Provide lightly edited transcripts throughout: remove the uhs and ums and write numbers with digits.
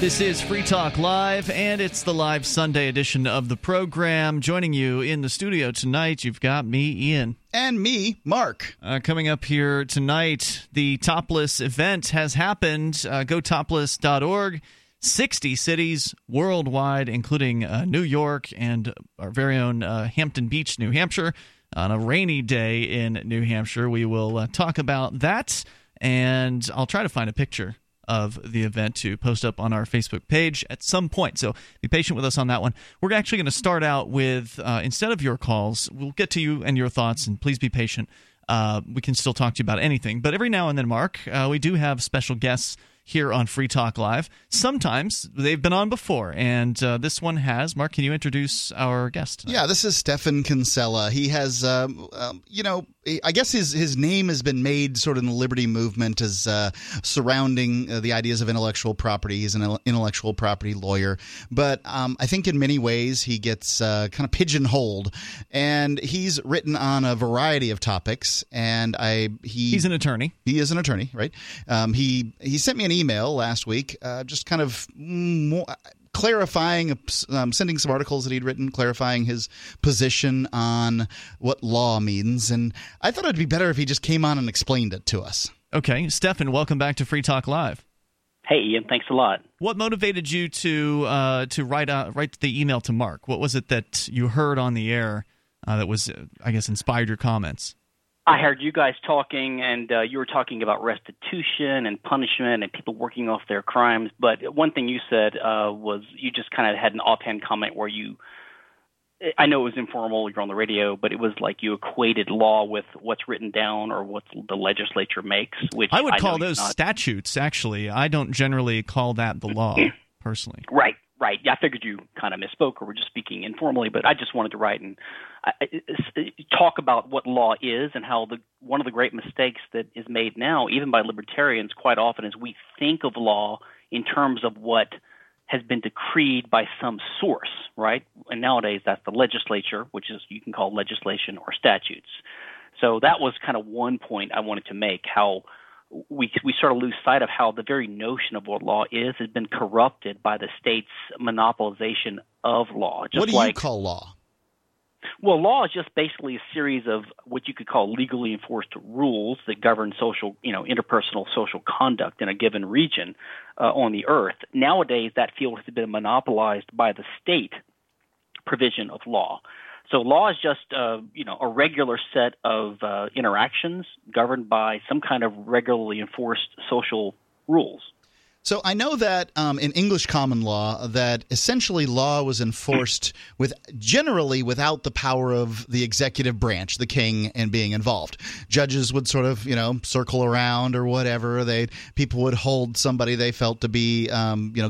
This is Free Talk Live, and it's the live Sunday edition of the program. Joining you in the studio tonight, you've got me, Ian. And me, Mark. Coming up here tonight, the Topless event has happened. GoTopless.org, 60 cities worldwide, including New York and our very own Hampton Beach, New Hampshire. On a rainy day in New Hampshire, we will talk about that, and I'll try to find a picture of the event to post up on our Facebook page at some point. So be patient with us on that one. We're actually going to start out with, instead of your calls, we'll get to you and your thoughts, and please be patient. We can still talk to you about anything. But every now and then, Mark, we do have special guests here on Free Talk Live. Sometimes they've been on before, and this one has. Mark, can you introduce our guest tonight? Yeah, this is Stephan Kinsella. He has, I guess his name has been made sort of in the liberty movement as surrounding the ideas of intellectual property. He's an intellectual property lawyer. But I think in many ways he gets kind of pigeonholed. And he's written on a variety of topics. And he's an attorney. He is an attorney, right? He sent me an email last week just kind of more clarifying, sending some articles that he'd written, clarifying his position on what law means. And I thought it'd be better if he just came on and explained it to us. Okay. Stephan, welcome back to Free Talk Live. Hey, Ian. Thanks a lot. What motivated you to write the email to Mark? What was it that you heard on the air that was, I guess, inspired your comments? I heard you guys talking, and you were talking about restitution and punishment and people working off their crimes. But one thing you said was you just kind of had an offhand comment where I know it was informal, you're on the radio, but it was like you equated law with what's written down or what the legislature makes. Which I would call those statutes, actually. I don't generally call that the law, personally. Right. Right. Yeah, I figured you kind of misspoke or were just speaking informally, but I just wanted to write and talk about what law is and how one of the great mistakes that is made now, even by libertarians quite often, is we think of law in terms of what has been decreed by some source, right? And nowadays that's the legislature, which is you can call legislation or statutes. So that was kind of one point I wanted to make, how we sort of lose sight of how the very notion of what law is has been corrupted by the state's monopolization of law. Just what do you call law? Well, law is just basically a series of what you could call legally enforced rules that govern social, interpersonal social conduct in a given region on the earth. Nowadays, that field has been monopolized by the state provision of law. So law is just a regular set of interactions governed by some kind of regularly enforced social rules. So I know that in English common law that essentially law was enforced without the power of the executive branch, the king, and being involved. Judges would sort of, circle around or whatever. People would hold somebody they felt to be,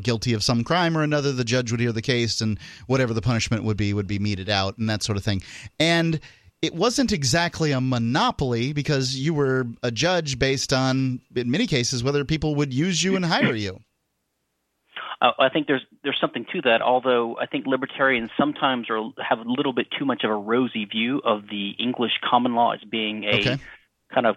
guilty of some crime or another. The judge would hear the case and whatever the punishment would be meted out and that sort of thing. And it wasn't exactly a monopoly because you were a judge based on, in many cases, whether people would use you and hire you. I think there's something to that, although I think libertarians sometimes have a little bit too much of a rosy view of the English common law as being a kind of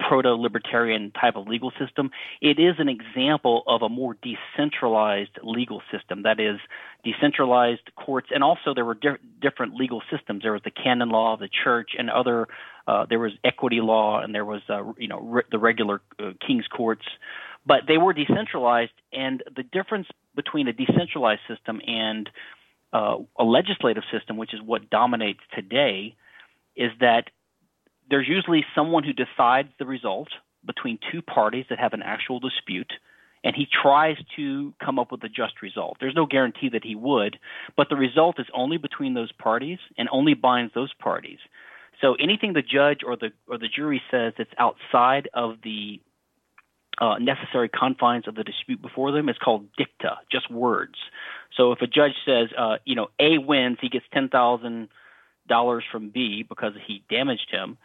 proto-libertarian type of legal system. It is an example of a more decentralized legal system, that is decentralized courts, and also there were different legal systems. There was the canon law of the church and other there was equity law and there was the regular king's courts, but they were decentralized, and the difference between a decentralized system and a legislative system, which is what dominates today, is that there's usually someone who decides the result between two parties that have an actual dispute, and he tries to come up with a just result. There's no guarantee that he would, but the result is only between those parties and only binds those parties. So anything the judge or the jury says that's outside of the necessary confines of the dispute before them is called dicta, just words. So if a judge says, A wins, he gets $10,000 from B because he damaged him.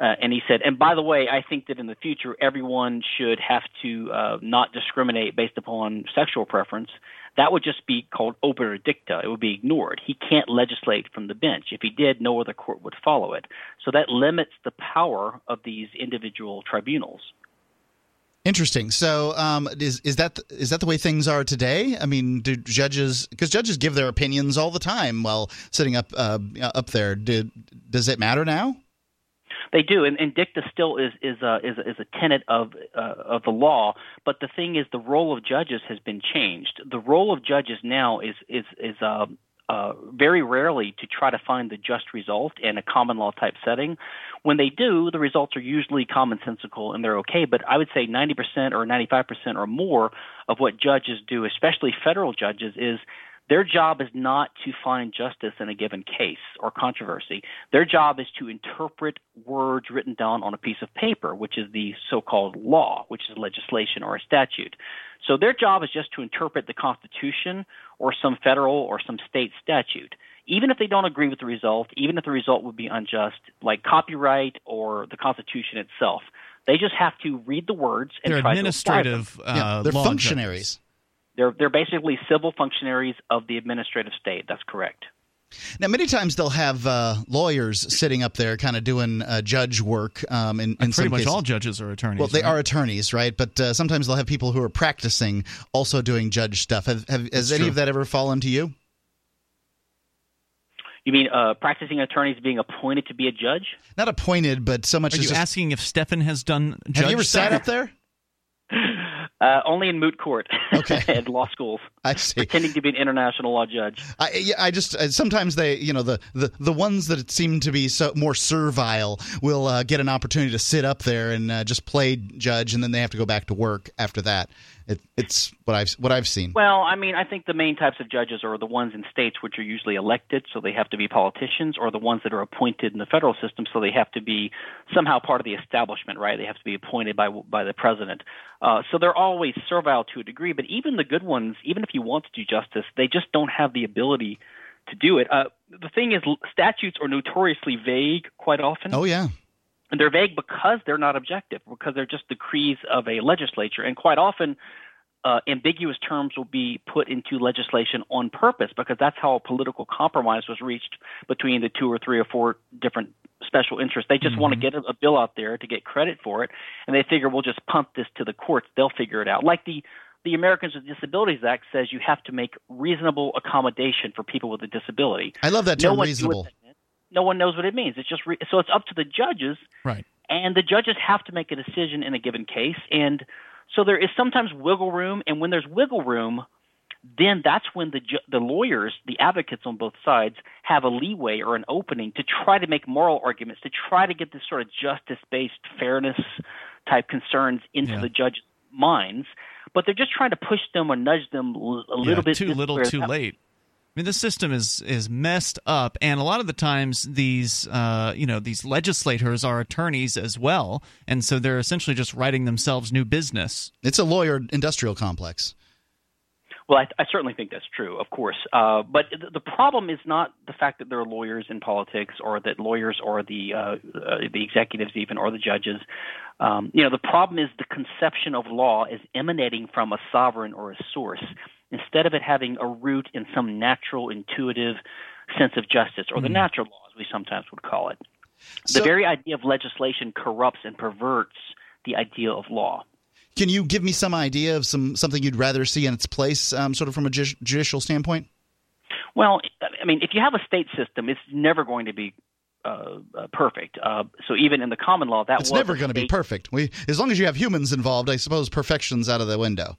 And he said, and by the way, I think that in the future, everyone should have to not discriminate based upon sexual preference. That would just be called obiter dicta. It would be ignored. He can't legislate from the bench. If he did, no other court would follow it. So that limits the power of these individual tribunals. Interesting. So, is that the way things are today? I mean, do judges, because judges give their opinions all the time while sitting up there. Does it matter now? They do, and dicta still is a tenet of the law. But the thing is, the role of judges has been changed. The role of judges now is very rarely to try to find the just result in a common law type setting. When they do, the results are usually commonsensical and they're okay. But I would say 90% or 95% or more of what judges do, especially federal judges, is their job is not to find justice in a given case or controversy. Their job is to interpret words written down on a piece of paper, which is the so-called law, which is legislation or a statute. So their job is just to interpret the Constitution or some federal or some state statute. Even if they don't agree with the result, even if the result would be unjust, like copyright or the Constitution itself, they just have to read the words and try to apply them. They're functionaries. They're basically civil functionaries of the administrative state. That's correct. Now, many times they'll have lawyers sitting up there kind of doing judge work. In some cases. All judges are attorneys. Well, they are attorneys, right? But sometimes they'll have people who are practicing also doing judge stuff. Has any of that ever fallen to you? You mean practicing attorneys being appointed to be a judge? Not appointed, but so much as— Are you asking if Stephan has done judge stuff? Have you ever sat up there? Only in moot court at law schools. I see. Pretending to be an international law judge. I sometimes they, the ones that seem to be so more servile will get an opportunity to sit up there and just play judge, and then they have to go back to work after that. It's what I've seen. Well, I mean, I think the main types of judges are the ones in states which are usually elected, so they have to be politicians, or the ones that are appointed in the federal system, so they have to be somehow part of the establishment, right? They have to be appointed by the president. So they're always servile to a degree, but even the good ones, even if you want to do justice, they just don't have the ability to do it. The thing is, statutes are notoriously vague quite often. Oh, yeah. And they're vague because they're not objective, because they're just decrees of a legislature. And quite often, ambiguous terms will be put into legislation on purpose, because that's how a political compromise was reached between the 2 or 3 or 4 different special interests. They just want to get a bill out there to get credit for it, and they figure we'll just pump this to the courts. They'll figure it out. Like the Americans with Disabilities Act says you have to make reasonable accommodation for people with a disability. I love that term, reasonable. No one knows what it means. It's just so it's up to the judges, right? And the judges have to make a decision in a given case, and so there is sometimes wiggle room. And when there's wiggle room, then that's when the lawyers, the advocates on both sides, have a leeway or an opening to try to make moral arguments, to try to get this sort of justice-based fairness type concerns into the judges' minds. But they're just trying to push them or nudge them a little bit. Too little, too late. I mean, the system is messed up, and a lot of the times these these legislators are attorneys as well, and so they're essentially just writing themselves new business. It's a lawyer industrial complex. Well, I certainly think that's true, of course. But the problem is not the fact that there are lawyers in politics, or that lawyers or the executives even, or the judges. The problem is the conception of law is emanating from a sovereign or a source, instead of it having a root in some natural, intuitive sense of justice, or the natural law, as we sometimes would call it. So, the very idea of legislation corrupts and perverts the idea of law. Can you give me some idea of something you'd rather see in its place, sort of from a judicial standpoint? Well, I mean, if you have a state system, it's never going to be perfect. So even in the common law, it's never going to be perfect. As long as you have humans involved, I suppose perfection's out of the window.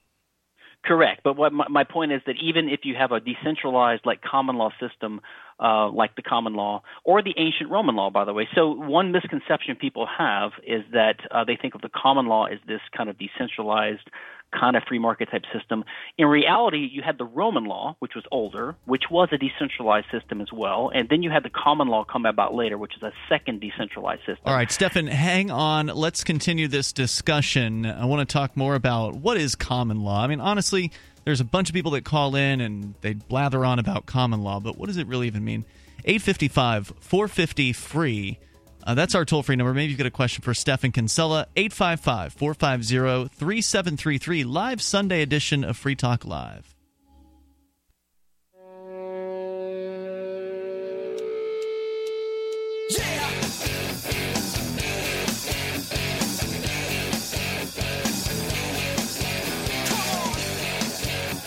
Correct. But what my point is that even if you have a decentralized common law system, like the common law or the ancient Roman law, by the way. So one misconception people have is that they think of the common law as this kind of decentralized kind of free market type system. In reality, you had the Roman law, which was older, which was a decentralized system as well. And then you had the common law come about later, which is a second decentralized system. All right, Stephan, hang on. Let's continue this discussion. I want to talk more about what is common law. I mean, honestly, there's a bunch of people that call in and they blather on about common law, but what does it really even mean? 855-450-FREE. That's our toll-free number. Maybe you've got a question for Stephan Kinsella. 855-450-3733, live Sunday edition of Free Talk Live. Yeah!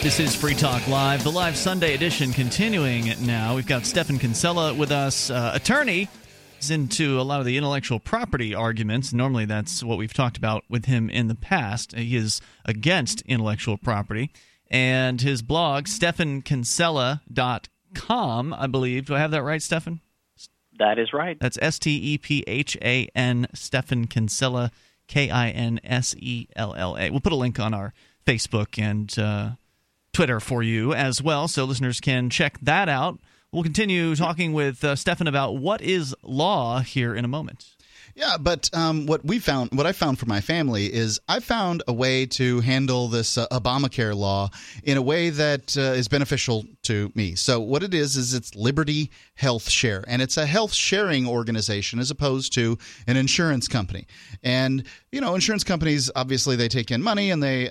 This is Free Talk Live, the live Sunday edition continuing now. We've got Stephan Kinsella with us, attorney. He's into a lot of the intellectual property arguments. Normally that's what we've talked about with him in the past. He is against intellectual property. And his blog, StephanKinsella.com, I believe. Do I have that right, Stephan? That is right. That's S-T-E-P-H-A-N, Stephan Kinsella, K-I-N-S-E-L-L-A. We'll put a link on our Facebook and Twitter for you as well, so listeners can check that out. We'll continue talking with Stephan about what is law here in a moment. Yeah, but what I found for my family is I found a way to handle this Obamacare law in a way that is beneficial to me. So what it is it's Liberty Health Share, and it's a health sharing organization as opposed to an insurance company. And insurance companies, obviously they take in money and they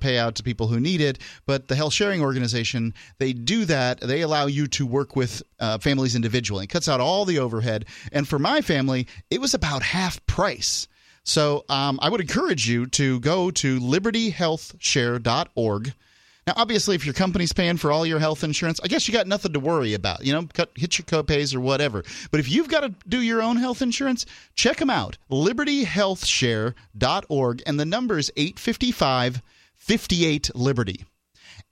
pay out to people who need it. But the health sharing organization, they do that. They allow you to work with families individually. It cuts out all the overhead. And for my family, it was about half price. So I would encourage you to go to LibertyHealthShare.org. Now, obviously, if your company's paying for all your health insurance, I guess you got nothing to worry about. Hit your copays or whatever. But if you've got to do your own health insurance, check them out. LibertyHealthShare.org. And the number is 855-58-LIBERTY.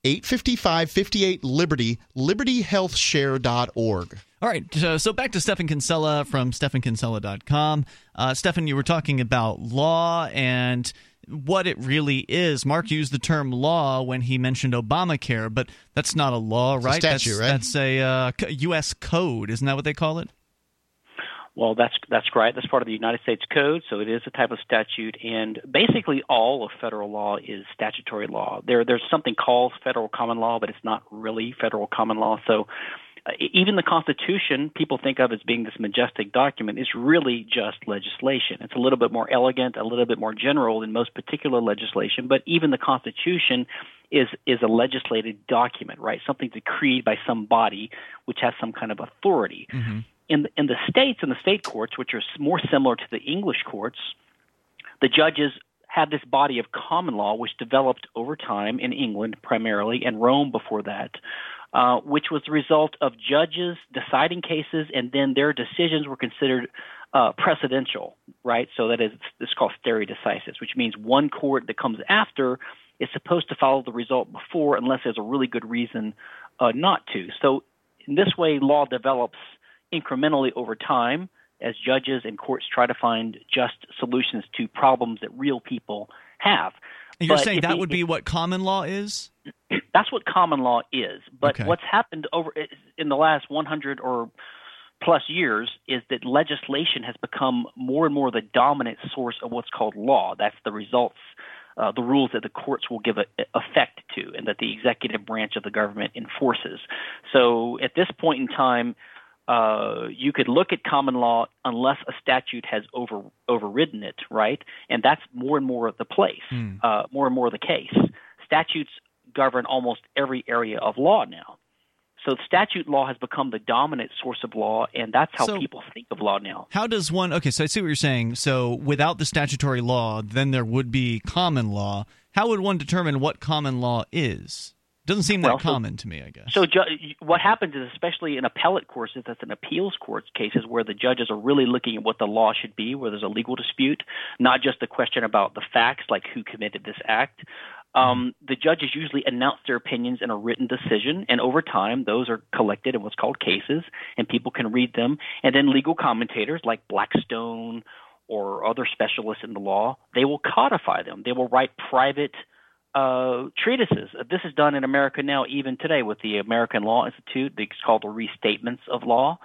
855-58-LIBERTY, LibertyHealthShare.org. All right, so back to Stephan Kinsella from StephanKinsella.com. Stephan, you were talking about law and what it really is. Mark used the term law when he mentioned Obamacare, but that's not a law, right? It's a statute, right? That's a U.S. code. Isn't that what they call it? Well, that's right. That's part of the United States Code, so it is a type of statute, and basically all of federal law is statutory law. There's something called federal common law, but it's not really federal common law, so even the Constitution, people think of as being this majestic document, is really just legislation. It's a little bit more elegant, a little bit more general than most particular legislation, but even the Constitution is a legislated document, right? Something decreed by some body which has some kind of authority. Mm-hmm. In the states and the state courts, which are more similar to the English courts, the judges have this body of common law which developed over time in England primarily and Rome before that, which was the result of judges deciding cases, and then their decisions were considered precedential, right? So that is – it's called stare decisis, which means one court that comes after is supposed to follow the result before unless there's a really good reason not to. So in this way, law develops incrementally over time as judges and courts try to find just solutions to problems that real people have. And you're saying that would be what common law is? That's what common law is. But What's happened over in the last 100 or plus years is that legislation has become more and more the dominant source of what's called law. That's the results, the rules that the courts will give effect to and that the executive branch of the government enforces. So at this point in time, you could look at common law unless a statute has overridden it, right? And that's more and more the place, more and more the case. Statutes govern almost every area of law now. So statute law has become the dominant source of law, and that's how people think of law now. How does one – okay, so I see what you're saying. So without the statutory law, then there would be common law. How would one determine what common law is? Doesn't seem that common to me, I guess. So what happens is, especially in appellate courts, that's an appeals courts cases where the judges are really looking at what the law should be, where there's a legal dispute, not just a question about the facts, like who committed this act. The judges usually announce their opinions in a written decision, and over time those are collected in what's called cases, and people can read them. And then legal commentators like Blackstone or other specialists in the law, they will codify them. They will write private treatises. This is done in America now, even today, with the American Law Institute. It's called the Restatements of Law.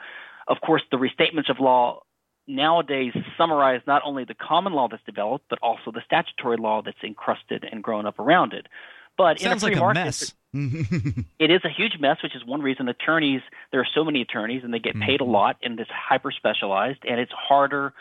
Of course, the Restatements of Law nowadays summarize not only the common law that's developed, but also the statutory law that's encrusted and grown up around it. But sounds in a free market, a mess. It is a huge mess, which is one reason attorneys – there are so many attorneys, and they get paid a lot, and it's hyper-specialized, and it's harder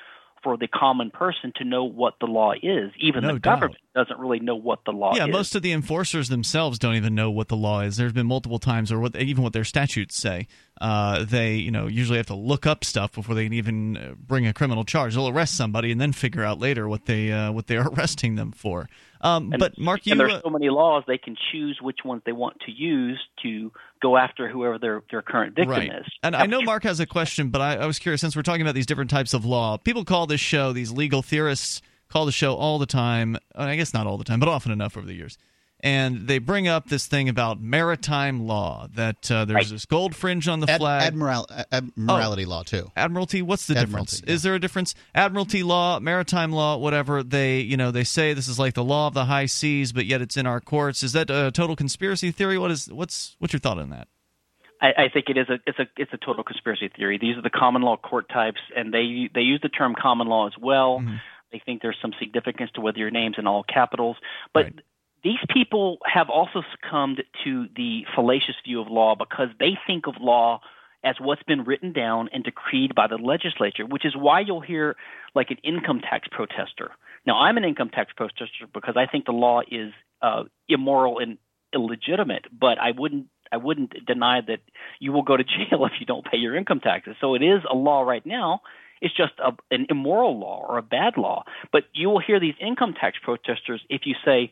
for the common person to know what the law is, even the government. doesn't really know what the law is. Yeah, most of the enforcers themselves don't even know what the law is. There's been multiple times, or even what their statutes say. They usually have to look up stuff before they can even bring a criminal charge. They'll arrest somebody and then figure out later what they're arresting them for. But Mark, there's so many laws, they can choose which ones they want to use to go after whoever their current victim is. And I know Mark has a question, but I was curious, since we're talking about these different types of law, people call this show, these legal theorists call the show all the time, I guess not all the time, but often enough over the years. And they bring up this thing about maritime law, that there's this gold fringe on the flag. Admiralty law, too. Admiralty, what's the difference? Yeah. Is there a difference? Admiralty law, maritime law, whatever, they say this is like the law of the high seas, but yet it's in our courts. Is that a total conspiracy theory? What's your thought on that? I think it is it's a total conspiracy theory. These are the common law court types, and they use the term common law as well. Mm-hmm. They think there's some significance to whether your name's in all capitals, but these people have also succumbed to the fallacious view of law because they think of law as what's been written down and decreed by the legislature, which is why you'll hear like an income tax protester. Now, I'm an income tax protester because I think the law is immoral and illegitimate, but I wouldn't deny that you will go to jail if you don't pay your income taxes. So it is a law right now. It's just an immoral law or a bad law. But you will hear these income tax protesters, if you say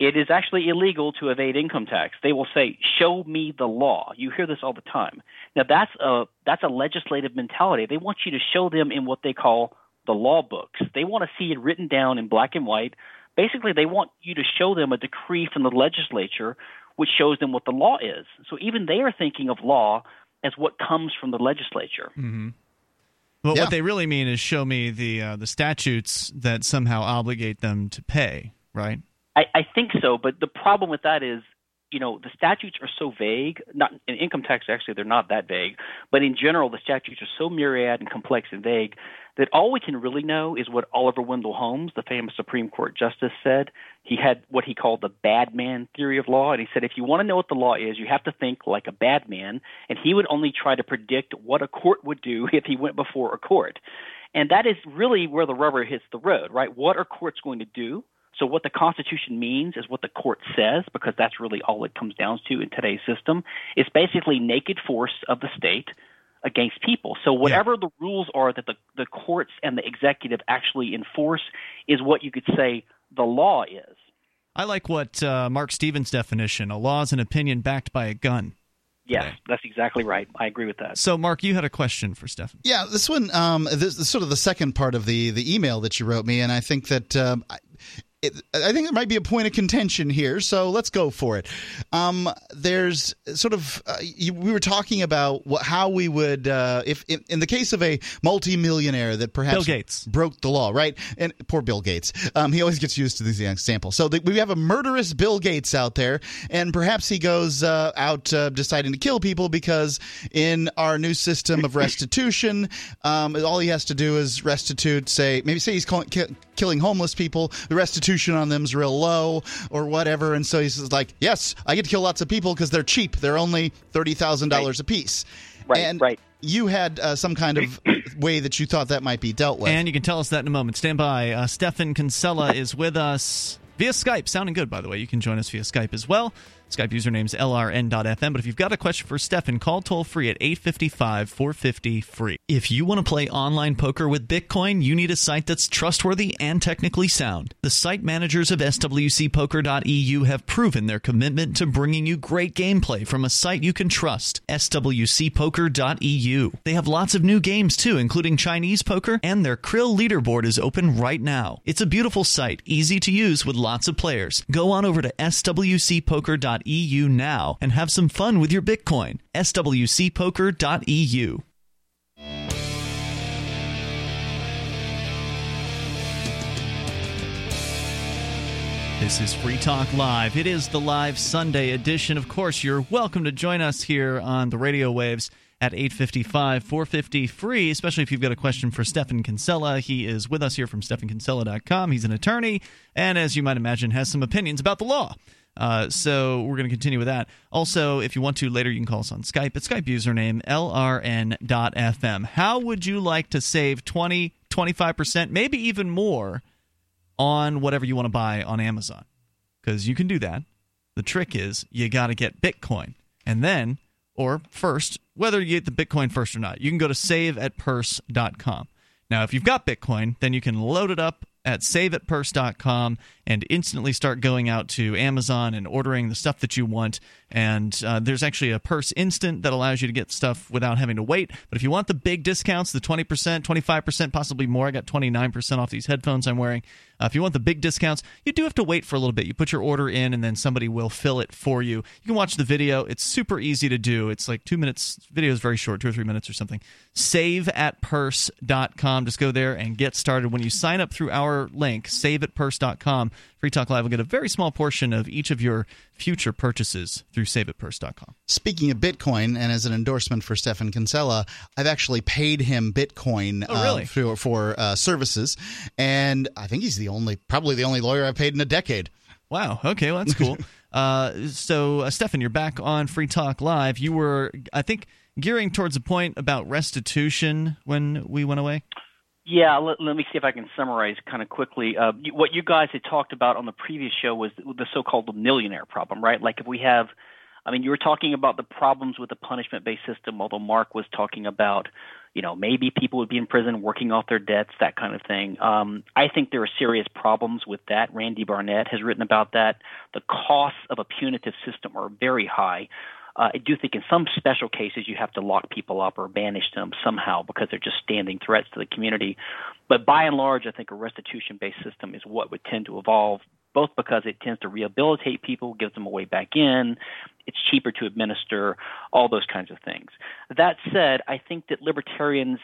it is actually illegal to evade income tax, they will say, show me the law. You hear this all the time. Now, that's a legislative mentality. They want you to show them in what they call the law books. They want to see it written down in black and white. Basically, they want you to show them a decree from the legislature which shows them what the law is. So even they are thinking of law as what comes from the legislature. Mm-hmm. But what they really mean is show me the statutes that somehow obligate them to pay, right? I think so, but the problem with that is, the statutes are so vague. Not in income tax, actually, they're not that vague. But in general, the statutes are so myriad and complex and vague that all we can really know is what Oliver Wendell Holmes, the famous Supreme Court justice, said. He had what he called the bad man theory of law, and he said if you want to know what the law is, you have to think like a bad man, and he would only try to predict what a court would do if he went before a court. And that is really where the rubber hits the road, right? What are courts going to do? So what the Constitution means is what the court says, because that's really all it comes down to in today's system. It's basically naked force of the state against people. So whatever the rules are that the courts and the executive actually enforce is what you could say the law is. I like what Mark Stevens' definition, a law is an opinion backed by a gun. Yes, that's exactly right. I agree with that. So, Mark, you had a question for Stephan. Yeah, this one this is sort of the second part of the email that you wrote me, and I think that I think there might be a point of contention here, so let's go for it. There's sort of we were talking about how we would, if in the case of a multimillionaire that perhaps Bill Gates broke the law, right? And poor Bill Gates, he always gets used to these examples. So we have a murderous Bill Gates out there, and perhaps he goes out deciding to kill people because in our new system of restitution, all he has to do is restitute. Say he's killing homeless people, the restitution on them is real low or whatever, and so he's like, yes, I get to kill lots of people because they're cheap. They're only $30,000 a piece. Right, and you had some kind of way that you thought that might be dealt with. And you can tell us that in a moment. Stand by. Stephan Kinsella is with us via Skype. Sounding good, by the way. You can join us via Skype as well. Skype username's LRN.FM. But if you've got a question for Stephan, call toll-free at 855-450-FREE. If you want to play online poker with Bitcoin, you need a site that's trustworthy and technically sound. The site managers of SWCPoker.EU have proven their commitment to bringing you great gameplay from a site you can trust, SWCPoker.EU. They have lots of new games, too, including Chinese poker, and their Krill leaderboard is open right now. It's a beautiful site, easy to use with lots of players. Go on over to SWCPoker.EU now and have some fun with your Bitcoin. SWCPoker.EU. This is Free Talk Live. It is the live Sunday edition. Of course, you're welcome to join us here on the radio waves at 855-450-FREE, especially if you've got a question for Stephan Kinsella. He is with us here from StephanKinsella.com. He's an attorney and, as you might imagine, has some opinions about the law. So we're going to continue with that. Also, if you want to later, you can call us on Skype. It's Skype username LRN.FM. How would you like to save 20%, 25%, maybe even more on whatever you want to buy on Amazon, because you can do that. The trick is you got to get Bitcoin. And then, or first, whether you get the Bitcoin first or not, you can go to SaveItPurse.com. Now, if you've got Bitcoin, then you can load it up at SaveItPurse.com and instantly start going out to Amazon and ordering the stuff that you want. And there's actually a Purse Instant that allows you to get stuff without having to wait. But if you want the big discounts, the 20%, 25%, possibly more, I got 29% off these headphones I'm wearing. If you want the big discounts, you do have to wait for a little bit. You put your order in, and then somebody will fill it for you. You can watch the video. It's super easy to do. It's like 2 minutes. Video is very short, 2 or 3 minutes or something. SaveItPurse.com. Just go there and get started. When you sign up through our link, SaveItPurse.com, Free Talk Live will get a very small portion of each of your future purchases through SaveItPurse.com. Speaking of Bitcoin, and as an endorsement for Stephan Kinsella, I've actually paid him Bitcoin for services, and I think he's probably the only lawyer I've paid in a decade. Wow. Okay, well, that's cool. So, Stephan, you're back on Free Talk Live. You were, I think, gearing towards a point about restitution when we went away. Yeah, let me see if I can summarize kind of quickly. What you guys had talked about on the previous show was the so-called millionaire problem, right? Like if we have – I mean, you were talking about the problems with the punishment-based system, although Mark was talking about, you know, maybe people would be in prison working off their debts, that kind of thing. I think there are serious problems with that. Randy Barnett has written about that. The costs of a punitive system are very high. I do think in some special cases you have to lock people up or banish them somehow because they're just standing threats to the community. But by and large, I think a restitution-based system is what would tend to evolve, both because it tends to rehabilitate people, gives them a way back in, it's cheaper to administer, all those kinds of things. That said, I think that libertarians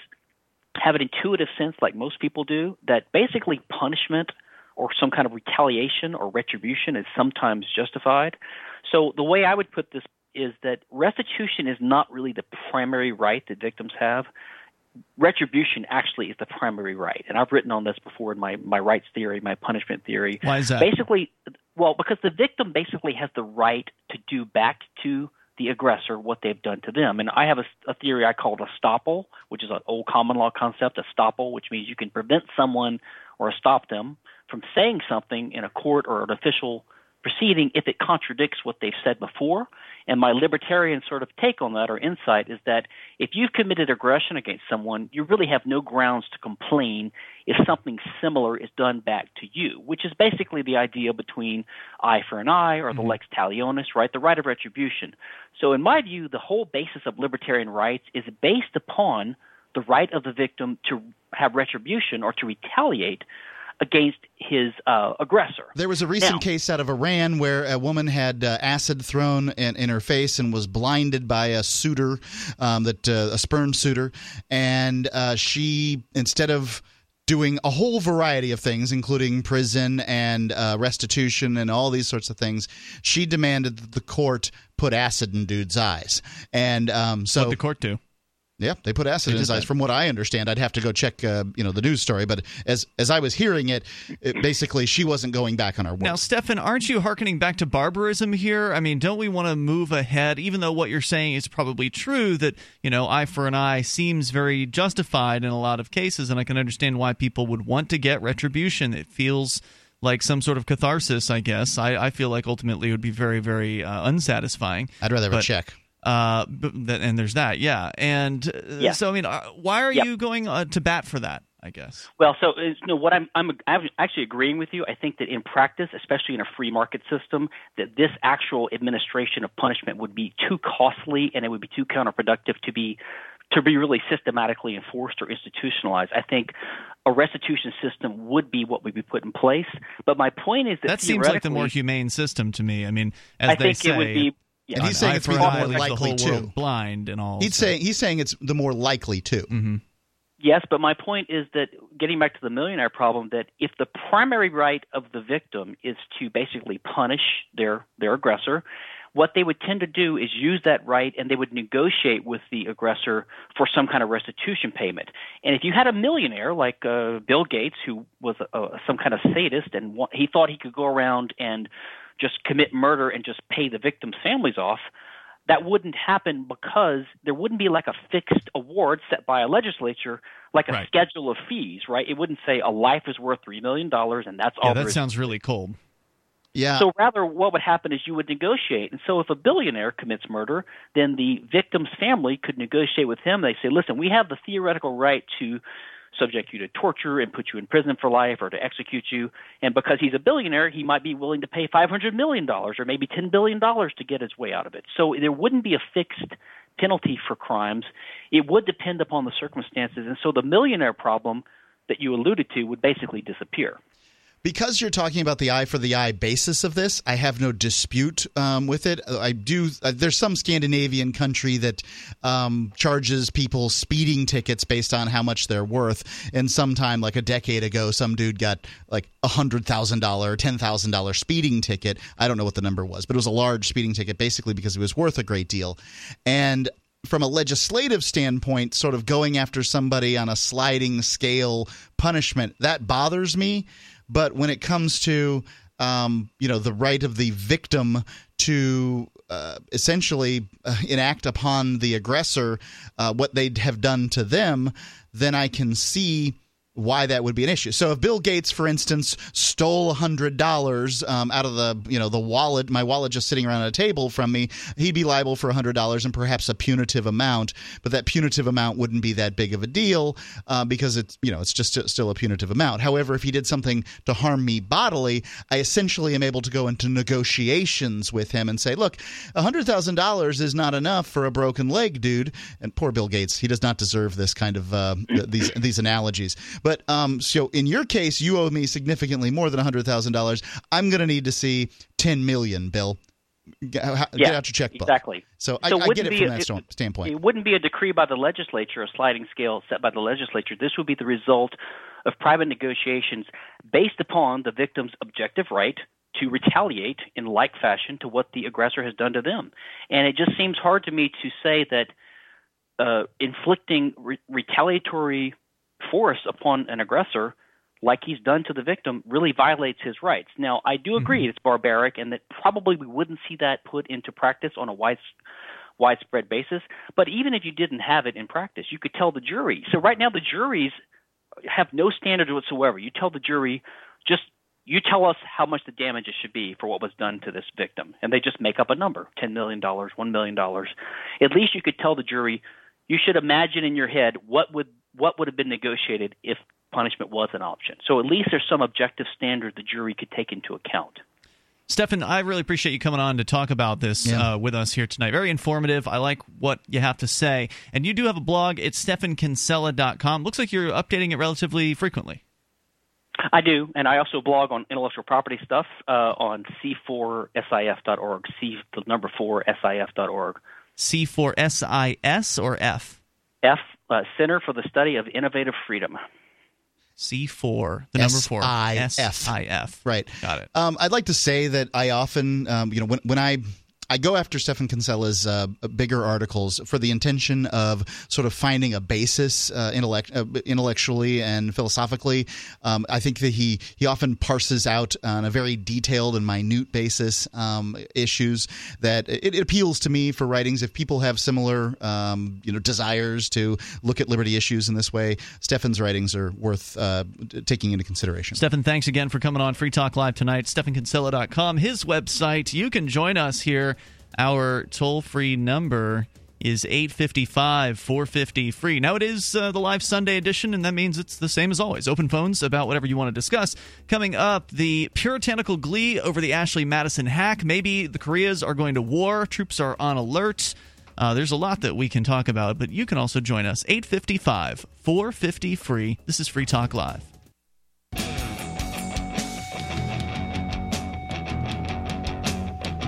have an intuitive sense, like most people do, that basically punishment or some kind of retaliation or retribution is sometimes justified. So the way I would put this is that restitution is not really the primary right that victims have. Retribution actually is the primary right. And I've written on this before in my rights theory, my punishment theory. Why is that? Basically, well, because the victim basically has the right to do back to the aggressor what they've done to them. And I have a theory I called estoppel, which is an old common law concept, estoppel, which means you can prevent someone or stop them from saying something in a court or an official proceeding if it contradicts what they've said before. And my libertarian sort of take on that or insight is that if you've committed aggression against someone, you really have no grounds to complain if something similar is done back to you, which is basically the idea between eye for an eye or the lex talionis, right? The right of retribution. So in my view, the whole basis of libertarian rights is based upon the right of the victim to have retribution or to retaliate against his aggressor. There was a recent case out of Iran where a woman had acid thrown in her face and was blinded by a suitor, a sperm suitor, and she, instead of doing a whole variety of things, including prison and restitution and all these sorts of things, she demanded that the court put acid in dude's eyes. And so what did the court do? Yeah, they put acid in his eyes. From what I understand, I'd have to go check, the news story. But as I was hearing it, basically she wasn't going back on her word. Now, Stephan, aren't you hearkening back to barbarism here? I mean, don't we want to move ahead, even though what you're saying is probably true, that, you know, eye for an eye seems very justified in a lot of cases, and I can understand why people would want to get retribution. It feels like some sort of catharsis, I guess. I feel like ultimately it would be very, very unsatisfying. I'd rather have a check. And there's that, yeah. And so, I mean, why are you going to bat for that, I guess? Well, so what I'm actually agreeing with you. I think that in practice, especially in a free market system, that this actual administration of punishment would be too costly and it would be too counterproductive to be really systematically enforced or institutionalized. I think a restitution system would be what would be put in place. But my point is that seems like the more humane system to me. I mean, as I think say, it would be. Yeah, and he's saying it's the more likely to. Blind and all. He's saying it's the more likely to. Mm-hmm. Yes, but my point is that getting back to the millionaire problem, that if the primary right of the victim is to basically punish their aggressor, what they would tend to do is use that right and they would negotiate with the aggressor for some kind of restitution payment. And if you had a millionaire like Bill Gates, who was some kind of sadist and he thought he could go around and just commit murder and just pay the victim's families off, that wouldn't happen because there wouldn't be like a fixed award set by a legislature, like a schedule of fees, right? It wouldn't say a life is worth $3 million and that's all. Yeah, that sounds really cold. Yeah. So rather what would happen is you would negotiate. And so if a billionaire commits murder, then the victim's family could negotiate with him. They say, listen, we have the theoretical right to subject you to torture and put you in prison for life or to execute you. And because he's a billionaire, he might be willing to pay $500 million or maybe $10 billion to get his way out of it. So there wouldn't be a fixed penalty for crimes. It would depend upon the circumstances. And so the millionaire problem that you alluded to would basically disappear. Because you're talking about the eye for the eye basis of this, I have no dispute with it. I do. There's some Scandinavian country that charges people speeding tickets based on how much they're worth. And sometime like a decade ago, some dude got like $100,000 or $10,000 speeding ticket. I don't know what the number was, but it was a large speeding ticket basically because it was worth a great deal. And from a legislative standpoint, sort of going after somebody on a sliding scale punishment, that bothers me. But when it comes to, the right of the victim to essentially enact upon the aggressor what they'd have done to them, then I can see why that would be an issue. So if Bill Gates, for instance, stole $100 out of the wallet, my wallet just sitting around a table from me, he'd be liable for $100 and perhaps a punitive amount. But that punitive amount wouldn't be that big of a deal because it's just still a punitive amount. However, if he did something to harm me bodily, I essentially am able to go into negotiations with him and say, look, $100,000 is not enough for a broken leg, dude. And poor Bill Gates, he does not deserve this kind of these analogies. But so in your case, you owe me significantly more than $100,000. I'm going to need to see $10 million, Bill. Get out your checkbook. Exactly. So I get it from that standpoint. It wouldn't be a decree by the legislature, a sliding scale set by the legislature. This would be the result of private negotiations based upon the victim's objective right to retaliate in like fashion to what the aggressor has done to them. And it just seems hard to me to say that inflicting retaliatory force upon an aggressor like he's done to the victim really violates his rights. Now, I do agree it's barbaric and that probably we wouldn't see that put into practice on a widespread basis. But even if you didn't have it in practice, you could tell the jury. So right now the juries have no standard whatsoever. You tell the jury, just you tell us how much the damages should be for what was done to this victim. And they just make up a number, $10 million, $1 million. At least you could tell the jury, you should imagine in your head what would have been negotiated if punishment was an option. So at least there's some objective standard the jury could take into account. Stephan, I really appreciate you coming on to talk about this with us here tonight. Very informative. I like what you have to say. And you do have a blog. It's StephanKinsella.com. Looks like you're updating it relatively frequently. I do, and I also blog on intellectual property stuff on C4SIF.org, C4SIF.org. C4SIS or F? F. Center for the Study of Innovative Freedom. C4, the number 4. SIF. Right. Got it. I'd like to say that I often, when I go after Stephan Kinsella's bigger articles for the intention of sort of finding a basis intellectually and philosophically. I think that he often parses out on a very detailed and minute basis issues that it appeals to me for writings. If people have similar desires to look at liberty issues in this way, Stephan's writings are worth taking into consideration. Stephan, thanks again for coming on Free Talk Live tonight. StephanKinsella.com, his website. You can join us here. Our toll-free number is 855-450-FREE. Now, it is the live Sunday edition, and that means it's the same as always. Open phones about whatever you want to discuss. Coming up, the puritanical glee over the Ashley Madison hack. Maybe the Koreas are going to war. Troops are on alert. There's a lot that we can talk about, but you can also join us. 855-450-FREE. This is Free Talk Live.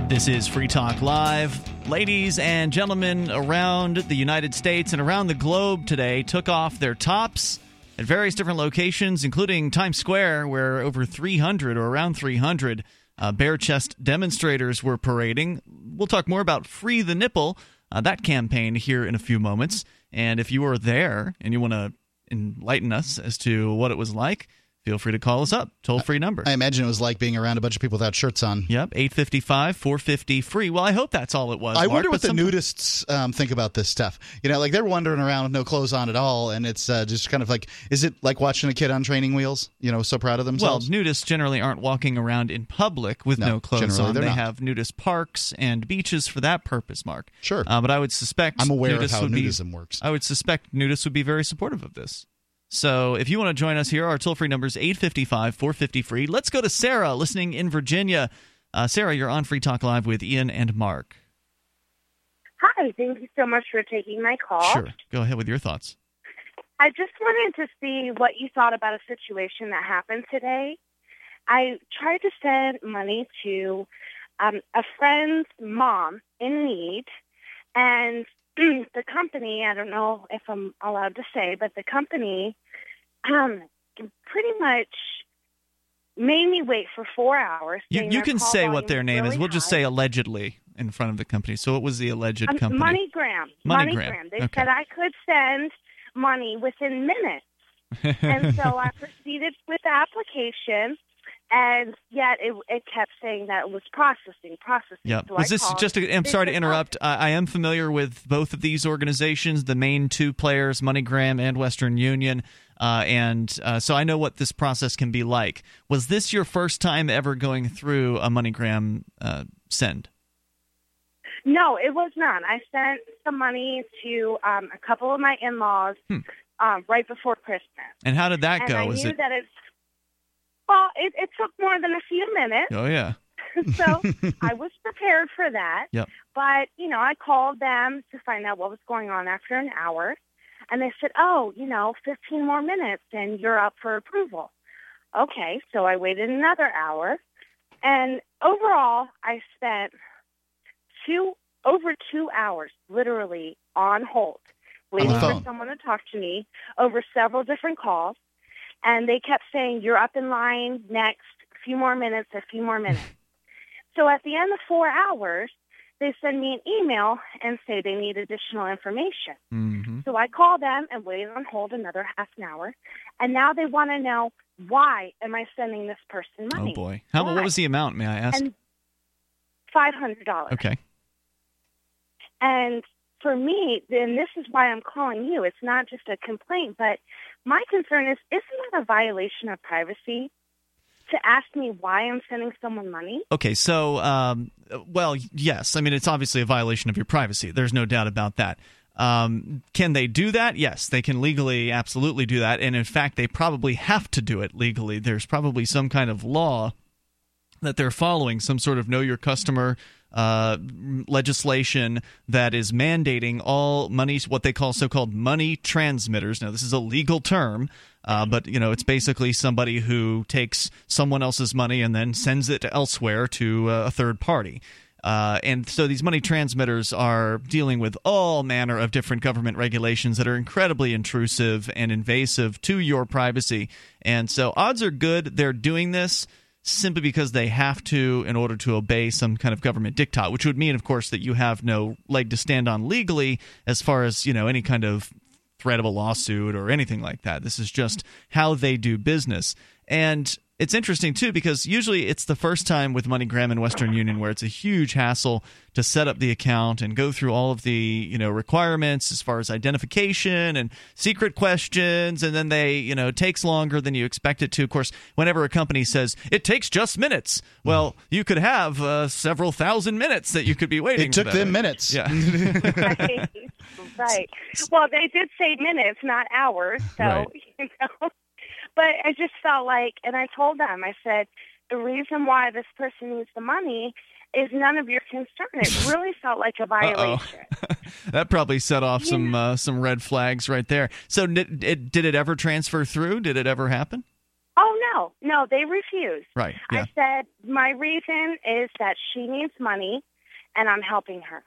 This is Free Talk Live. Ladies and gentlemen around the United States and around the globe today took off their tops at various different locations, including Times Square, where over 300 or around 300 bare chest demonstrators were parading. We'll talk more about Free the Nipple, that campaign, here in a few moments. And if you were there and you want to enlighten us as to what it was like, feel free to call us up. Toll-free number. I imagine it was like being around a bunch of people without shirts on. Yep, 855-450-FREE. Well, I hope that's all it was, Mark. I wonder what the nudists think about this stuff. You know, like they're wandering around with no clothes on at all, and it's just kind of like, is it like watching a kid on training wheels? You know, so proud of themselves? Well, nudists generally aren't walking around in public with no clothes on. They have nudist parks and beaches for that purpose, Mark. Sure. But I would suspect I'm aware of how nudism works. I would suspect nudists would be very supportive of this. So if you want to join us here, our toll-free number is 855-450-FREE. Let's go to Sarah, listening in Virginia. Sarah, you're on Free Talk Live with Ian and Mark. Hi. Thank you so much for taking my call. Sure. Go ahead with your thoughts. I just wanted to see what you thought about a situation that happened today. I tried to send money to a friend's mom in need, and the company, I don't know if I'm allowed to say, but the company... pretty much made me wait for 4 hours. You can say what their name is. We'll just say allegedly in front of the company. So what was the alleged company? MoneyGram. They said I could send money within minutes. And so I proceeded with the application, and yet it kept saying that it was processing. Yep. So was this just? I'm sorry to interrupt. I am familiar with both of these organizations, the main two players, MoneyGram and Western Union, and so I know what this process can be like. Was this your first time ever going through a MoneyGram send? No, it was not. I sent some money to a couple of my in-laws right before Christmas. And how did that go? Well, it took more than a few minutes. Oh, yeah. So I was prepared for that. Yep. But, you know, I called them to find out what was going on after an hour. And they said, 15 more minutes and you're up for approval. Okay. So I waited another hour. And overall, I spent over 2 hours literally on hold, waiting for someone to talk to me over several different calls. And they kept saying, you're up in line, next, a few more minutes. So at the end of 4 hours, they send me an email and say they need additional information. Mm-hmm. So I call them and wait on hold another half an hour. And now they want to know, why am I sending this person money? Oh, boy. What was the amount, may I ask? And $500. Okay. And for me, then this is why I'm calling you. It's not just a complaint, but my concern is, isn't that a violation of privacy to ask me why I'm sending someone money? Okay, so, yes. I mean, it's obviously a violation of your privacy. There's no doubt about that. Can they do that? Yes, they can legally absolutely do that. And in fact, they probably have to do it legally. There's probably some kind of law that they're following, some sort of know your customer legislation that is mandating all money, what they call so-called money transmitters. Now, this is a legal term, but you know it's basically somebody who takes someone else's money and then sends it elsewhere to a third party. And so these money transmitters are dealing with all manner of different government regulations that are incredibly intrusive and invasive to your privacy. And so odds are good they're doing this simply because they have to in order to obey some kind of government diktat, which would mean, of course, that you have no leg to stand on legally as far as, you know, any kind of threat of a lawsuit or anything like that. This is just how they do business. And it's interesting, too, because usually it's the first time with MoneyGram and Western Union where it's a huge hassle to set up the account and go through all of the, you know, requirements as far as identification and secret questions, and then they, you know, it takes longer than you expect it to. Of course, whenever a company says it takes just minutes, well, you could have several thousand minutes that you could be waiting. It took them minutes. Yeah. Right. Well, they did say minutes, not hours. So, right. You know. But I just felt like, and I told them, I said, the reason why this person needs the money is none of your concern. It really felt like a violation. That probably set off some red flags right there. So did it ever transfer through? Did it ever happen? Oh, no. No, they refused. Right. Yeah. I said, my reason is that she needs money, and I'm helping her.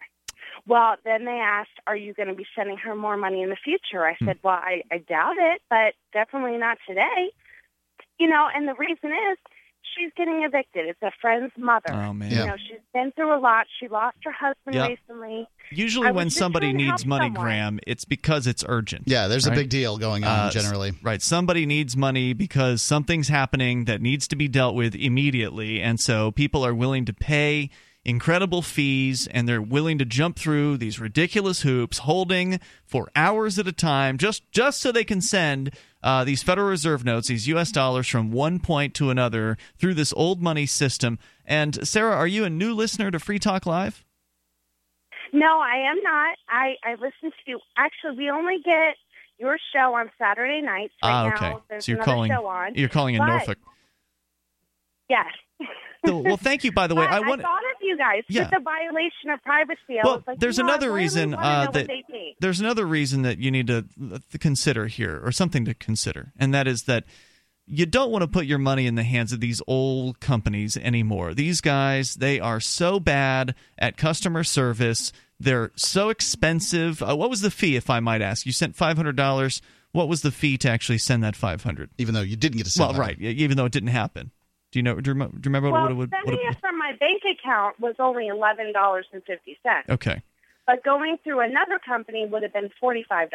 Well, then they asked, are you going to be sending her more money in the future? I said, well, I doubt it, but definitely not today. You know, and the reason is she's getting evicted. It's a friend's mother. Oh, man. Yeah. You know, she's been through a lot. She lost her husband recently. Usually when somebody needs money, Graham, it's because it's urgent. Yeah, there's a big deal going on generally. Right. Somebody needs money because something's happening that needs to be dealt with immediately. And so people are willing to pay incredible fees, and they're willing to jump through these ridiculous hoops, holding for hours at a time, just so they can send these Federal Reserve notes, these U.S. dollars, from one point to another through this old money system. And Sarah, are you a new listener to Free Talk Live? No, I am not. I listen to you. Actually, we only get your show on Saturday nights. Right, okay. Now, there's another show on. You're calling in Norfolk. Yes. Well, thank you, by the way. I thought of you guys with the violation of privacy. Well, there's another reason that you need to consider here, or something to consider, and that is that you don't want to put your money in the hands of these old companies anymore. These guys, they are so bad at customer service. They're so expensive. What was the fee, if I might ask? You sent $500. What was the fee to actually send that $500? Even though you didn't get to send that. Well, right, even though it didn't happen. Do you remember what it would be? Sending it from my bank account was only $11.50. Okay. But going through another company would have been $45.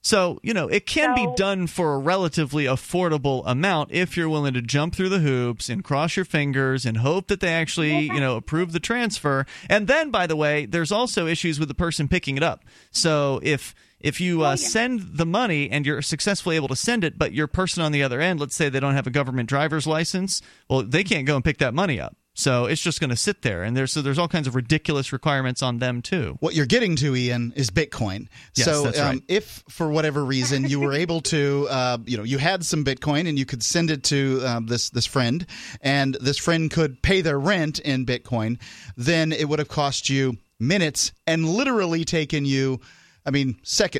So, you know, it can be done for a relatively affordable amount if you're willing to jump through the hoops and cross your fingers and hope that they actually, you know, approve the transfer. And then, by the way, there's also issues with the person picking it up. So if you send the money and you're successfully able to send it, but your person on the other end, let's say they don't have a government driver's license, well, they can't go and pick that money up. So it's just going to sit there, and there's all kinds of ridiculous requirements on them too. What you're getting to, Ian, is Bitcoin. Yes, so that's right. If for whatever reason you were able to, you had some Bitcoin and you could send it to this friend, and this friend could pay their rent in Bitcoin, then it would have cost you minutes and literally taken you. I mean,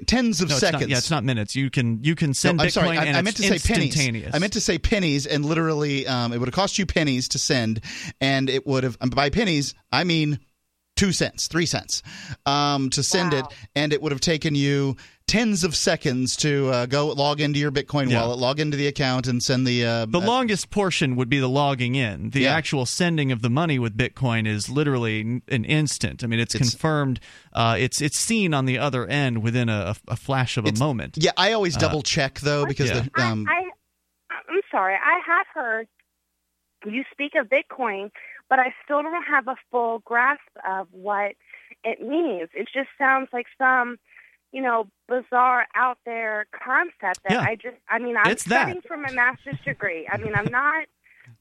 tens of seconds. It's not minutes. You can send Bitcoin. I meant to say pennies, and literally, it would have cost you pennies to send, and it would have. By pennies, I mean 2 cents, 3 cents, to send it, and it would have taken you tens of seconds to go log into your Bitcoin wallet, log into the account, and send the. The longest portion would be the logging in. The actual sending of the money with Bitcoin is literally an instant. I mean, it's confirmed. It's seen on the other end within a flash of a moment. Yeah, I always double check though, because I'm sorry, I have heard you speak of Bitcoin, but I still don't have a full grasp of what it means. It just sounds like some, you know, bizarre out there concept that I'm studying for my master's degree. I mean, I'm not,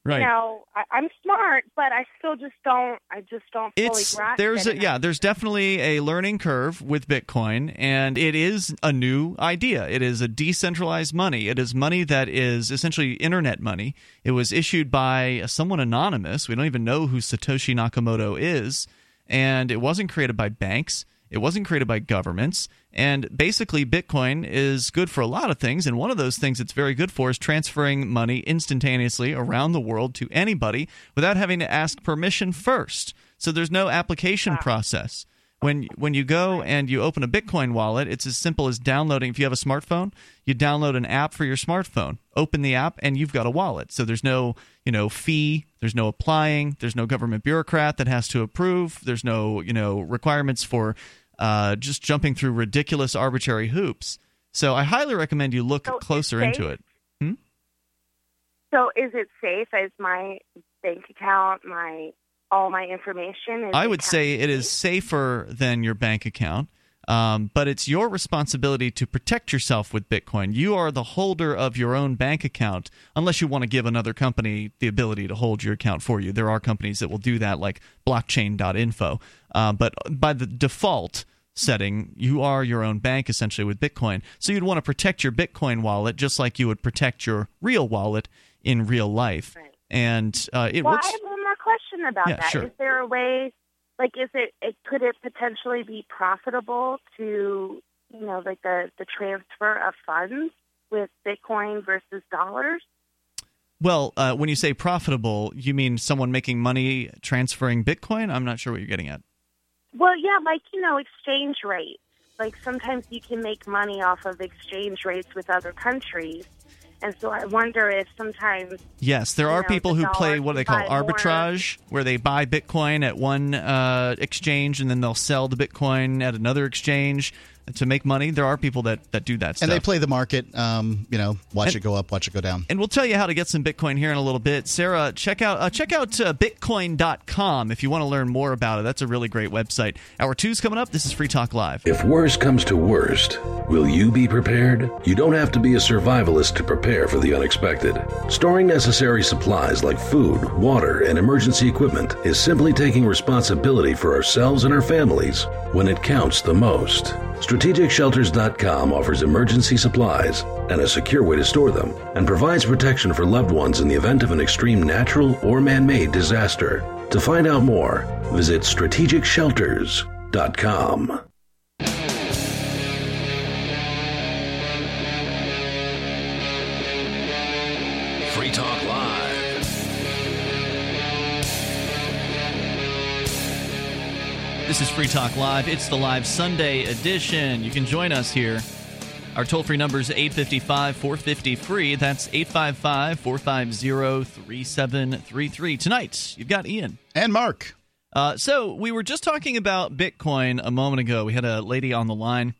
right. You know, I'm smart, but I still just don't. I just don't fully grasp it. There's definitely a learning curve with Bitcoin, and it is a new idea. It is a decentralized money. It is money that is essentially internet money. It was issued by someone anonymous. We don't even know who Satoshi Nakamoto is, and it wasn't created by banks. It wasn't created by governments, and basically Bitcoin is good for a lot of things, and one of those things it's very good for is transferring money instantaneously around the world to anybody without having to ask permission first. So there's no application process. When you go and you open a Bitcoin wallet, it's as simple as downloading. If you have a smartphone, you download an app for your smartphone, open the app, and you've got a wallet. So there's no, you know, fee, there's no applying, there's no government bureaucrat that has to approve, there's no, you know, requirements for just jumping through ridiculous arbitrary hoops. So I highly recommend you look closer into it. So is it safe as my bank account, all my information? I would say it is safer than your bank account, but it's your responsibility to protect yourself with Bitcoin. You are the holder of your own bank account, unless you want to give another company the ability to hold your account for you. There are companies that will do that, like blockchain.info. But by the default setting, you are your own bank, essentially, with Bitcoin. So you'd want to protect your Bitcoin wallet just like you would protect your real wallet in real life. Right. And it works. Question about that. Sure. Is there a way, could it potentially be profitable to, you know, like the transfer of funds with Bitcoin versus dollars? Well, when you say profitable, you mean someone making money transferring Bitcoin? I'm not sure what you're getting at. Well, yeah, exchange rate. Sometimes you can make money off of exchange rates with other countries. And so I wonder if sometimes... Yes, there are people who play what they call arbitrage, where they buy Bitcoin at one exchange and then they'll sell the Bitcoin at another exchange to make money. There are people that do that stuff. And they play the market, watch it go up, watch it go down. And we'll tell you how to get some Bitcoin here in a little bit. Sarah, check out Bitcoin.com if you want to learn more about it. That's a really great website. Hour 2's coming up. This is Free Talk Live. If worse comes to worst, will you be prepared? You don't have to be a survivalist to prepare for the unexpected. Storing necessary supplies like food, water, and emergency equipment is simply taking responsibility for ourselves and our families when it counts the most. StrategicShelters.com offers emergency supplies and a secure way to store them and provides protection for loved ones in the event of an extreme natural or man-made disaster. To find out more, visit StrategicShelters.com. Free Talk Live. This is Free Talk Live. It's the live Sunday edition. You can join us here. Our toll-free number is 855-450-FREE. That's 855-450-3733. Tonight, you've got Ian. And Mark. So we were just talking about Bitcoin a moment ago. We had a lady on the line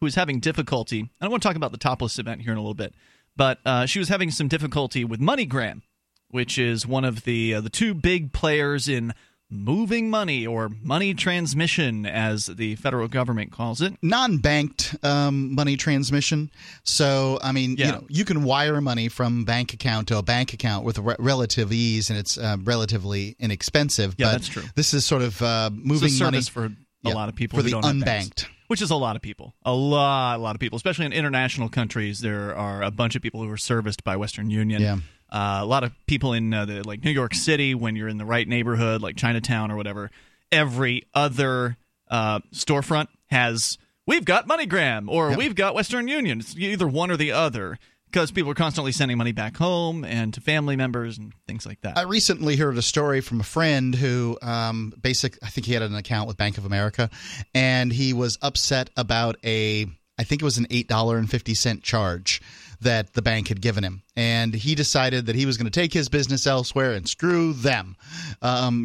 who was having difficulty. I want to talk about the Topless event here in a little bit. But she was having some difficulty with MoneyGram, which is one of the two big players in moving money, or money transmission, as the federal government calls it. Non-banked money transmission. So, I mean, you can wire money from bank account to a bank account with relative ease, and it's relatively inexpensive. Yeah, but that's true. This is sort of moving money. It's a service for a lot of people. For the unbanked. Which is a lot of people. A lot of people. Especially in international countries, there are a bunch of people who are serviced by Western Union. Yeah. A lot of people in New York City, when you're in the right neighborhood, like Chinatown or whatever, every other storefront has, we've got MoneyGram or we've got Western Union. It's either one or the other, because people are constantly sending money back home and to family members and things like that. I recently heard a story from a friend who I think he had an account with Bank of America, and he was upset about I think it was an $8.50 charge that the bank had given him. And he decided that he was going to take his business elsewhere and screw them. I'm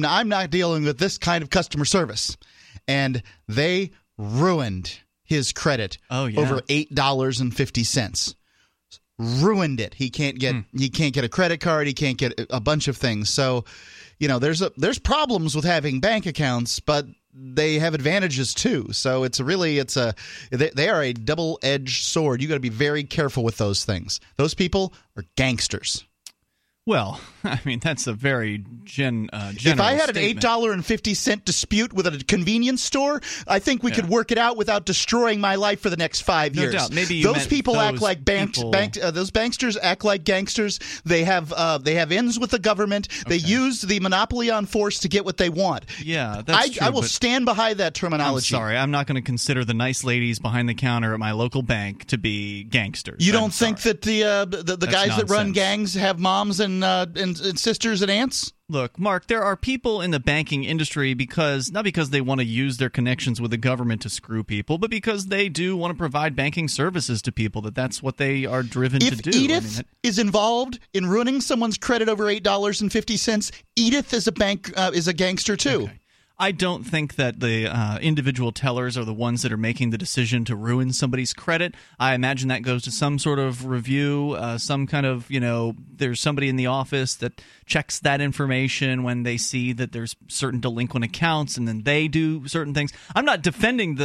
not dealing with this kind of customer service. And they ruined his credit over $8.50. Ruined it. He can't get a credit card. He can't get a bunch of things. So, there's problems with having bank accounts, but they have advantages too, so they are a double-edged sword. You got to be very careful with those things. Those people are gangsters. Well, I mean, that's a very general. If I had an $8.50 dispute with a convenience store, I think we could work it out without destroying my life for the next 5 years. No doubt. Maybe those people act like those banksters act like gangsters. They have ends with the government. Okay. They use the monopoly on force to get what they want. Yeah, that's true. I will stand behind that terminology. I'm sorry, I'm not going to consider the nice ladies behind the counter at my local bank to be gangsters. You don't think that the guys that run gangs have moms and sisters and aunts? Look, Mark, there are people in the banking industry not because they want to use their connections with the government to screw people, but because they do want to provide banking services to people. That's what they are driven to do. If Edith is involved in ruining someone's credit over $8.50, Edith is a gangster too. Okay. I don't think that the individual tellers are the ones that are making the decision to ruin somebody's credit. I imagine that goes to some sort of review, some kind of, there's somebody in the office that checks that information when they see that there's certain delinquent accounts, and then they do certain things. I'm not defending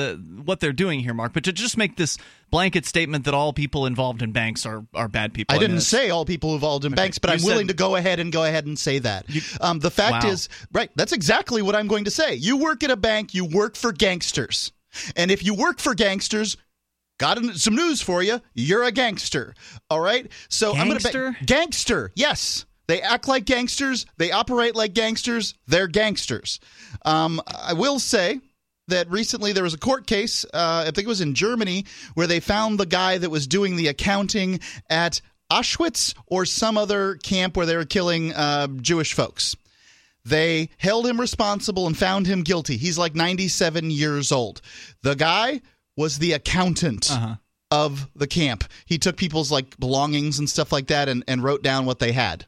what they're doing here, Mark, but to just make this blanket statement that all people involved in banks are bad people. I didn't say all people involved in banks, but I'm willing to go ahead and say that. The fact is, right, that's exactly what I'm going to say. You work at a bank, you work for gangsters. And if you work for gangsters, got some news for you, you're a gangster. All right? So gangster? Gangster, yes. They act like gangsters. They operate like gangsters. They're gangsters. I will say that recently there was a court case, I think it was in Germany, where they found the guy that was doing the accounting at Auschwitz or some other camp where they were killing Jewish folks. They held him responsible and found him guilty. He's like 97 years old. The guy was the accountant. of the camp. He took people's like belongings and stuff like that and wrote down what they had.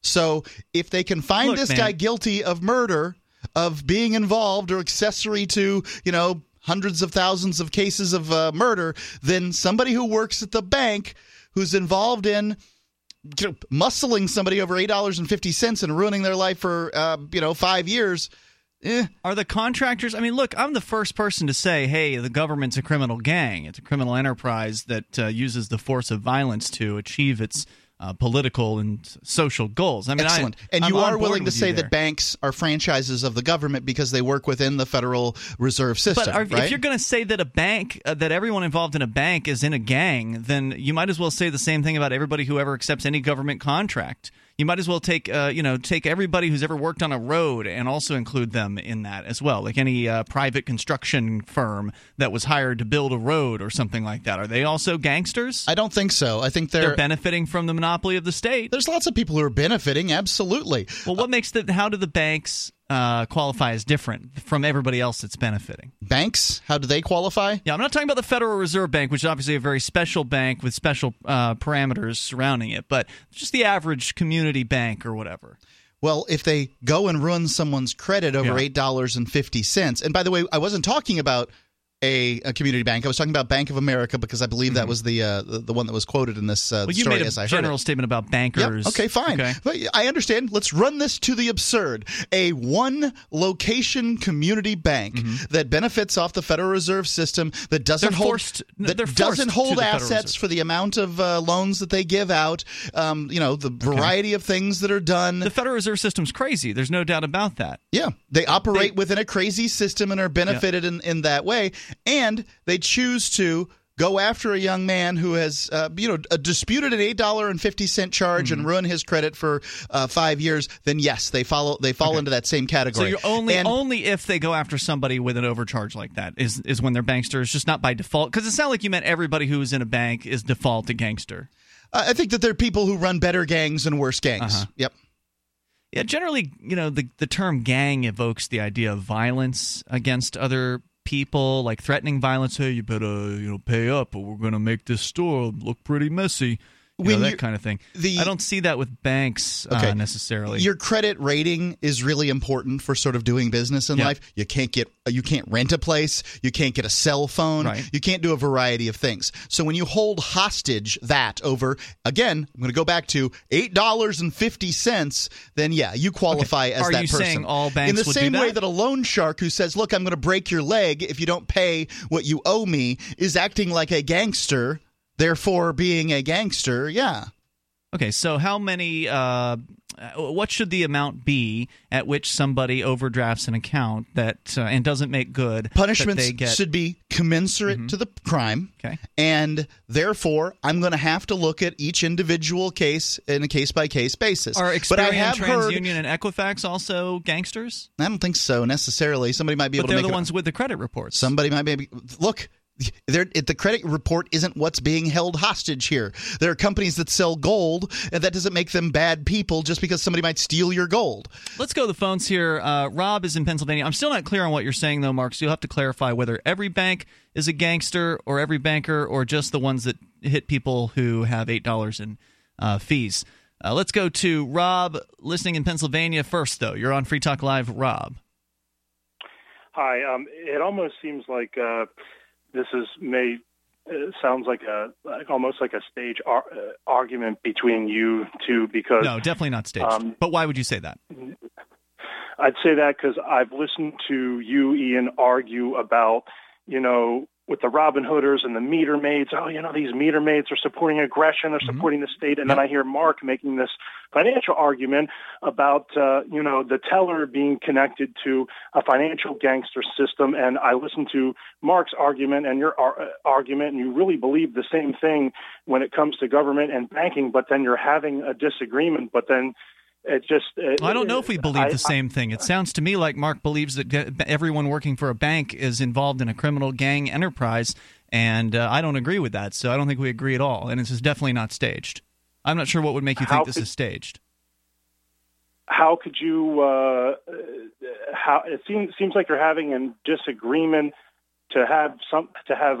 So if they can find guy guilty of murder, of being involved or accessory to, you know, hundreds of thousands of cases of murder, then somebody who works at the bank who's involved in muscling somebody over $8.50 and ruining their life for, 5 years. Are the contractors? I mean, look, I'm the first person to say, hey, the government's a criminal gang. It's a criminal enterprise that uses the force of violence to achieve its political and social goals. I mean, excellent. And you are willing to say that banks are franchises of the government because they work within the Federal Reserve System. But if you're going to say that a bank, that everyone involved in a bank is in a gang, then you might as well say the same thing about everybody who ever accepts any government contract. You might as well take everybody who's ever worked on a road and also include them in that as well. Like any private construction firm that was hired to build a road or something like that. Are they also gangsters? I don't think so. I think they're benefiting from the monopoly of the state. There's lots of people who are benefiting, absolutely. Well, what makes the – how do the banks qualify as different from everybody else that's benefiting? Banks? How do they qualify? Yeah, I'm not talking about the Federal Reserve Bank, which is obviously a very special bank with special parameters surrounding it, but just the average community bank or whatever. Well, if they go and ruin someone's credit over $8.50 – and by the way, I wasn't talking about a community bank. I was talking about Bank of America because I believe that was the one that was quoted in this story. You made a general statement about bankers. Yep. Okay, fine. Okay. But I understand. Let's run this to the absurd. A one-location community bank that benefits off the Federal Reserve System, that doesn't hold assets for the amount of loans that they give out. The variety of things that are done. The Federal Reserve System's crazy. There's no doubt about that. Yeah, they operate within a crazy system and are benefited in that way. And they choose to go after a young man who has, disputed an $8.50 charge and ruin his credit for 5 years. Then yes, they fall into that same category. So you're only if they go after somebody with an overcharge like that is when they're banksters, just not by default. Because it sounded like you meant everybody who is in a bank is default a gangster. I think that there are people who run better gangs and worse gangs. Uh-huh. Yep. Yeah, generally, the term gang evokes the idea of violence against other people, like threatening violence. Hey, you better pay up, or we're going to make this store look pretty messy. That kind of thing. I don't see that with banks necessarily. Your credit rating is really important for sort of doing business in life. You can't rent a place. You can't get a cell phone. Right. You can't do a variety of things. So when you hold hostage that over, again, I'm going to go back to $8.50, then you qualify as that person. Are you saying all banks in the same way that a loan shark who says, look, I'm going to break your leg if you don't pay what you owe me is acting like a gangster, therefore being a gangster? Yeah. Okay, so how many what should the amount be at which somebody overdrafts an account that and doesn't make good? Punishments should be commensurate to the crime, and therefore I'm going to have to look at each individual case in a case-by-case basis. Are Experian, TransUnion, and Equifax also gangsters? I don't think so necessarily. Somebody might be able to make it up. But they're the ones with the credit reports. Somebody might be – look – the credit report isn't what's being held hostage here. There are companies that sell gold, and that doesn't make them bad people just because somebody might steal your gold. Let's go to the phones here. Rob is in Pennsylvania. I'm still not clear on what you're saying, though, Mark, so you'll have to clarify whether every bank is a gangster or every banker or just the ones that hit people who have $8 in fees. Let's go to Rob listening in Pennsylvania first, though. You're on Free Talk Live, Rob. Hi. It almost seems like this sounds like almost like a stage argument between you two because no, definitely not staged. But why would you say that? I'd say that because I've listened to you, Ian, argue about with the Robin Hooders and the meter maids. Oh, these meter maids are supporting aggression, they're supporting the state, and then I hear Mark making this financial argument about the teller being connected to a financial gangster system. And I listened to Mark's argument and your argument, and you really believe the same thing when it comes to government and banking. But then you're having a disagreement. But then it just I don't know if we believe the same thing. It sounds to me like Mark believes that everyone working for a bank is involved in a criminal gang enterprise, and I don't agree with that, so I don't think we agree at all, and this is definitely not staged. I'm not sure what would make you think this is staged. How could you it seems like you're having a disagreement to have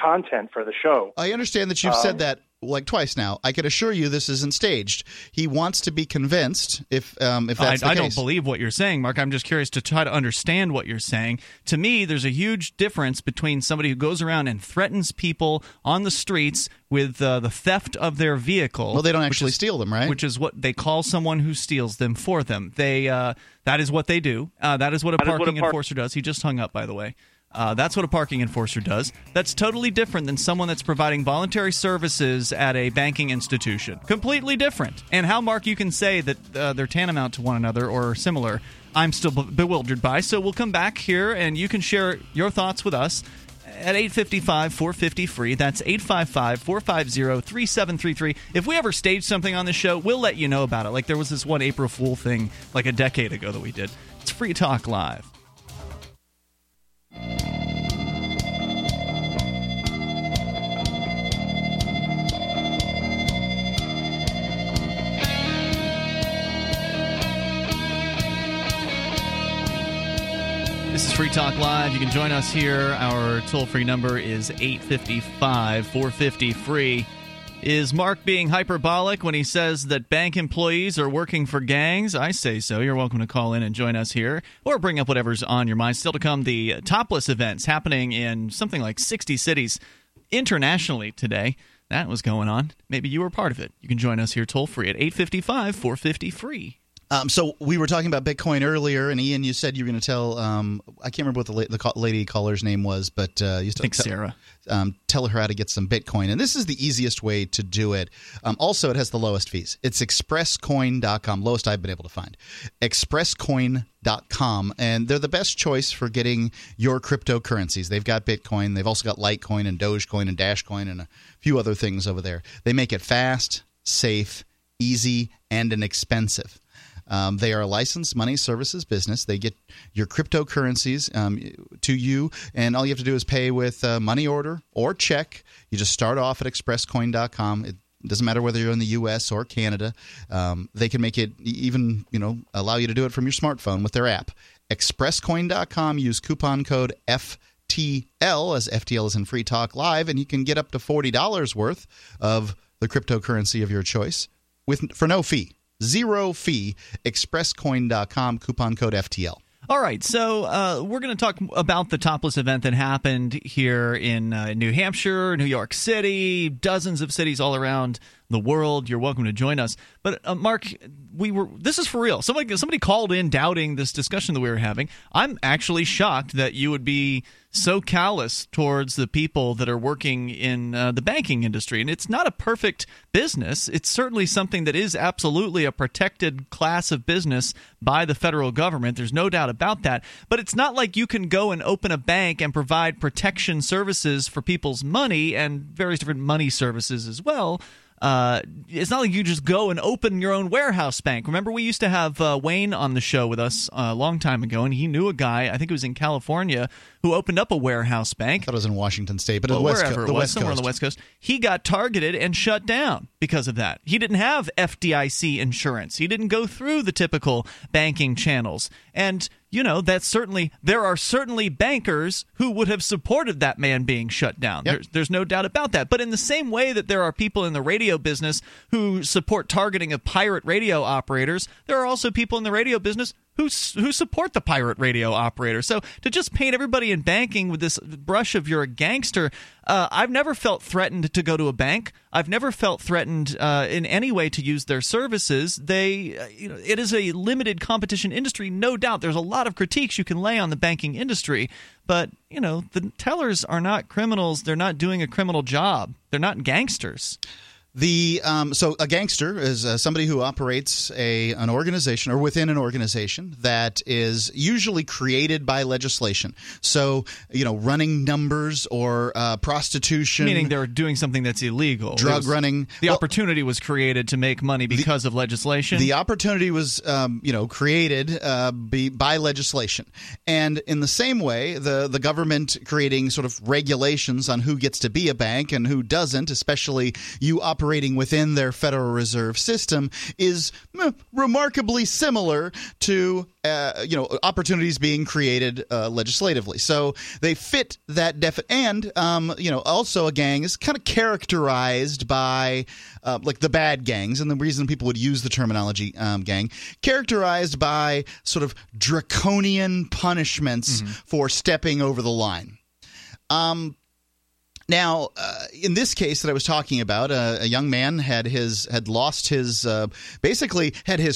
content for the show. I understand that you've said that like twice now. I can assure you this isn't staged. He wants to be convinced if that's the case. I don't believe what you're saying, Mark. I'm just curious to try to understand what you're saying. To me, there's a huge difference between somebody who goes around and threatens people on the streets with the theft of their vehicle. Well, they don't actually steal them, right? Which is what they call someone who steals them for them. That is what they do. That is what a parking enforcer does. He just hung up, by the way. That's what a parking enforcer does. That's totally different than someone that's providing voluntary services at a banking institution. Completely different. And how, Mark, you can say that they're tantamount to one another or similar, I'm still bewildered by. So we'll come back here and you can share your thoughts with us at 855-450-FREE. That's 855-450-3733. If we ever stage something on this show, we'll let you know about it. Like there was this one April Fool thing like a decade ago that we did. It's Free Talk Live. This is Free Talk Live. You can join us here. Our toll-free number is 855-450-FREE. Is Mark being hyperbolic when he says that bank employees are working for gangs? I say so. You're welcome to call in and join us here or bring up whatever's on your mind. Still to come, the Topless events happening in something like 60 cities internationally today. That was going on. Maybe you were part of it. You can join us here toll-free at 855-450-FREE. So we were talking about Bitcoin earlier, and Ian, you said you were going to tell I can't remember what the lady caller's name was, but you still think Sarah. Tell her how to get some Bitcoin. And this is the easiest way to do it. Also, it has the lowest fees. It's ExpressCoin.com, lowest I've been able to find. ExpressCoin.com, and they're the best choice for getting your cryptocurrencies. They've got Bitcoin. They've also got Litecoin and Dogecoin and Dashcoin and a few other things over there. They make it fast, safe, easy, and inexpensive. They are a licensed money services business. They get your cryptocurrencies to you, and all you have to do is pay with money order or check. You just start off at expresscoin.com. It doesn't matter whether you're in the U.S. or Canada. They can make it even, allow you to do it from your smartphone with their app. Expresscoin.com. Use coupon code FTL, as FTL is in Free Talk Live, and you can get up to $40 worth of the cryptocurrency of your choice for no fee. Zero fee, expresscoin.com, coupon code FTL. All right, so we're going to talk about the Topless event that happened here in New Hampshire, New York City, dozens of cities all around the world. You're welcome to join us. But, Mark, this is for real. Somebody called in doubting this discussion that we were having. I'm actually shocked that you would be so callous towards the people that are working in the banking industry. And it's not a perfect business. It's certainly something that is absolutely a protected class of business by the federal government. There's no doubt about that. But it's not like you can go and open a bank and provide protection services for people's money and various different money services as well. It's not like you just go and open your own warehouse bank. Remember, we used to have Wayne on the show with us a long time ago, and he knew a guy, I think it was in California, who opened up a warehouse bank. I thought it was in Washington State, but somewhere on the West Coast. He got targeted and shut down because of that. He didn't have FDIC insurance. He didn't go through the typical banking channels. And there are certainly bankers who would have supported that man being shut down. Yep. There's no doubt about that. But in the same way that there are people in the radio business who support targeting of pirate radio operators, there are also people in the radio business who support the pirate radio operator. So to just paint everybody in banking with this brush of you're a gangster, I've never felt threatened to go to a bank. I've never felt threatened in any way to use their services. It is a limited competition industry, no doubt. There's a lot of critiques you can lay on the banking industry, but the tellers are not criminals. They're not doing a criminal job. They're not gangsters. So a gangster is somebody who operates an organization or within an organization that is usually created by legislation. So, running numbers or prostitution. Meaning they're doing something that's illegal. Drug running. The opportunity was created to make money because of legislation. The opportunity was, created by legislation. And in the same way, the government creating sort of regulations on who gets to be a bank and who doesn't, especially you operate operating within their Federal Reserve system is remarkably similar to opportunities being created legislatively. So they fit that and also a gang is kind of characterized by like the bad gangs, and the reason people would use the terminology gang, characterized by sort of draconian punishments for stepping over the line. Now, in this case that I was talking about, a young man had lost his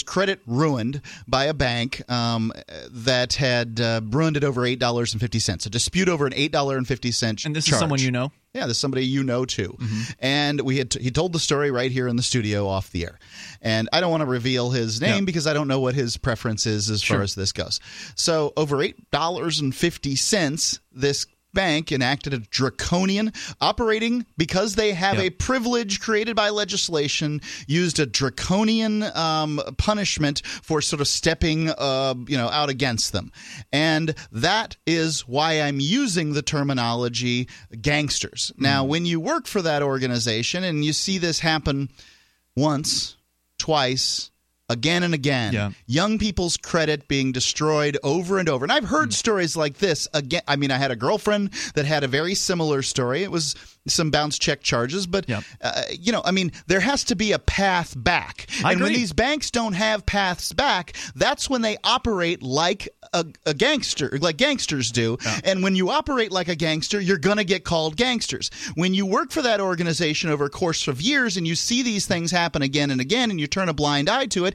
credit ruined by a bank that had ruined it over $8.50. A dispute over an $8.50 charge. And this is someone you know? Yeah, there's somebody you know too. Mm-hmm. And he told the story right here in the studio off the air. And I don't want to reveal his name because I don't know what his preference is as far as this goes. So over $8.50, this bank enacted a draconian operating because they have a privilege created by legislation, used a draconian punishment for sort of stepping out against them. And that is why I'm using the terminology gangsters. Now, when you work for that organization and you see this happen once, twice, again and again, young people's credit being destroyed over and over. And I've heard stories like this again. I mean, I had a girlfriend that had a very similar story. It was some bounce check charges, but there has to be a path back. I agree. When these banks don't have paths back, that's when they operate like a gangster, like gangsters do. Yeah. And when you operate like a gangster, you're going to get called gangsters. When you work for that organization over a course of years and you see these things happen again and again and you turn a blind eye to it,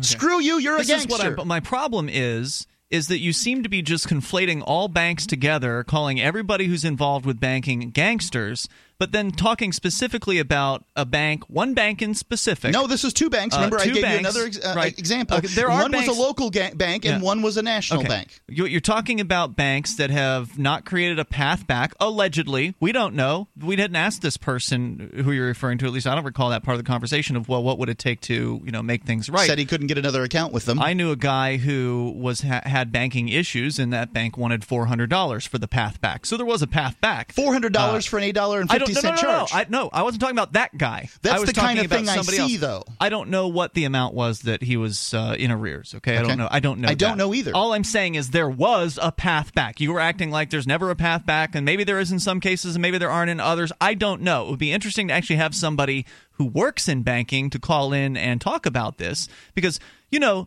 screw you, you're a gangster. My problem is that you seem to be just conflating all banks together, calling everybody who's involved with banking gangsters, but then talking specifically about a bank, one bank in specific. No, this is two banks. Remember, I gave you another example. Okay, one was a local bank and one was a national bank. You're talking about banks that have not created a path back, allegedly. We don't know. We didn't ask this person who you're referring to. At least I don't recall that part of the conversation of, well, what would it take to make things right? Said he couldn't get another account with them. I knew a guy who had banking issues, and that bank wanted $400 for the path back. So there was a path back. $400 for an $8.50 charge. No, I wasn't talking about that guy. That's the kind of thing I see, though. I don't know what the amount was that he was in arrears, okay? I don't know either. All I'm saying is there was a path back. You were acting like there's never a path back, and maybe there is in some cases, and maybe there aren't in others. I don't know. It would be interesting to actually have somebody who works in banking to call in and talk about this, because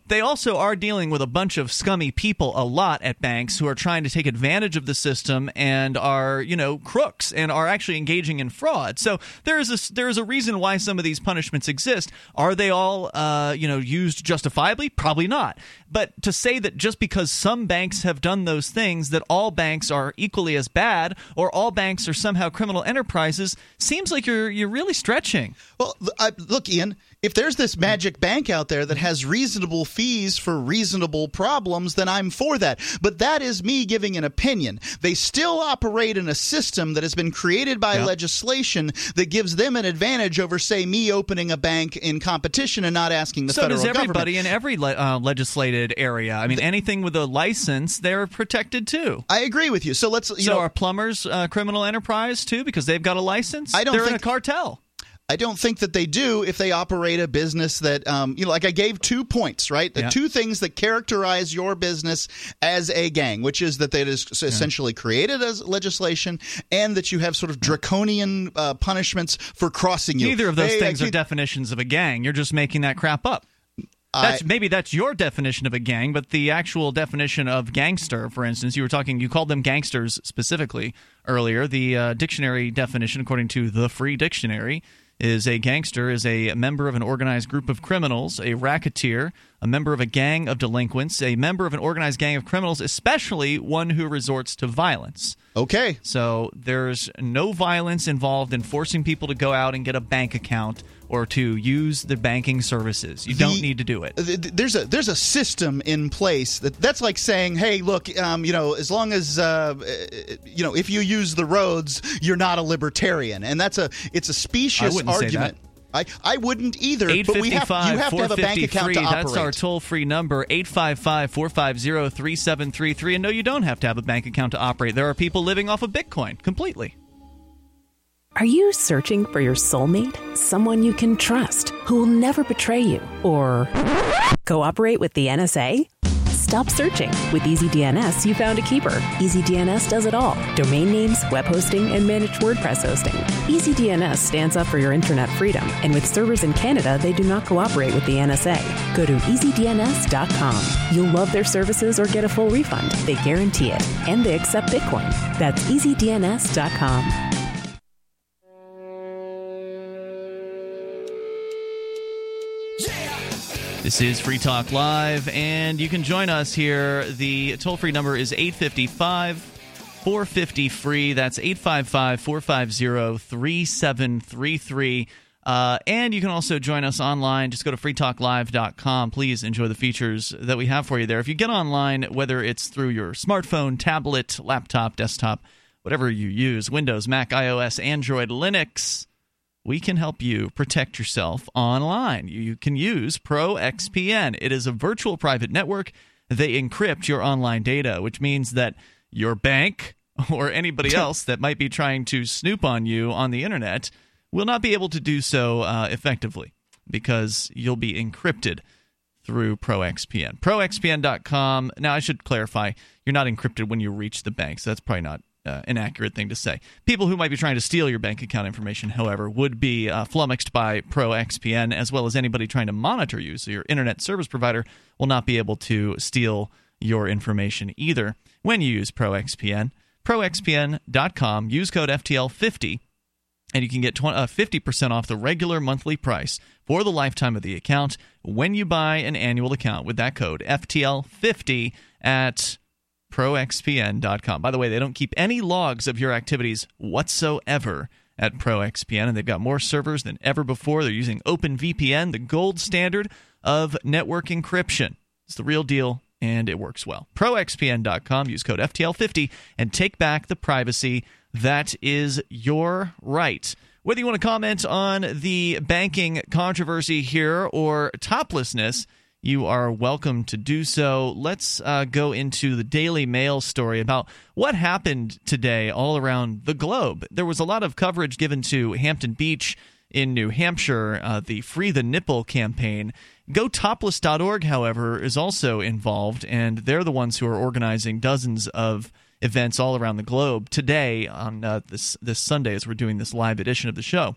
they also are dealing with a bunch of scummy people a lot at banks who are trying to take advantage of the system and are, crooks and are actually engaging in fraud. So there is a reason why some of these punishments exist. Are they all, used justifiably? Probably not. But to say that just because some banks have done those things that all banks are equally as bad or all banks are somehow criminal enterprises seems like you're really stretching. Well, look, Ian, if there's this magic bank out there that has reasonable fees for reasonable problems, then I'm for that. But that is me giving an opinion. They still operate in a system that has been created by legislation that gives them an advantage over, say, me opening a bank in competition and not asking the federal government. So does everybody in every legislated area. I mean, anything with a license, they're protected too. I agree with you. So let's. So are plumbers criminal enterprise too because they've got a license? They're in a cartel. I don't think that they do if they operate a business that, like I gave 2 points, right? The two things that characterize your business as a gang, which is that it is essentially created as legislation and that you have sort of draconian punishments for crossing you. Neither of those things are definitions of a gang. You're just making that crap up. Maybe that's your definition of a gang, but the actual definition of gangster, for instance, you called them gangsters specifically earlier. The dictionary definition, according to the Free Dictionary, is a gangster is a member of an organized group of criminals, a racketeer, a member of a gang of delinquents, a member of an organized gang of criminals, especially one who resorts to violence. Okay. So there's no violence involved in forcing people to go out and get a bank account or to use the banking services. You don't need to do it. There's a system in place that's like saying, hey, look, as long as if you use the roads, you're not a libertarian, and it's a specious argument. I wouldn't say that. I wouldn't either, but you have to have a bank account to operate. That's our toll-free number, 855-450-3733. And no, you don't have to have a bank account to operate. There are people living off of Bitcoin completely. Are you searching for your soulmate? Someone you can trust, who will never betray you or cooperate with the NSA? Stop searching. With EasyDNS, you found a keeper. EasyDNS does it all. Domain names, web hosting, and managed WordPress hosting. EasyDNS stands up for your internet freedom. And with servers in Canada, they do not cooperate with the NSA. Go to EasyDNS.com. You'll love their services or get a full refund. They guarantee it. And they accept Bitcoin. That's EasyDNS.com. This is Free Talk Live, and you can join us here. The toll-free number is 855-450-FREE. That's 855-450-3733. And you can also join us online. Just go to freetalklive.com. Please enjoy the features that we have for you there. If you get online, whether it's through your smartphone, tablet, laptop, desktop, whatever you use, Windows, Mac, iOS, Android, Linux, we can help you protect yourself online. You can use ProXPN. It is a virtual private network. They encrypt your online data, which means that your bank or anybody else that might be trying to snoop on you on the internet will not be able to do so effectively, because you'll be encrypted through ProXPN. ProXPN.com. Now, I should clarify, you're not encrypted when you reach the bank, so that's probably not an accurate thing to say. People who might be trying to steal your bank account information, however, would be flummoxed by ProXPN, as well as anybody trying to monitor you. So your internet service provider will not be able to steal your information either when you use ProXPN. ProXPN.com. Use code FTL50, and you can get 50% off the regular monthly price for the lifetime of the account when you buy an annual account with that code FTL50 at ProXPN.com. By the way, they don't keep any logs of your activities whatsoever at ProXPN, and they've got more servers than ever before. They're using OpenVPN, the gold standard of network encryption. It's the real deal, and it works well. ProXPN.com. Use code FTL50 and take back the privacy that is your right. Whether you want to comment on the banking controversy here or toplessness, you are welcome to do so. Let's go into the Daily Mail story about what happened today all around the globe. There was a lot of coverage given to Hampton Beach in New Hampshire, the Free the Nipple campaign. GoTopless.org, however, is also involved, and they're the ones who are organizing dozens of events all around the globe today on this Sunday, as we're doing this live edition of the show.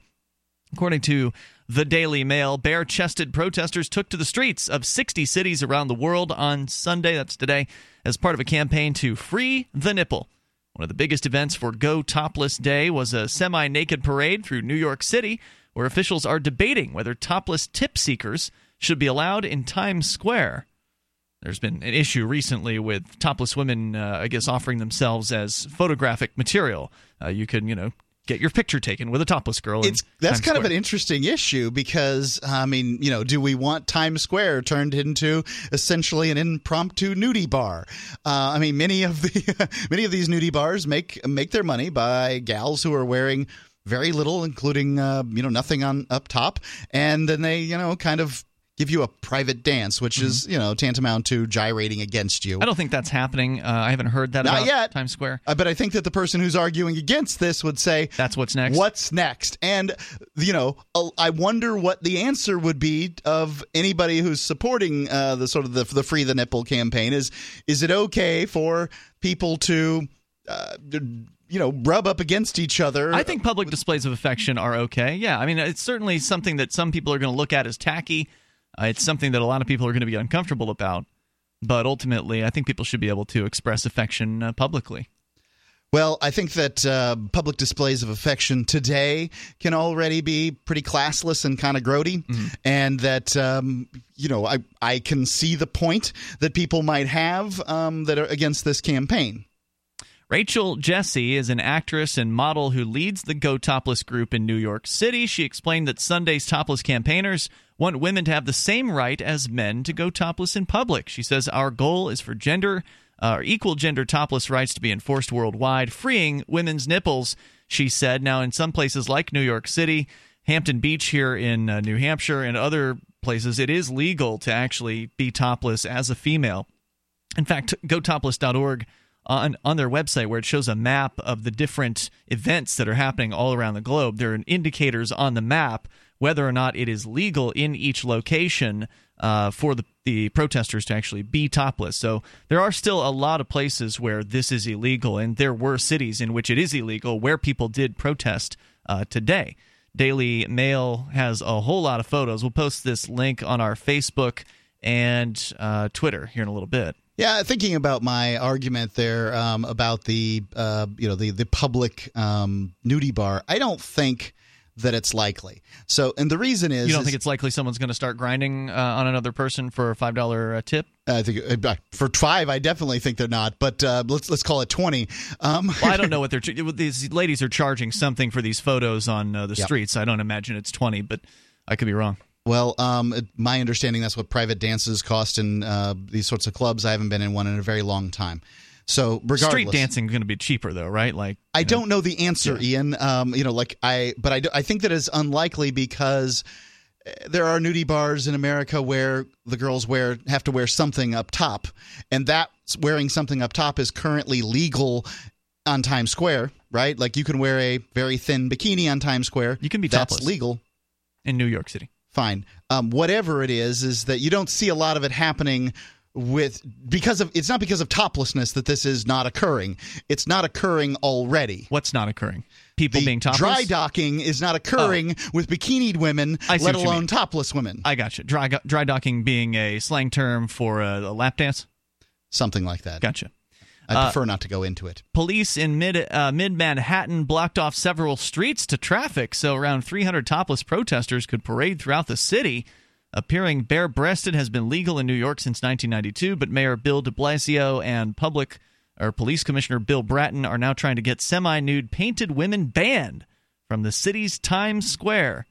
According to the Daily Mail, bare-chested protesters took to the streets of 60 cities around the world on Sunday, that's today, as part of a campaign to free the nipple. One of the biggest events for Go Topless Day was a semi-naked parade through New York City, where officials are debating whether topless tip seekers should be allowed in Times Square. There's been an issue recently with topless women, offering themselves as photographic material. You can, get your picture taken with a topless girl. That's kind of an interesting issue because, do we want Times Square turned into essentially an impromptu nudie bar? Many of these nudie bars make their money by gals who are wearing very little, including nothing on up top, and then they kind of give you a private dance, which is, tantamount to gyrating against you. I don't think that's happening. I haven't heard that about yet. Times Square. But I think that the person who's arguing against this would say, that's what's next. What's next? And, I wonder what the answer would be of anybody who's supporting the Free the Nipple campaign. Is it okay for people to rub up against each other? I think public displays of affection are okay. Yeah, it's certainly something that some people are going to look at as tacky. It's something that a lot of people are going to be uncomfortable about, but ultimately I think people should be able to express affection publicly. Well, I think that public displays of affection today can already be pretty classless and kind of grody, and that I can see the point that people might have that are against this campaign. Rachel Jesse is an actress and model who leads the Go Topless group in New York City. She explained that Sunday's topless campaigners want women to have the same right as men to go topless in public. She says, our goal is for equal gender topless rights to be enforced worldwide, freeing women's nipples, she said. Now, in some places like New York City, Hampton Beach here in New Hampshire, and other places, it is legal to actually be topless as a female. In fact, GoTopless.org on their website where it shows a map of the different events that are happening all around the globe. There are indicators on the map whether or not it is legal in each location for the protesters to actually be topless. So there are still a lot of places where this is illegal, and there were cities in which it is illegal where people did protest today. Daily Mail has a whole lot of photos. We'll post this link on our Facebook and Twitter here in a little bit. Yeah, thinking about my argument there about the the public nudie bar, I don't think that it's likely. So, and the reason is you don't think it's likely someone's going to start grinding on another person for a $5 tip. I think for $5, I definitely think they're not. But let's call it $20. Well, I don't know what these ladies are charging something for these photos on the streets. I don't imagine it's $20, but I could be wrong. Well, my understanding, that's what private dances cost in these sorts of clubs. I haven't been in one in a very long time. So regardless, street dancing is going to be cheaper, though, right? Like I don't know the answer, Ian. I think that is unlikely because there are nudie bars in America where the girls have to wear something up top, and that wearing something up top is currently legal on Times Square, right? Like you can wear a very thin bikini on Times Square. You can be topless. That's legal in New York City. Fine. Whatever it is that you don't see a lot of it happening it's not because of toplessness that this is not occurring. It's not occurring already. What's not occurring? People being topless? Dry docking is not occurring with bikinied women, let alone topless women. I gotcha. Dry docking being a slang term for a lap dance? Something like that. Gotcha. I prefer not to go into it. Police in mid-Manhattan blocked off several streets to traffic, so around 300 topless protesters could parade throughout the city. Appearing bare-breasted has been legal in New York since 1992, but Mayor Bill de Blasio and Police Commissioner Bill Bratton are now trying to get semi-nude painted women banned from the city's Times Square.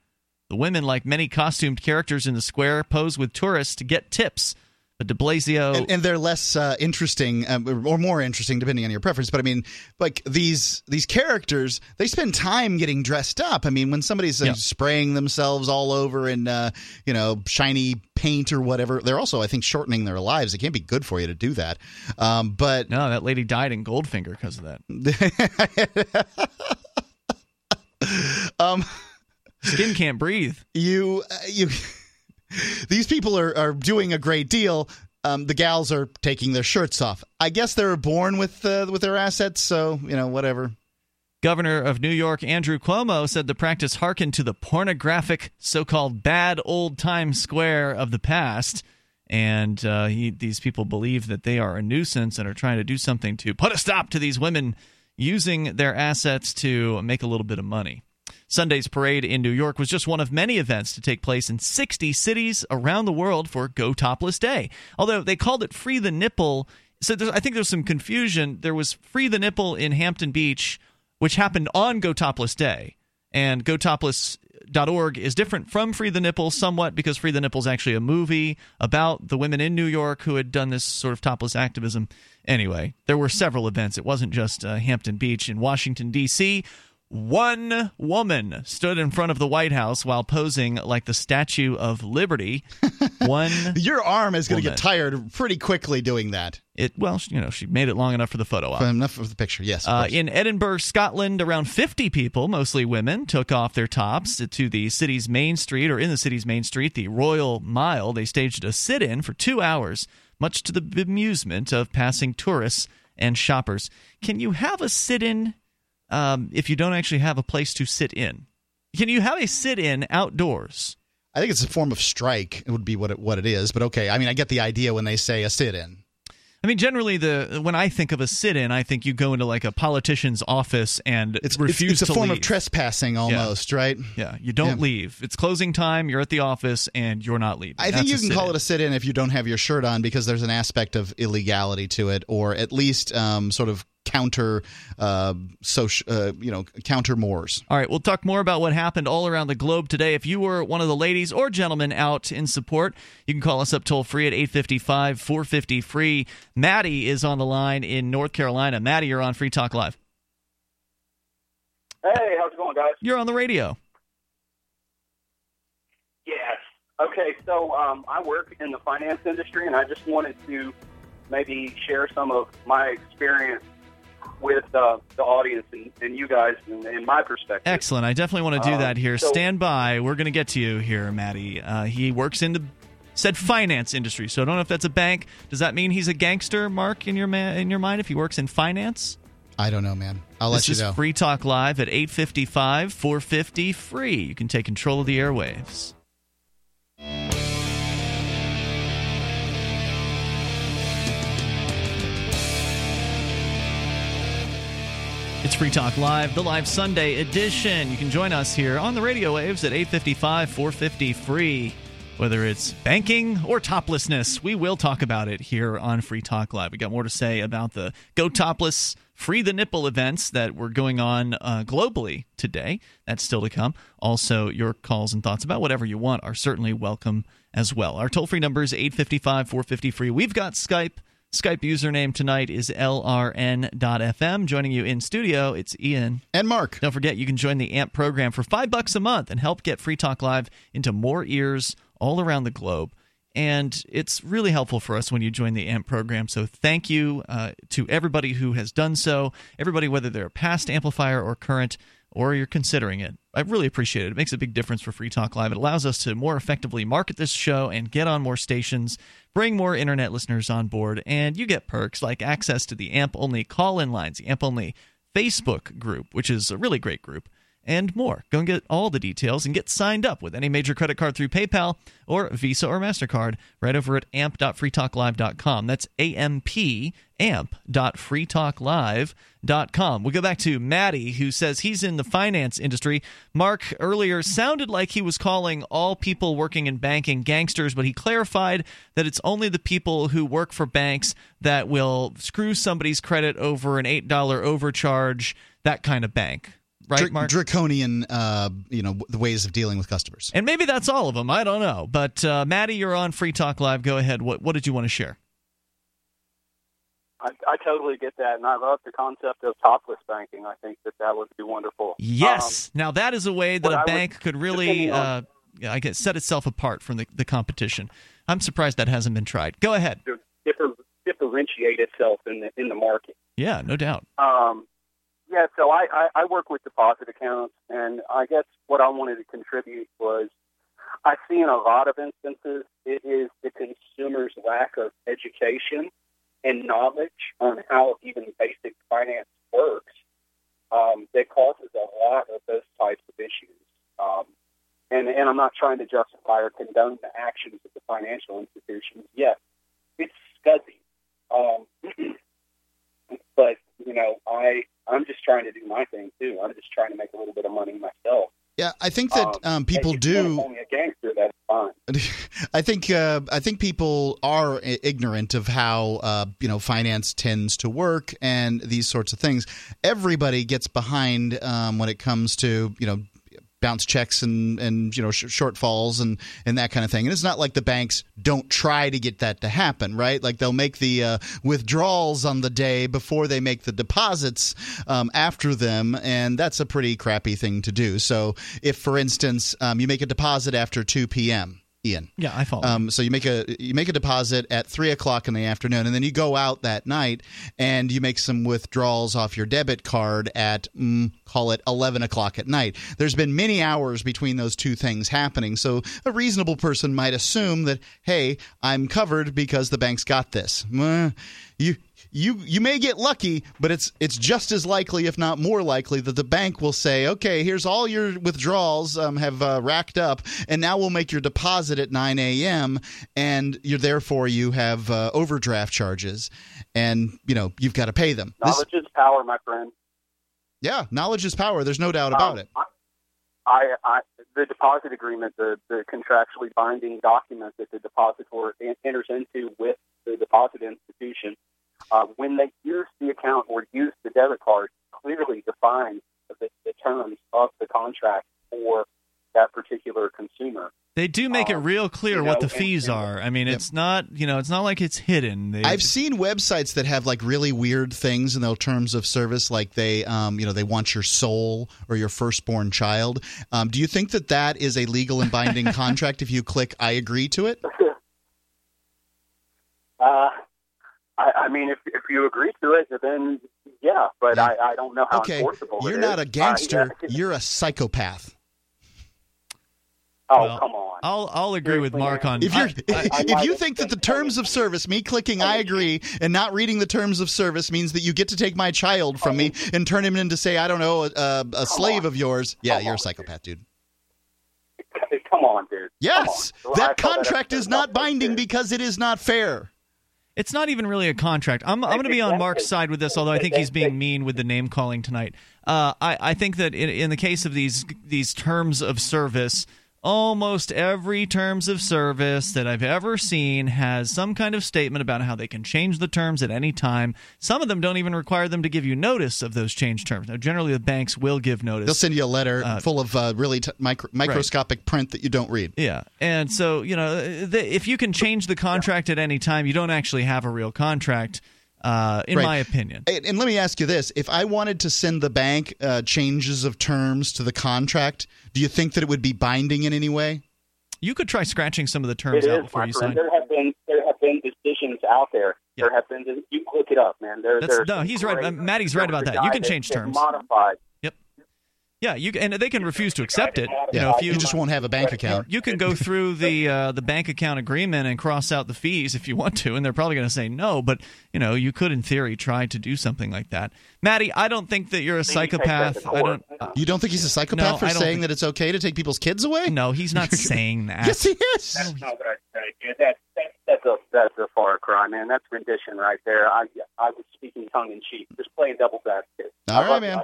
The women, like many costumed characters in the square, pose with tourists to get tips. But de Blasio... And they're less interesting or more interesting, depending on your preference. But, I mean, like these characters, they spend time getting dressed up. I mean, when somebody's spraying themselves all over in, shiny paint or whatever, they're also, I think, shortening their lives. It can't be good for you to do that. But no, that lady died in Goldfinger because of that. Skin can't breathe. These people are doing a great deal. The gals are taking their shirts off. I guess they're born with their assets, so, whatever. Governor of New York Andrew Cuomo said the practice hearkened to the pornographic, so-called bad old Times Square of the past. And these people believe that they are a nuisance and are trying to do something to put a stop to these women using their assets to make a little bit of money. Sunday's parade in New York was just one of many events to take place in 60 cities around the world for Go Topless Day. Although they called it Free the Nipple, so I think there's some confusion. There was Free the Nipple in Hampton Beach, which happened on Go Topless Day, and GoTopless.org is different from Free the Nipple somewhat because Free the Nipple is actually a movie about the women in New York who had done this sort of topless activism. Anyway, there were several events. It wasn't just Hampton Beach in Washington, D.C., one woman stood in front of the White House while posing like the Statue of Liberty. Your arm is going to get tired pretty quickly doing that. She made it long enough for the photo op. Enough of the picture, yes. In Edinburgh, Scotland, around 50 people, mostly women, took off their tops to the city's main street, or in the city's main street, the Royal Mile. They staged a sit-in for 2 hours, much to the amusement of passing tourists and shoppers. Can you have a sit-in if you don't actually have a place to sit in? Can you have a sit-in outdoors? I think it's a form of strike. It would be what it is. But okay, I mean, I get the idea when they say a sit-in. I mean, generally, when I think of a sit-in, I think you go into like a politician's office and refuse to leave. It's a form of trespassing almost, right? Yeah, you don't leave. It's closing time, you're at the office, and you're not leaving. I think you can call it a sit-in if you don't have your shirt on because there's an aspect of illegality to it, or at least sort of counter mores. All right, we'll talk more about what happened all around the globe today. If you were one of the ladies or gentlemen out in support, you can call us up toll free at 855-450-FREE. Maddie is on the line in North Carolina. Maddie, you're on Free Talk Live. Hey, how's it going, guys? You're on the radio. Yes. Okay, so I work in the finance industry, and I just wanted to maybe share some of my experience with the audience and you guys and my perspective. Excellent. I definitely want to do that here. So, stand by. We're going to get to you here, Maddie. He works in the said finance industry, so I don't know if that's a bank. Does that mean he's a gangster, Mark, in your mind, if he works in finance? I don't know, man. I'll let you know. This is Free Talk Live at 855 450 free. You can take control of the airwaves. It's Free Talk Live, the live Sunday edition. You can join us here on the radio waves at 855-450-FREE. Whether it's banking or toplessness, we will talk about it here on Free Talk Live. We got more to say about the Go Topless, Free the Nipple events that were going on globally today. That's still to come. Also, your calls and thoughts about whatever you want are certainly welcome as well. Our toll-free number is 855-450-FREE. We've got Skype. Skype username tonight is LRN.FM. Joining you in studio, it's Ian. And Mark. Don't forget, you can join the AMP program for $5 a month and help get Free Talk Live into more ears all around the globe. And it's really helpful for us when you join the AMP program. So thank you to everybody who has done so. Everybody, whether they're a past amplifier or current, or you're considering it. I really appreciate it. It makes a big difference for Free Talk Live. It allows us to more effectively market this show and get on more stations, bring more internet listeners on board, and you get perks like access to the AMP-only call-in lines, the AMP-only Facebook group, which is a really great group, and more. Go and get all the details and get signed up with any major credit card through PayPal or Visa or MasterCard right over at amp.freetalklive.com. That's A-M-P, amp.freetalklive.com. We go back to Maddie, who says he's in the finance industry. Mark earlier sounded like he was calling all people working in banking gangsters, but he clarified that it's only the people who work for banks that will screw somebody's credit over an $8 overcharge, that kind of bank. Right, Mark? Draconian, the ways of dealing with customers. And maybe that's all of them. I don't know. But Maddie, you're on Free Talk Live. Go ahead. What did you want to share? I totally get that, and I love the concept of topless banking. I think that would be wonderful. Yes. Now, that is a way that a bank could really set itself apart from the competition. I'm surprised that hasn't been tried. Go ahead. Differentiate itself in the market. Yeah, no doubt. Yeah, so I work with deposit accounts, and I guess what I wanted to contribute was I see in a lot of instances it is the consumer's lack of education and knowledge on how even basic finance works that causes a lot of those types of issues. And I'm not trying to justify or condone the actions of the financial institutions. Yes, it's scuzzy. But, I'm just trying to do my thing, too. I'm just trying to make a little bit of money myself. Yeah, I think that people do. Only a gangster, that's fine. I think people are ignorant of how finance tends to work and these sorts of things. Everybody gets behind when it comes to bounce checks and shortfalls and that kind of thing. And it's not like the banks don't try to get that to happen, right? Like they'll make the withdrawals on the day before they make the deposits after them, and that's a pretty crappy thing to do. So if, for instance, you make a deposit after 2 p.m., Ian. Yeah, I follow. So you make a deposit at 3 o'clock in the afternoon, and then you go out that night and you make some withdrawals off your debit card at, call it 11 o'clock at night. There's been many hours between those two things happening. So a reasonable person might assume that, hey, I'm covered because the bank's got this. You may get lucky, but it's just as likely, if not more likely, that the bank will say, okay, here's all your withdrawals have racked up, and now we'll make your deposit at 9 a.m., and you have overdraft charges, and you've got to pay them. Knowledge is power, my friend. Yeah, knowledge is power. There's no doubt about it. The deposit agreement, the contractually binding document that the depositor enters into with the deposit institution, when they use the account or use the debit card, clearly defines the terms of the contract for that particular consumer. They do make it real clear what the fees are. I mean, it's not it's not like it's hidden. I've seen websites that have like really weird things in their terms of service, like they they want your soul or your firstborn child. Do you think that is a legal and binding contract if you click I agree to it? I mean, if you agree to it, then yeah, but yeah. I don't know how enforceable it is. You're not a gangster. Yeah. You're a psychopath. Oh, well, come on. I'll agree with Mark on that. If you think that the terms of service, me clicking I agree and not reading the terms of service means that you get to take my child from me and turn him into, say, I don't know, a slave of yours, yeah, you're a psychopath, dude. Come on, dude. Yes, that contract is not binding because it is not fair. It's not even really a contract. I'm going to be on Mark's side with this, although I think he's being mean with the name calling tonight. I think that in the case of these terms of service, almost every terms of service that I've ever seen has some kind of statement about how they can change the terms at any time. Some of them don't even require them to give you notice of those change terms. Now, generally, the banks will give notice. They'll send you a letter full of really microscopic print that you don't read. Yeah. And so, you know, if you can change the contract at any time, you don't actually have a real contract. In my opinion. And let me ask you this. If I wanted to send the bank changes of terms to the contract, do you think that it would be binding in any way? You could try scratching some of the terms out before you sign. There have been decisions out there. Yeah. There have been – you look it up, man. No, he's right. Maddie's right about that. You can change terms. Modified. Yep. Yeah, and they can refuse to accept it. Yeah. You just won't have a bank account. You can go through the bank account agreement and cross out the fees if you want to, and they're probably going to say no. But you could, in theory, try to do something like that. Maddie, I don't think that you're a psychopath. You don't think he's a psychopath for saying that it's okay to take people's kids away? No, he's not saying that. Yes, he is. That's not what I say, dude. That's a far cry, man. That's rendition right there. I was speaking tongue in cheek, just playing devil's advocate. All right, man.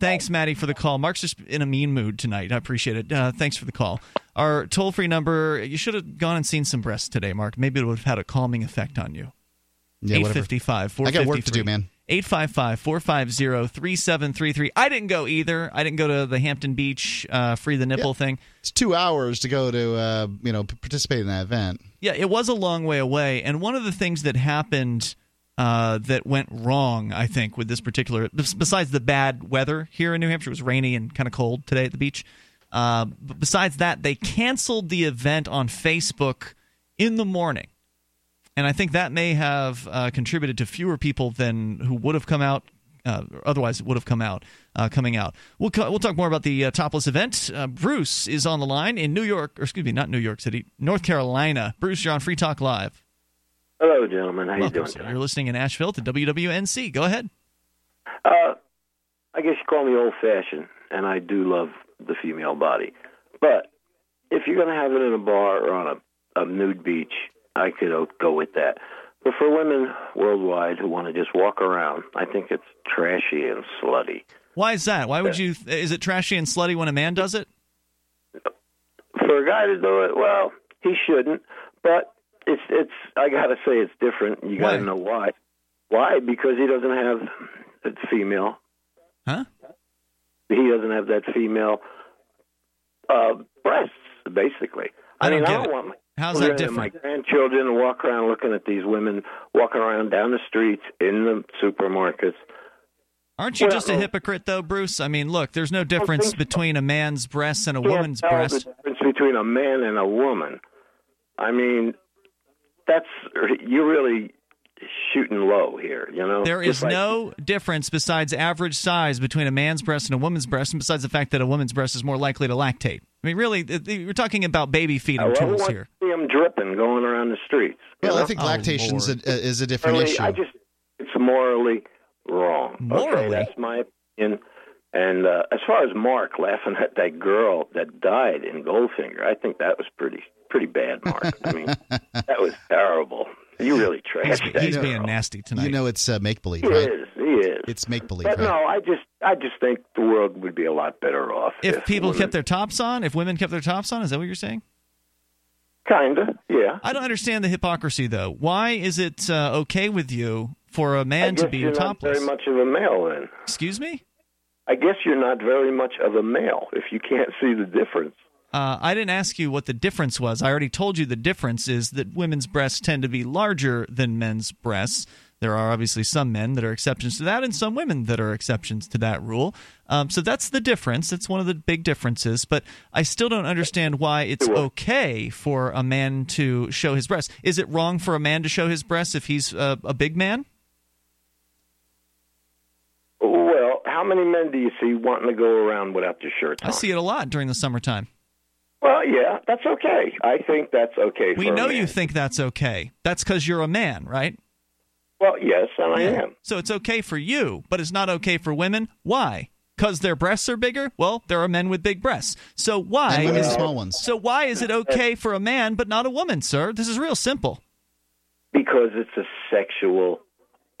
Thanks, Maddie, for the call. Mark's just in a mean mood tonight. I appreciate it. Thanks for the call. Our toll-free number. You should have gone and seen some breasts today, Mark. Maybe it would have had a calming effect on you. Yeah, 855-453. I got work to do, man. 855-450-3733. I didn't go either. I didn't go to the Hampton Beach free the nipple thing. It's 2 hours to go to participate in that event. Yeah, it was a long way away. And one of the things that happened that went wrong, I think, with this particular, besides the bad weather here in New Hampshire, it was rainy and kind of cold today at the beach. But besides that, they canceled the event on Facebook in the morning. And I think that may have contributed to fewer people than who would have come out, otherwise would have come out, coming out. We'll talk more about the topless event. Bruce is on the line in North Carolina. Bruce, you're on Free Talk Live. Hello, gentlemen. How are you doing today? You're listening in Asheville to WWNC. Go ahead. I guess you call me old-fashioned, and I do love the female body. But if you're going to have it in a bar or on a nude beach, I could go with that. But for women worldwide who want to just walk around, I think it's trashy and slutty. Why is that? Why would you? Is it trashy and slutty when a man does it? For a guy to do it, well, he shouldn't. But it's. I gotta say, it's different. You gotta know why. Why? Because he doesn't have that female. Huh? He doesn't have that female breasts, basically. I don't want my How's that different? My grandchildren walk around looking at these women walking around down the streets in the supermarkets. Aren't you just a hypocrite, though, Bruce? I mean, look, there's no difference between a man's breasts and a woman's breasts. There's no difference between a man and a woman. I mean, you're really shooting low here, you know? There is no difference besides average size between a man's breast and a woman's breast, and besides the fact that a woman's breast is more likely to lactate. I mean, really, we're talking about baby feeding tools here. I see them dripping going around the streets. Well, I think lactation is a different issue. It's morally wrong. Morally? Okay, that's my opinion. And as far as Mark laughing at that girl that died in Goldfinger, I think that was pretty bad, Mark. I mean, that was terrible. You really trashed that girl. He's being nasty tonight. You know, it's make-believe, right? He is. It's make-believe. But no, I just think the world would be a lot better off if people kept their tops on. If women kept their tops on, is that what you're saying? Kinda, yeah. I don't understand the hypocrisy, though. Why is it okay with you for a man to be topless? You're not very much of a male, then. Excuse me? I guess you're not very much of a male if you can't see the difference. I didn't ask you what the difference was. I already told you the difference is that women's breasts tend to be larger than men's breasts. There are obviously some men that are exceptions to that and some women that are exceptions to that rule. So that's the difference. That's one of the big differences. But I still don't understand why it's okay for a man to show his breasts. Is it wrong for a man to show his breasts if he's a big man? How many men do you see wanting to go around without their shirts on? I see it a lot during the summertime. Well, yeah, that's okay. I think that's okay. We know you think that's okay. That's because you're a man, right? Well, yes, and I am. So it's okay for you, but it's not okay for women. Why? Because their breasts are bigger? Well, there are men with big breasts. So why and women with small ones. So why is it okay for a man but not a woman, sir? This is real simple. Because it's a sexual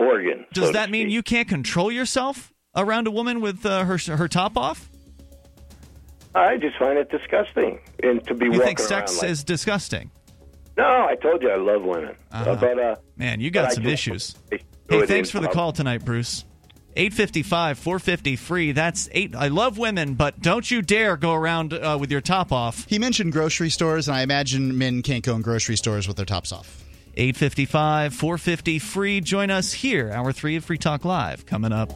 organ. Does that mean you can't control yourself around a woman with her top off? I just find it disgusting, and to be walking around. You think sex is disgusting? No, I told you I love women. Man, you got some issues. Hey, thanks for the call tonight, Bruce. 855-450-FREE. That's eight. I love women, but don't you dare go around with your top off. He mentioned grocery stores, and I imagine men can't go in grocery stores with their tops off. 855-450-FREE. Join us here, Hour 3 of Free Talk Live, coming up.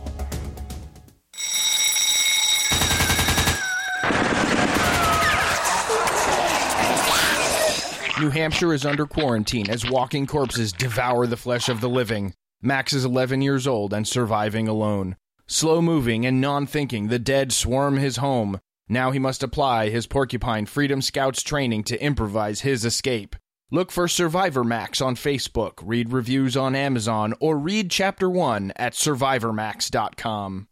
New Hampshire is under quarantine as walking corpses devour the flesh of the living. Max is 11 years old and surviving alone. Slow-moving and non-thinking, the dead swarm his home. Now he must apply his Porcupine Freedom Scouts training to improvise his escape. Look for Survivor Max on Facebook, read reviews on Amazon, or read Chapter 1 at SurvivorMax.com.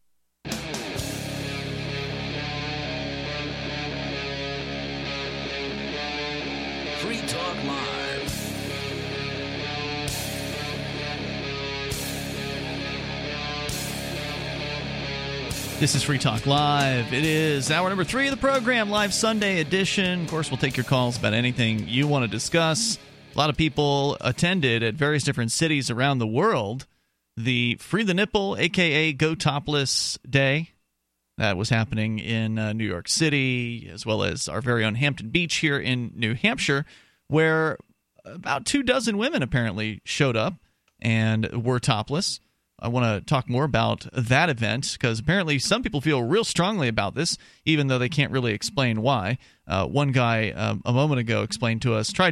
This is Free Talk Live. It is hour number 3 of the program, live Sunday edition. Of course, we'll take your calls about anything you want to discuss. A lot of people attended at various different cities around the world the Free the Nipple, a.k.a. Go Topless Day. That was happening in New York City, as well as our very own Hampton Beach here in New Hampshire, where about 24 women apparently showed up and were topless. I want to talk more about that event because apparently some people feel real strongly about this, even though they can't really explain why. One guy a moment ago tried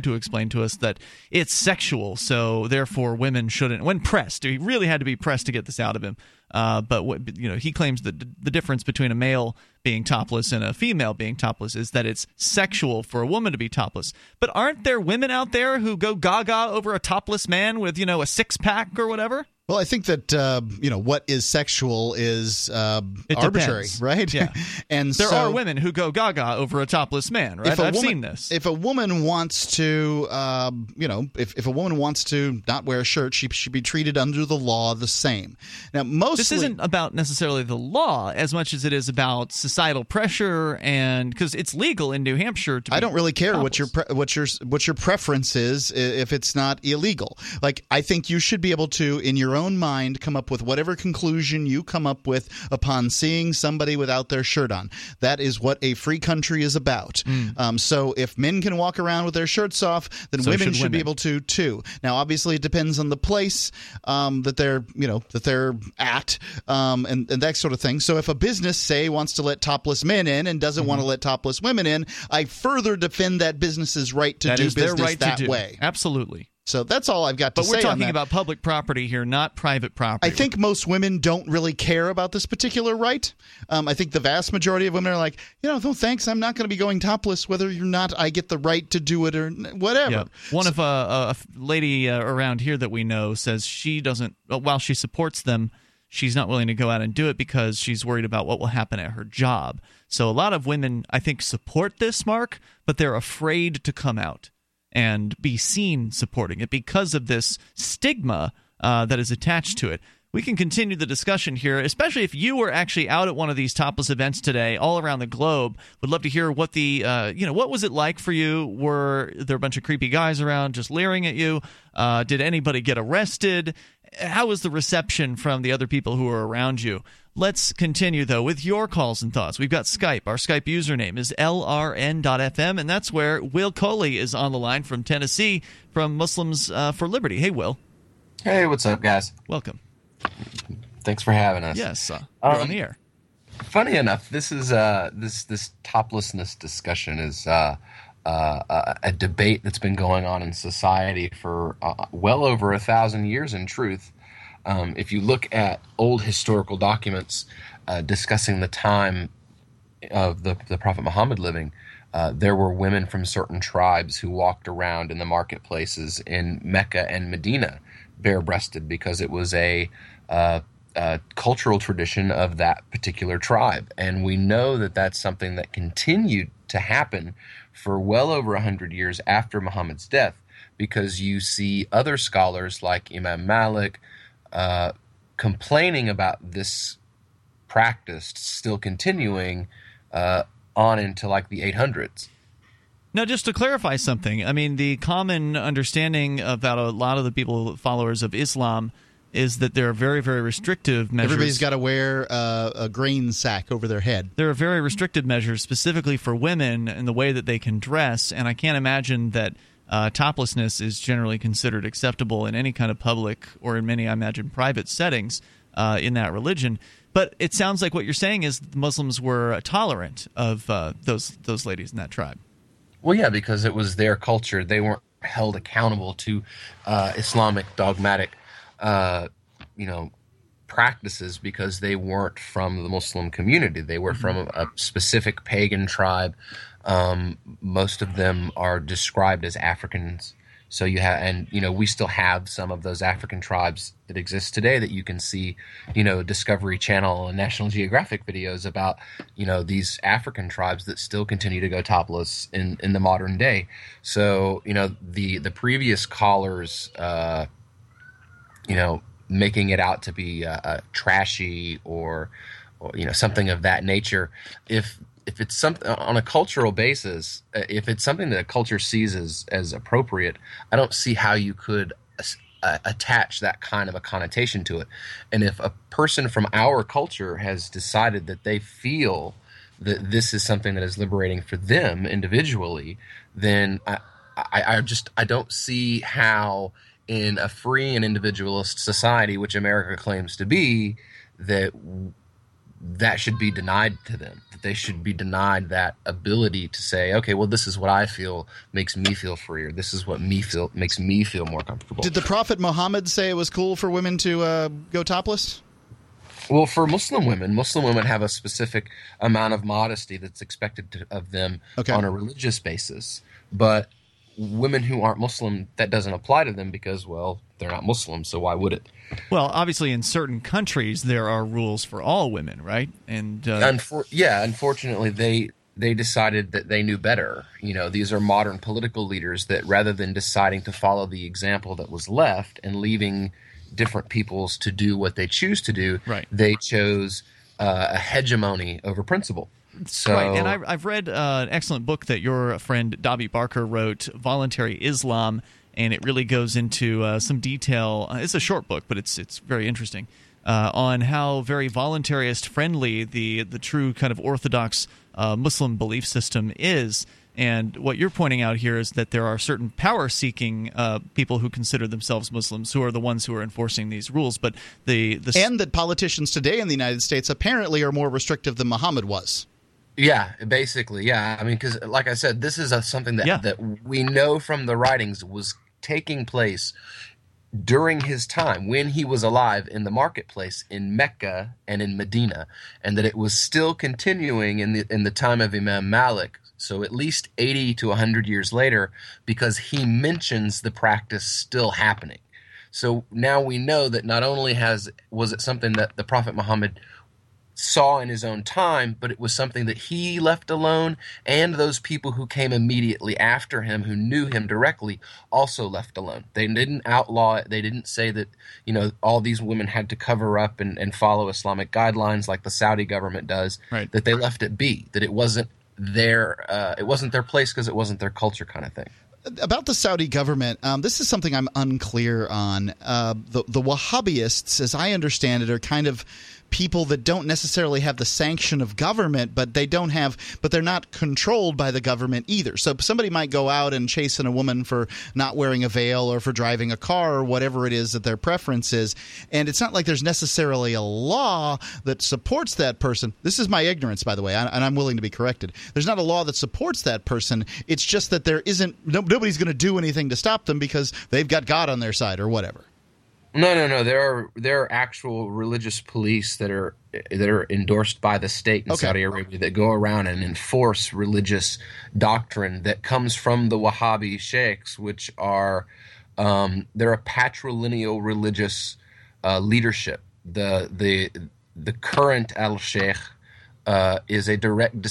to explain to us that it's sexual, so therefore women shouldn't. When pressed, he really had to be pressed to get this out of him. But he claims that the difference between a male being topless and a female being topless is that it's sexual for a woman to be topless. But aren't there women out there who go gaga over a topless man with, you know, a six-pack or whatever? Well, I think that what is sexual is arbitrary, right? Yeah, and there are women who go gaga over a topless man, right? I've seen this. If a woman wants to, if a woman wants to not wear a shirt, she should be treated under the law the same. Now, this isn't about necessarily the law as much as it is about societal pressure, and because it's legal in New Hampshire to be I don't really care topless. what your preference is if it's not illegal. Like, I think you should be able to, in your own mind, come up with whatever conclusion you come up with upon seeing somebody without their shirt on. That is what a free country is about. So if men can walk around with their shirts off, then women should be able to too. Now, obviously, it depends on the place that they're at and that sort of thing. So if a business, say, wants to let topless men in and doesn't want to let topless women in, I further defend that business's right to do business that way. Absolutely. So that's all I've got to say on that. But we're talking about public property here, not private property. I think most women don't really care about this particular right. I think the vast majority of women are like, no thanks, I'm not going to be going topless whether or not I get the right to do it or whatever. Yep. One lady around here that we know says she doesn't – while she supports them, she's not willing to go out and do it because she's worried about what will happen at her job. So a lot of women, I think, support this, Mark, but they're afraid to come out and be seen supporting it because of this stigma that is attached to it. We can continue the discussion here, especially if you were actually out at one of these topless events today, all around the globe. Would love to hear what the what was it like for you? Were there a bunch of creepy guys around just leering at you? Did anybody get arrested? How was the reception from the other people who were around you? Let's continue, though, with your calls and thoughts. We've got Skype. Our Skype username is LRN.FM, and that's where Will Coley is on the line from Tennessee from Muslims for Liberty. Hey, Will. Hey, what's up, guys? Welcome. Thanks for having us. Yes, you're on the air. Funny enough, this is this toplessness discussion is a debate that's been going on in society for well over 1,000 years in truth. If you look at old historical documents, discussing the time of the Prophet Muhammad living, there were women from certain tribes who walked around in the marketplaces in Mecca and Medina bare-breasted because it was a cultural tradition of that particular tribe. And we know that that's something that continued to happen for well over 100 years after Muhammad's death, because you see other scholars like Imam Malik complaining about this practice still continuing on into like the 800s. Now, just to clarify something, I mean, the common understanding about a lot of the people, followers of Islam, is that there are very, very restrictive measures. Everybody's got to wear a grain sack over their head. There are very restricted measures specifically for women in the way that they can dress, and I can't imagine that toplessness is generally considered acceptable in any kind of public or in many, I imagine, private settings in that religion. But it sounds like what you're saying is the Muslims were tolerant of those ladies in that tribe. Well, yeah, because it was their culture. They weren't held accountable to Islamic dogmatic practices because they weren't from the Muslim community. They were from a specific pagan tribe. Most of them are described as Africans. So you have, and we still have some of those African tribes that exist today that you can see, Discovery Channel and National Geographic videos about, these African tribes that still continue to go topless in the modern day. So, the previous callers, making it out to be trashy or something of that nature. If it's something on a cultural basis, if it's something that a culture sees as appropriate, I don't see how you could attach that kind of a connotation to it. And if a person from our culture has decided that they feel that this is something that is liberating for them individually, then I don't see how in a free and individualist society, which America claims to be, that should be denied to them, that they should be denied that ability to say, okay, well, this is what I feel makes me feel freer. This is what makes me feel more comfortable. Did the Prophet Muhammad say it was cool for women to go topless? Well, for Muslim women have a specific amount of modesty that's expected of them on a religious basis. But women who aren't Muslim, that doesn't apply to them because, well, they're not Muslim, so why would it? Well, obviously in certain countries there are rules for all women, right? And unfortunately they decided that they knew better. These are modern political leaders that rather than deciding to follow the example that was left and leaving different peoples to do what they choose to do, right, they chose a hegemony over principle. So, right, and I've read an excellent book that your friend Dobby Barker wrote, Voluntary Islam, and it really goes into some detail. It's a short book, but it's very interesting on how very voluntarist-friendly the true kind of orthodox Muslim belief system is. And what you're pointing out here is that there are certain power-seeking people who consider themselves Muslims who are the ones who are enforcing these rules. But and that politicians today in the United States apparently are more restrictive than Muhammad was. Yeah, basically, yeah. I mean, because like I said, this is something that we know from the writings was taking place during his time when he was alive in the marketplace in Mecca and in Medina, and that it was still continuing in the time of Imam Malik. So at least 80 to 100 years later, because he mentions the practice still happening. So now we know that not only was it something that the Prophet Muhammad saw in his own time, but it was something that he left alone, and those people who came immediately after him who knew him directly also left alone. They didn't outlaw it. They didn't say that all these women had to cover up and follow Islamic guidelines like the Saudi government does, right, that they left it be, that it wasn't their place because it wasn't their culture kind of thing. About the Saudi government, this is something I'm unclear on. The Wahhabists, as I understand it, are kind of people that don't necessarily have the sanction of government, but they're not controlled by the government either. So somebody might go out and chase in a woman for not wearing a veil or for driving a car or whatever it is that their preference is. And it's not like there's necessarily a law that supports that person. This is my ignorance, by the way, and I'm willing to be corrected. There's not a law that supports that person. It's just that nobody's going to do anything to stop them because they've got God on their side or whatever. No. There are actual religious police that are endorsed by the state in Saudi Arabia that go around and enforce religious doctrine that comes from the Wahhabi sheikhs, which are they're a patrilineal religious leadership. The current al-sheikh is a direct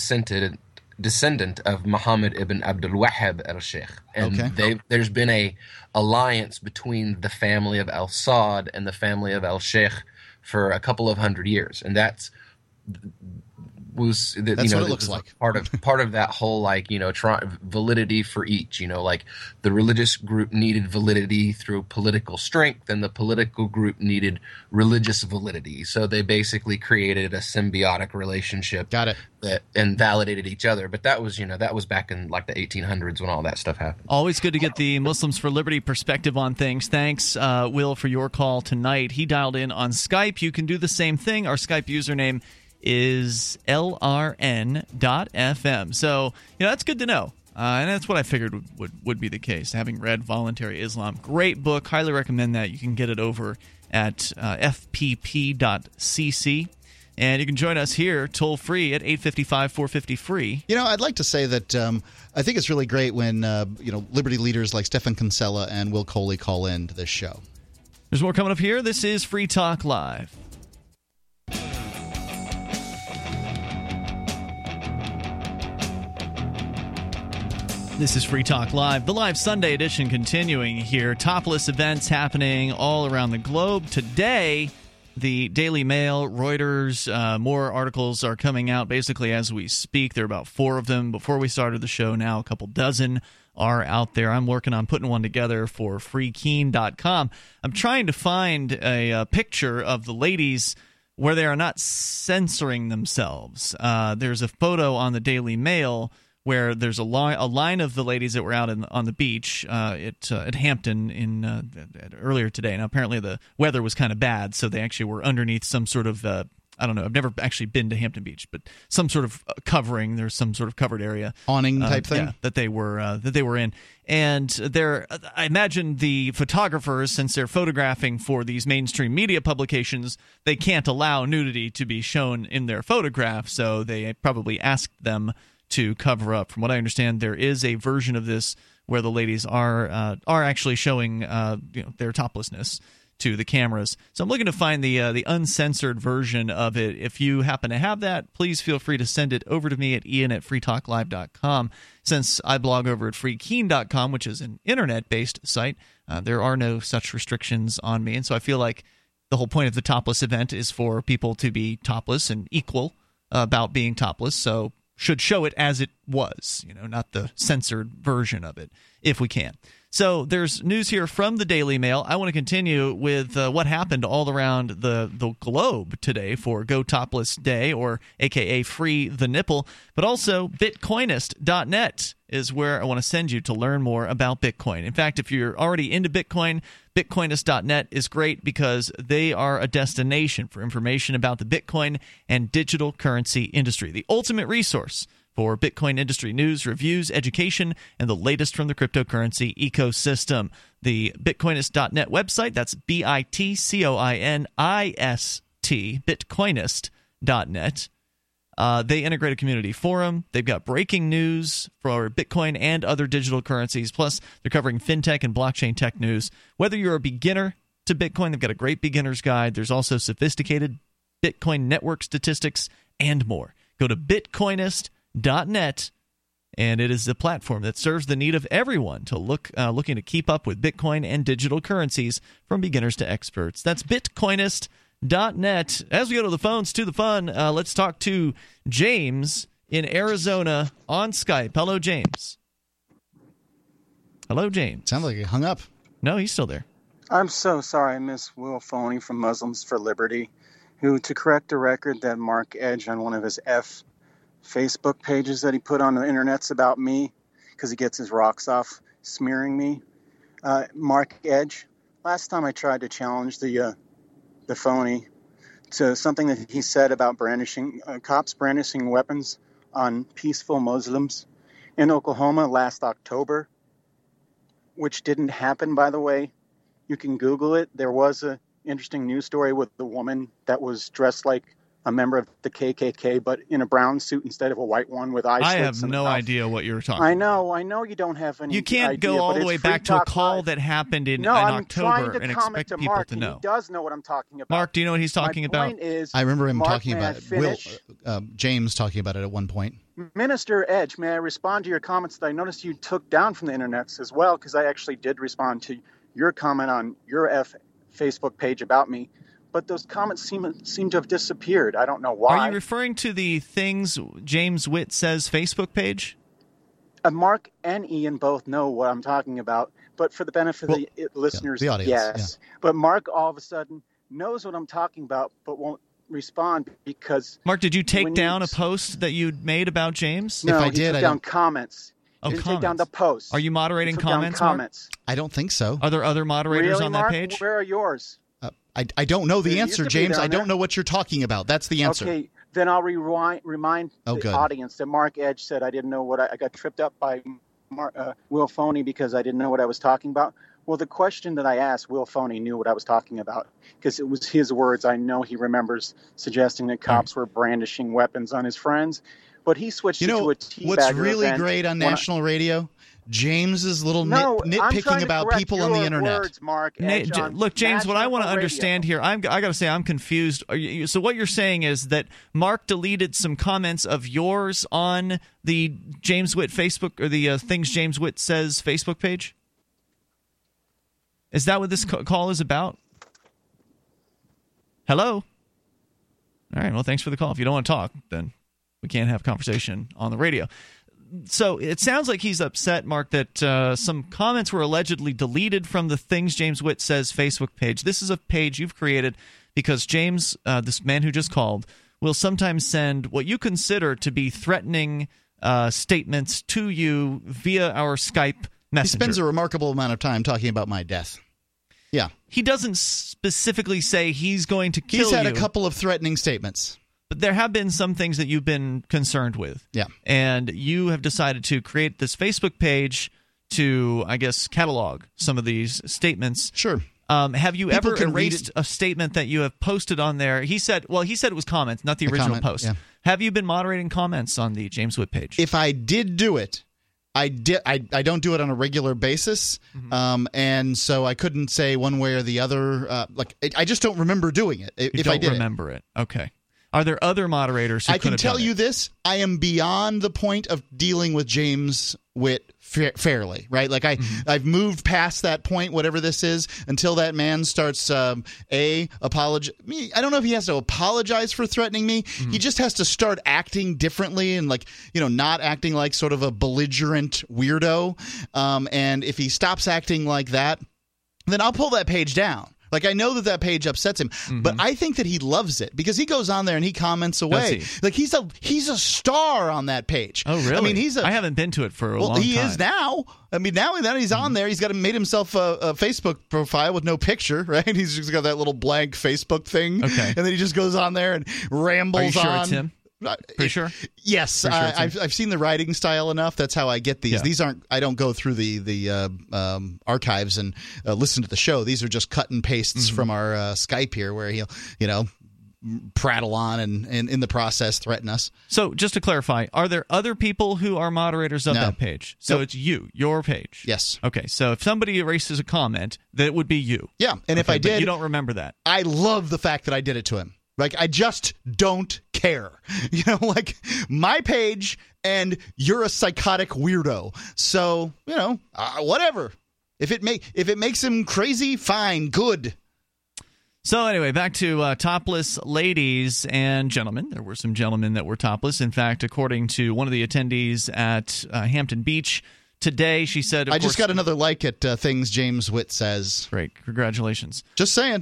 descendant of Muhammad ibn Abdul Wahhab al-Sheikh. And there's been an alliance between the family of al-Saud and the family of al-Sheikh for a couple of hundred years. And that's what it looks like. Part of that whole validity for each, the religious group needed validity through political strength and the political group needed religious validity. So they basically created a symbiotic relationship. Got it. And validated each other. But that was back in the 1800s when all that stuff happened. Always good to get the Muslims for Liberty perspective on things. Thanks, Will, for your call tonight. He dialed in on Skype. You can do the same thing. Our Skype username is lrn.fm. So, that's good to know. And that's what I figured would be the case, having read Voluntary Islam. Great book. Highly recommend that. You can get it over at fpp.cc. And you can join us here toll-free at 855-450-FREE. I'd like to say that I think it's really great when, Liberty leaders like Stephan Kinsella and Will Coley call in to this show. There's more coming up here. This is Free Talk Live. This is Free Talk Live, the live Sunday edition continuing here. Topless events happening all around the globe. Today, the Daily Mail, Reuters, more articles are coming out basically as we speak. There are about 4 of them. Before we started the show now, a couple dozen are out there. I'm working on putting one together for FreeKeen.com. I'm trying to find a picture of the ladies where they are not censoring themselves. There's a photo on the Daily Mail where there's a line of the ladies that were out on the beach at Hampton earlier today. Now, apparently the weather was kind of bad, so they actually were underneath some sort of, I don't know, I've never actually been to Hampton Beach, but some sort of covering. There's some sort of covered area. Awning type thing? Yeah, that they were in. And I imagine the photographers, since they're photographing for these mainstream media publications, they can't allow nudity to be shown in their photograph, so they probably asked them to cover up. From what I understand, there is a version of this where the ladies are actually showing their toplessness to the cameras. So I'm looking to find the uncensored version of it. If you happen to have that, please feel free to send it over to me at ian@freetalklive.com. Since I blog over at freekeen.com, which is an internet-based site, there are no such restrictions on me. And so I feel like the whole point of the topless event is for people to be topless and equal about being topless. So should show it as it was, not the censored version of it, if we can. So there's news here from the Daily Mail. I want to continue with what happened all around the globe today for Go Topless Day, or a.k.a. Free the Nipple, but also Bitcoinist.net is where I want to send you to learn more about Bitcoin. In fact, if you're already into Bitcoin, Bitcoinist.net is great because they are a destination for information about the Bitcoin and digital currency industry, the ultimate resource for Bitcoin industry news, reviews, education, and the latest from the cryptocurrency ecosystem. The Bitcoinist.net website, that's Bitcoinist, Bitcoinist.net. They integrate a community forum. They've got breaking news for Bitcoin and other digital currencies. Plus, they're covering fintech and blockchain tech news. Whether you're a beginner to Bitcoin, they've got a great beginner's guide. There's also sophisticated Bitcoin network statistics and more. Go to Bitcoinist.net, and it is the platform that serves the need of everyone to looking to keep up with Bitcoin and digital currencies from beginners to experts. That's Bitcoinist.net. As we go to the phones, to the fun, let's talk to James in Arizona on Skype. Hello, James. Hello, James. Sounds like he hung up. No, he's still there. I'm so sorry, Miss Will Phoney from Muslims for Liberty, who, to correct a record that Mark Edge on one of his Facebook pages that he put on the internets about me, because he gets his rocks off smearing me. Mark Edge, last time I tried to challenge the phony to something that he said about cops brandishing weapons on peaceful Muslims in Oklahoma last October, which didn't happen, by the way. You can Google it. There was an interesting news story with the woman that was dressed like a member of the KKK, but in a brown suit instead of a white one with eyes. I have no idea what you're talking about. I know you don't have any. You can't idea, go all the way back to a call that happened in October and expect to people Mark, to know. He does know what I'm talking about. Mark, do you know what he's talking about? I remember him talking about it. James talking about it at one point. Minister Edge, may I respond to your comments that I noticed you took down from the internet as well? Because I actually did respond to your comment on your Facebook page about me. But those comments seem to have disappeared. I don't know why. Are you referring to the Things James Witt Says Facebook page? Mark and Ian both know what I'm talking about, but for the benefit of the listeners, the audience, yes. Yeah. But Mark all of a sudden knows what I'm talking about but won't respond because... Mark, did you take down a post that you'd made about James? No, he took down comments. Oh, he didn't take down the post. Are you moderating comments, Mark? I don't think so. Are there other moderators on that page? Where are yours? I don't know the answer, James. I don't know what you're talking about. That's the answer. Okay, then I'll remind the audience that Mark Edge said I didn't know what I got tripped up by Will Phoney because I didn't know what I was talking about. Well, the question that I asked, Will Phoney knew what I was talking about because it was his words. I know he remembers suggesting that cops were brandishing weapons on his friends, but he switched to a teabagger. What's really great on national radio? James's little nitpicking about people on the internet. Words, Mark, look, James, what I want to understand here, I got to say I'm confused. So what you're saying is that Mark deleted some comments of yours on the James Witt Facebook or the Things James Witt Says Facebook page? Is that what this call is about? Hello? All right, well, thanks for the call. If you don't want to talk, then we can't have conversation on the radio. So it sounds like he's upset, Mark, that some comments were allegedly deleted from the Things James Witt Says Facebook page. This is a page you've created because James, this man who just called, will sometimes send what you consider to be threatening statements to you via our Skype Messenger. He spends a remarkable amount of time talking about my death. Yeah. He doesn't specifically say he's going to kill you. He's had a couple of threatening statements. But there have been some things that you've been concerned with. Yeah. And you have decided to create this Facebook page to, I guess, catalog some of these statements. Sure. Have you ever erased a statement that you have posted on there? He said it was comments, not the original post. Yeah. Have you been moderating comments on the James Witt page? If I did do it, I don't do it on a regular basis, and so I couldn't say one way or the other. I just don't remember doing it. I don't remember it. Okay. Are there other moderators who could have done it? I can tell you this. I am beyond the point of dealing with James Witt fairly, right? Like I've moved past that point, whatever this is, until that man starts apologize. I don't know if he has to apologize for threatening me. He just has to start acting differently and not acting like sort of a belligerent weirdo. And if he stops acting like that, then I'll pull that page down. Like, I know that page upsets him, but I think that he loves it because he goes on there and he comments away. Does he? Like, he's a star on that page. Oh, really? I mean, I haven't been to it for a long time. Well, he is now. I mean, now that he's on there, he's made himself a Facebook profile with no picture, right? He's just got that little blank Facebook thing. Okay. And then he just goes on there and rambles on. Are you sure it's him? Pretty sure? Yes. Pretty sure I've seen the writing style enough. That's how I get these. Yeah. These aren't – I don't go through the archives and listen to the show. These are just cut and pastes from our Skype here where he'll, prattle on and in the process threaten us. So just to clarify, are there other people who are moderators of that page? So it's your page. Yes. Okay. So if somebody erases a comment, that would be you. Yeah. And if I did – you don't remember that. I love the fact that I did it to him. Like, I just don't care. My page and you're a psychotic weirdo. So, whatever. If it makes him crazy, fine, good. So anyway, back to topless ladies and gentlemen. There were some gentlemen that were topless. In fact, according to one of the attendees at Hampton Beach today, she said... I just got another like at Things James Witt Says. Great. Congratulations. Just saying.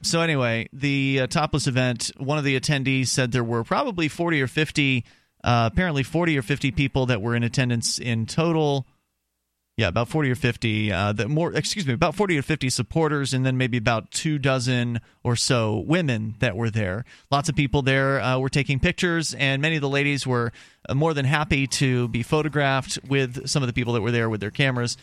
So anyway, the topless event, one of the attendees said there were probably 40 or 50 people that were in attendance in total. Yeah, about 40 or 50. About 40 or 50 supporters, and then maybe about 24 or so women that were there. Lots of people there were taking pictures, and many of the ladies were more than happy to be photographed with some of the people that were there with their cameras.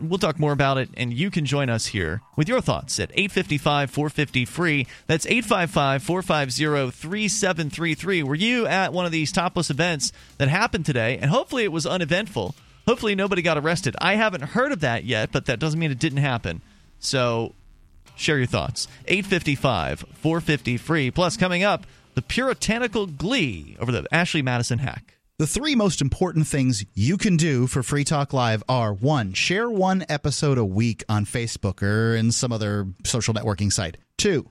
We'll talk more about it, and you can join us here with your thoughts at 855-450-FREE. That's 855-450-3733. Were you at one of these topless events that happened today? And hopefully it was uneventful. Hopefully nobody got arrested. I haven't heard of that yet, but that doesn't mean it didn't happen. So share your thoughts. 855-450-FREE. Plus, coming up, the puritanical glee over the Ashley Madison hack. The three most important things you can do for Free Talk Live are, one, share one episode a week on Facebook or in some other social networking site. Two,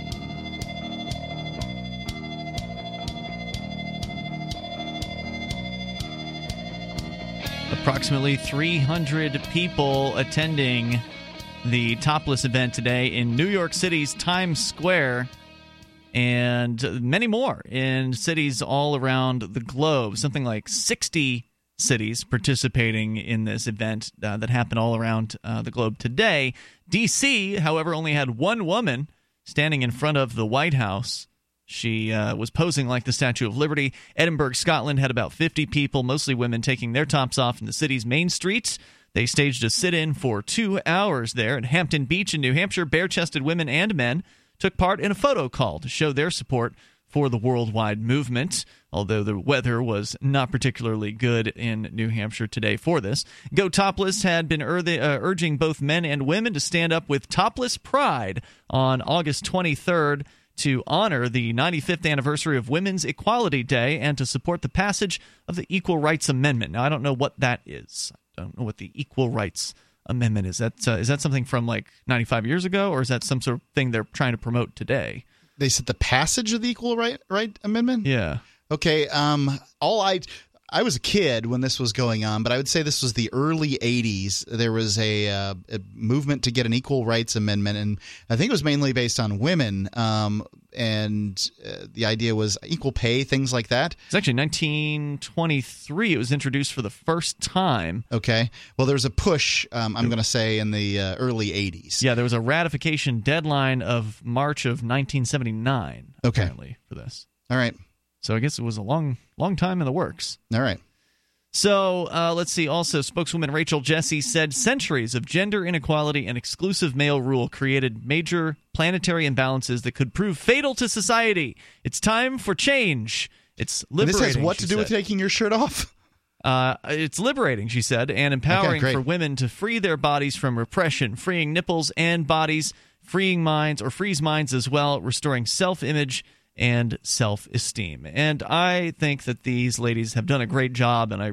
Approximately 300 people attending the topless event today in New York City's Times Square, and many more in cities all around the globe. Something like 60 cities participating in this event that happened all around the globe today. D.C., however, only had one woman standing in front of the White House. She was posing like the Statue of Liberty. Edinburgh, Scotland had about 50 people, mostly women, taking their tops off in the city's main streets. They staged a sit-in for 2 hours there. In Hampton Beach in New Hampshire, bare-chested women and men took part in a photo call to show their support for the worldwide movement, although the weather was not particularly good in New Hampshire today for this. Go Topless had been urging both men and women to stand up with topless pride on August 23rd to honor the 95th anniversary of Women's Equality Day and to support the passage of the Equal Rights Amendment. Now, I don't know what that is. I don't know what the Equal Rights Amendment is. Is that something from like 95 years ago, or is that some sort of thing they're trying to promote today? They said the passage of the Equal Right Amendment? Yeah. Okay. I was a kid when this was going on, but I would say this was the early 80s. There was a movement to get an Equal Rights Amendment, and I think it was mainly based on women, and the idea was equal pay, things like that. It's actually 1923 it was introduced for the first time. Okay. Well, there was a push, I'm going to say, in the early 80s. Yeah, there was a ratification deadline of March of 1979, apparently, for this. All right. So I guess it was a long time in the works. All right. So let's see. Also, spokeswoman Rachel Jessie said centuries of gender inequality and exclusive male rule created major planetary imbalances that could prove fatal to society. It's time for change. It's liberating. And this has what to do with taking your shirt off? It's liberating, she said, and empowering for women to free their bodies from repression, freeing nipples and bodies, freeing minds, or freeze minds as well, restoring self-image and self-esteem. And I think that these ladies have done a great job, and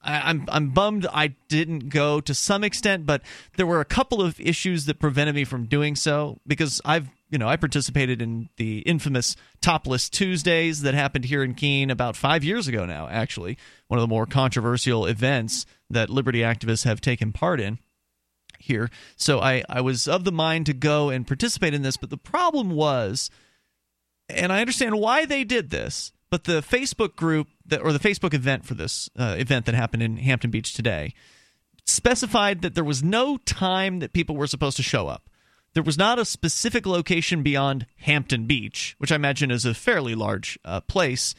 I'm bummed I didn't go to some extent, but there were a couple of issues that prevented me from doing so, because I participated in the infamous Topless Tuesdays that happened here in Keene about 5 years ago now, actually, one of the more controversial events that liberty activists have taken part in here. So I was of the mind to go and participate in this, but the problem was, and I understand why they did this, but the Facebook group or the Facebook event for this event that happened in Hampton Beach today specified that there was no time that people were supposed to show up. There was not a specific location beyond Hampton Beach, which I imagine is a fairly large place.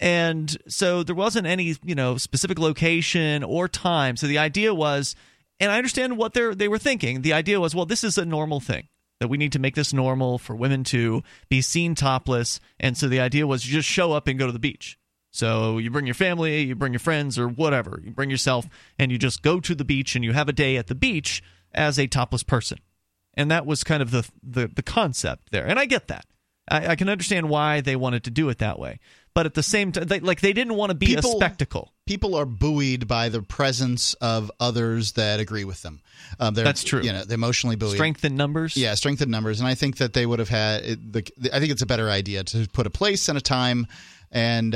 And so there wasn't any, specific location or time. So the idea was, and I understand what they were thinking, the idea was, well, this is a normal thing, that we need to make this normal for women to be seen topless. And so the idea was you just show up and go to the beach. So you bring your family, you bring your friends or whatever, you bring yourself, and you just go to the beach and you have a day at the beach as a topless person. And that was kind of the concept there. And I get that. I can understand why they wanted to do it that way. But at the same time, they didn't want to be a spectacle. People are buoyed by the presence of others that agree with them. That's true. They're emotionally buoyed. Strength in numbers. Yeah, strength in numbers. And I think that they would have had I think it's a better idea to put a place and a time and,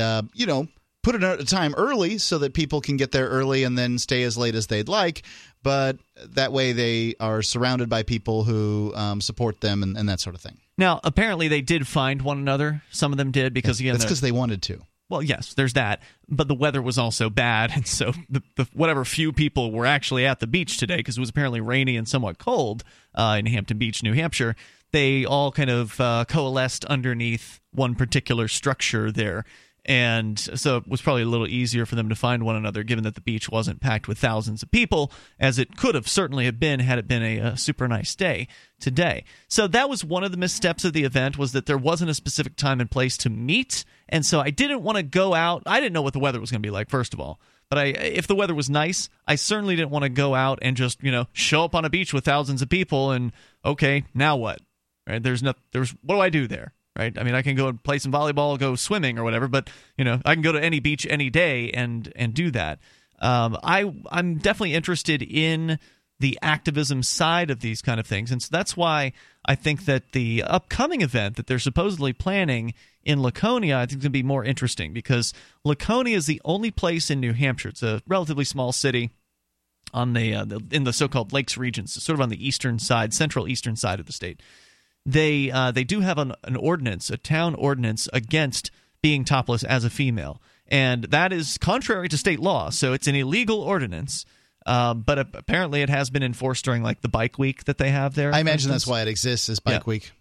put it at a time early so that people can get there early and then stay as late as they'd like. But that way they are surrounded by people who support them and that sort of thing. Now, apparently they did find one another. Some of them did because, again, that's because they wanted to. Well, yes, there's that. But the weather was also bad. And so the whatever few people were actually at the beach today, because it was apparently rainy and somewhat cold in Hampton Beach, New Hampshire, they all kind of coalesced underneath one particular structure there. And so it was probably a little easier for them to find one another, given that the beach wasn't packed with thousands of people, as it could have certainly have been had it been a super nice day today. So that was one of the missteps of the event, was that there wasn't a specific time and place to meet. And so I didn't want to go out. I didn't know what the weather was going to be like, first of all. But if the weather was nice, I certainly didn't want to go out and just, you know, show up on a beach with thousands of people and, okay, now what? Right? What do I do there? Right, I mean, I can go and play some volleyball, go swimming or whatever, but you know, I can go to any beach any day and do that. I'm definitely interested in the activism side of these kind of things, and so that's why I think that the upcoming event that they're supposedly planning in Laconia, I think, is going to be more interesting, because Laconia is the only place in New Hampshire. It's a relatively small city on in the so-called Lakes region, so sort of on the eastern side, central eastern side of the state. They do have an ordinance, a town ordinance, against being topless as a female. And that is contrary to state law, so it's an illegal ordinance. But apparently it has been enforced during, like, the bike week that they have there. I imagine that's why it exists, is bike week.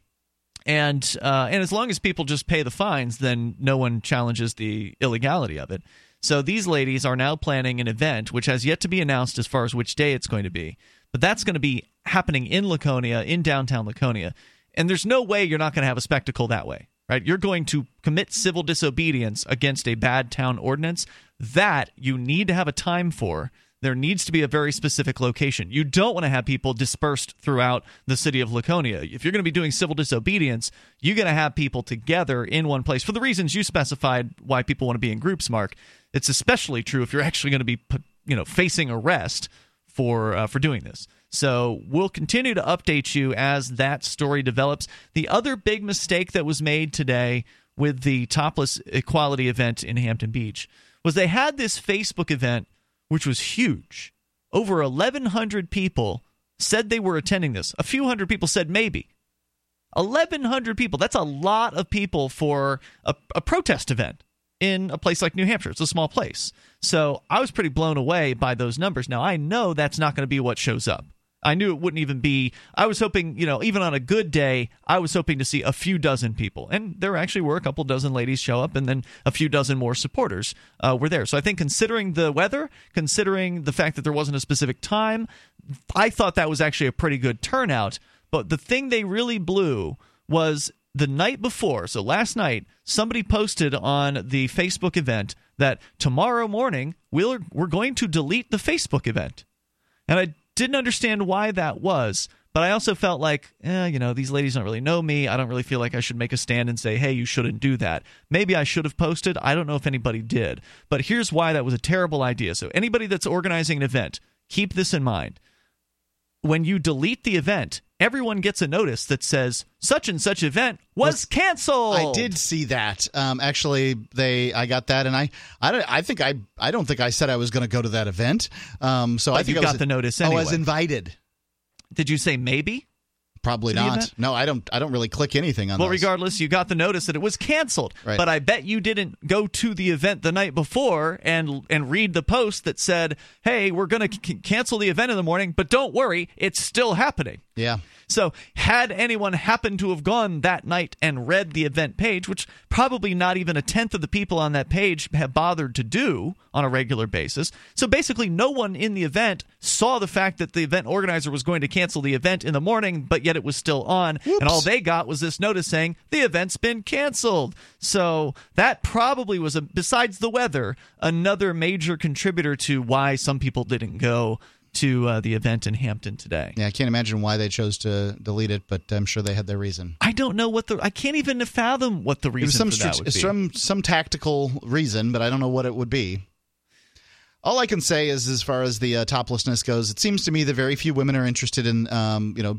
And as long as people just pay the fines, then no one challenges the illegality of it. So these ladies are now planning an event, which has yet to be announced as far as which day it's going to be. But that's going to be happening in Laconia, in downtown Laconia. And there's no way you're not going to have a spectacle that way, right? You're going to commit civil disobedience against a bad town ordinance. That you need to have a time for. There needs to be a very specific location. You don't want to have people dispersed throughout the city of Laconia. If you're going to be doing civil disobedience, you're going to have people together in one place for the reasons you specified why people want to be in groups, Mark. It's especially true if you're actually going to be, facing arrest for doing this. So we'll continue to update you as that story develops. The other big mistake that was made today with the topless equality event in Hampton Beach was they had this Facebook event, which was huge. Over 1,100 people said they were attending this. A few hundred people said maybe. 1,100 people. That's a lot of people for a protest event in a place like New Hampshire. It's a small place. So I was pretty blown away by those numbers. Now, I know that's not going to be what shows up. I knew it wouldn't even be. I was hoping, even on a good day, I was hoping to see a few dozen people. And there actually were a couple dozen ladies show up, and then a few dozen more supporters were there. So I think, considering the weather, considering the fact that there wasn't a specific time, I thought that was actually a pretty good turnout. But the thing they really blew was the night before. So last night, somebody posted on the Facebook event that tomorrow morning, we're going to delete the Facebook event. And I didn't understand why that was, but I also felt like, these ladies don't really know me. I don't really feel like I should make a stand and say, hey, you shouldn't do that. Maybe I should have posted. I don't know if anybody did. But here's why that was a terrible idea. So anybody that's organizing an event, keep this in mind. When you delete the event, everyone gets a notice that says, such and such event was canceled. I did see that. I got that, and I don't think I said I was going to go to that event. I think you got the notice anyway. I was invited. Did you say maybe? Probably not. No, I don't really click anything on that. Well, regardless, you got the notice that it was canceled. Right. But I bet you didn't go to the event the night before and read the post that said, hey, we're going to cancel the event in the morning, but don't worry, it's still happening. Yeah. So had anyone happened to have gone that night and read the event page, which probably not even a tenth of the people on that page have bothered to do on a regular basis. So basically no one in the event saw the fact that the event organizer was going to cancel the event in the morning, but yet it was still on. Oops. And all they got was this notice saying the event's been canceled. So that probably was, besides the weather, another major contributor to why some people didn't go to the event in Hampton today. Yeah, I can't imagine why they chose to delete it, but I'm sure they had their reason. I don't know I can't even fathom what the reason for that would be. Some tactical reason, but I don't know what it would be. All I can say is, as far as the toplessness goes, it seems to me that very few women are interested in,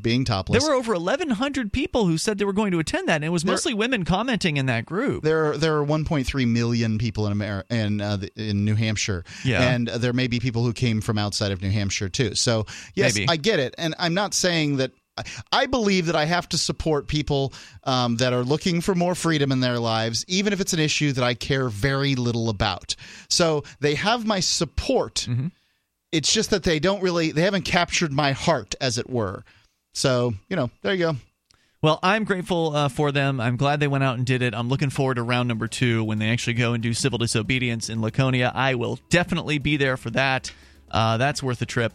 being topless. There were over 1,100 people who said they were going to attend that, and it was mostly women commenting in that group. There are 1.3 million people in America, in New Hampshire, and there may be people who came from outside of New Hampshire too. So yes, maybe. I get it, and I'm not saying that I believe that I have to support people that are looking for more freedom in their lives, even if it's an issue that I care very little about. So they have my support. Mm-hmm. It's just that they don't really, they haven't captured my heart, as it were. So, you know, there you go. Well, I'm grateful for them. I'm glad they went out and did it. I'm looking forward to round number 2 when they actually go and do civil disobedience in Laconia. I will definitely be there for that. That's worth a trip.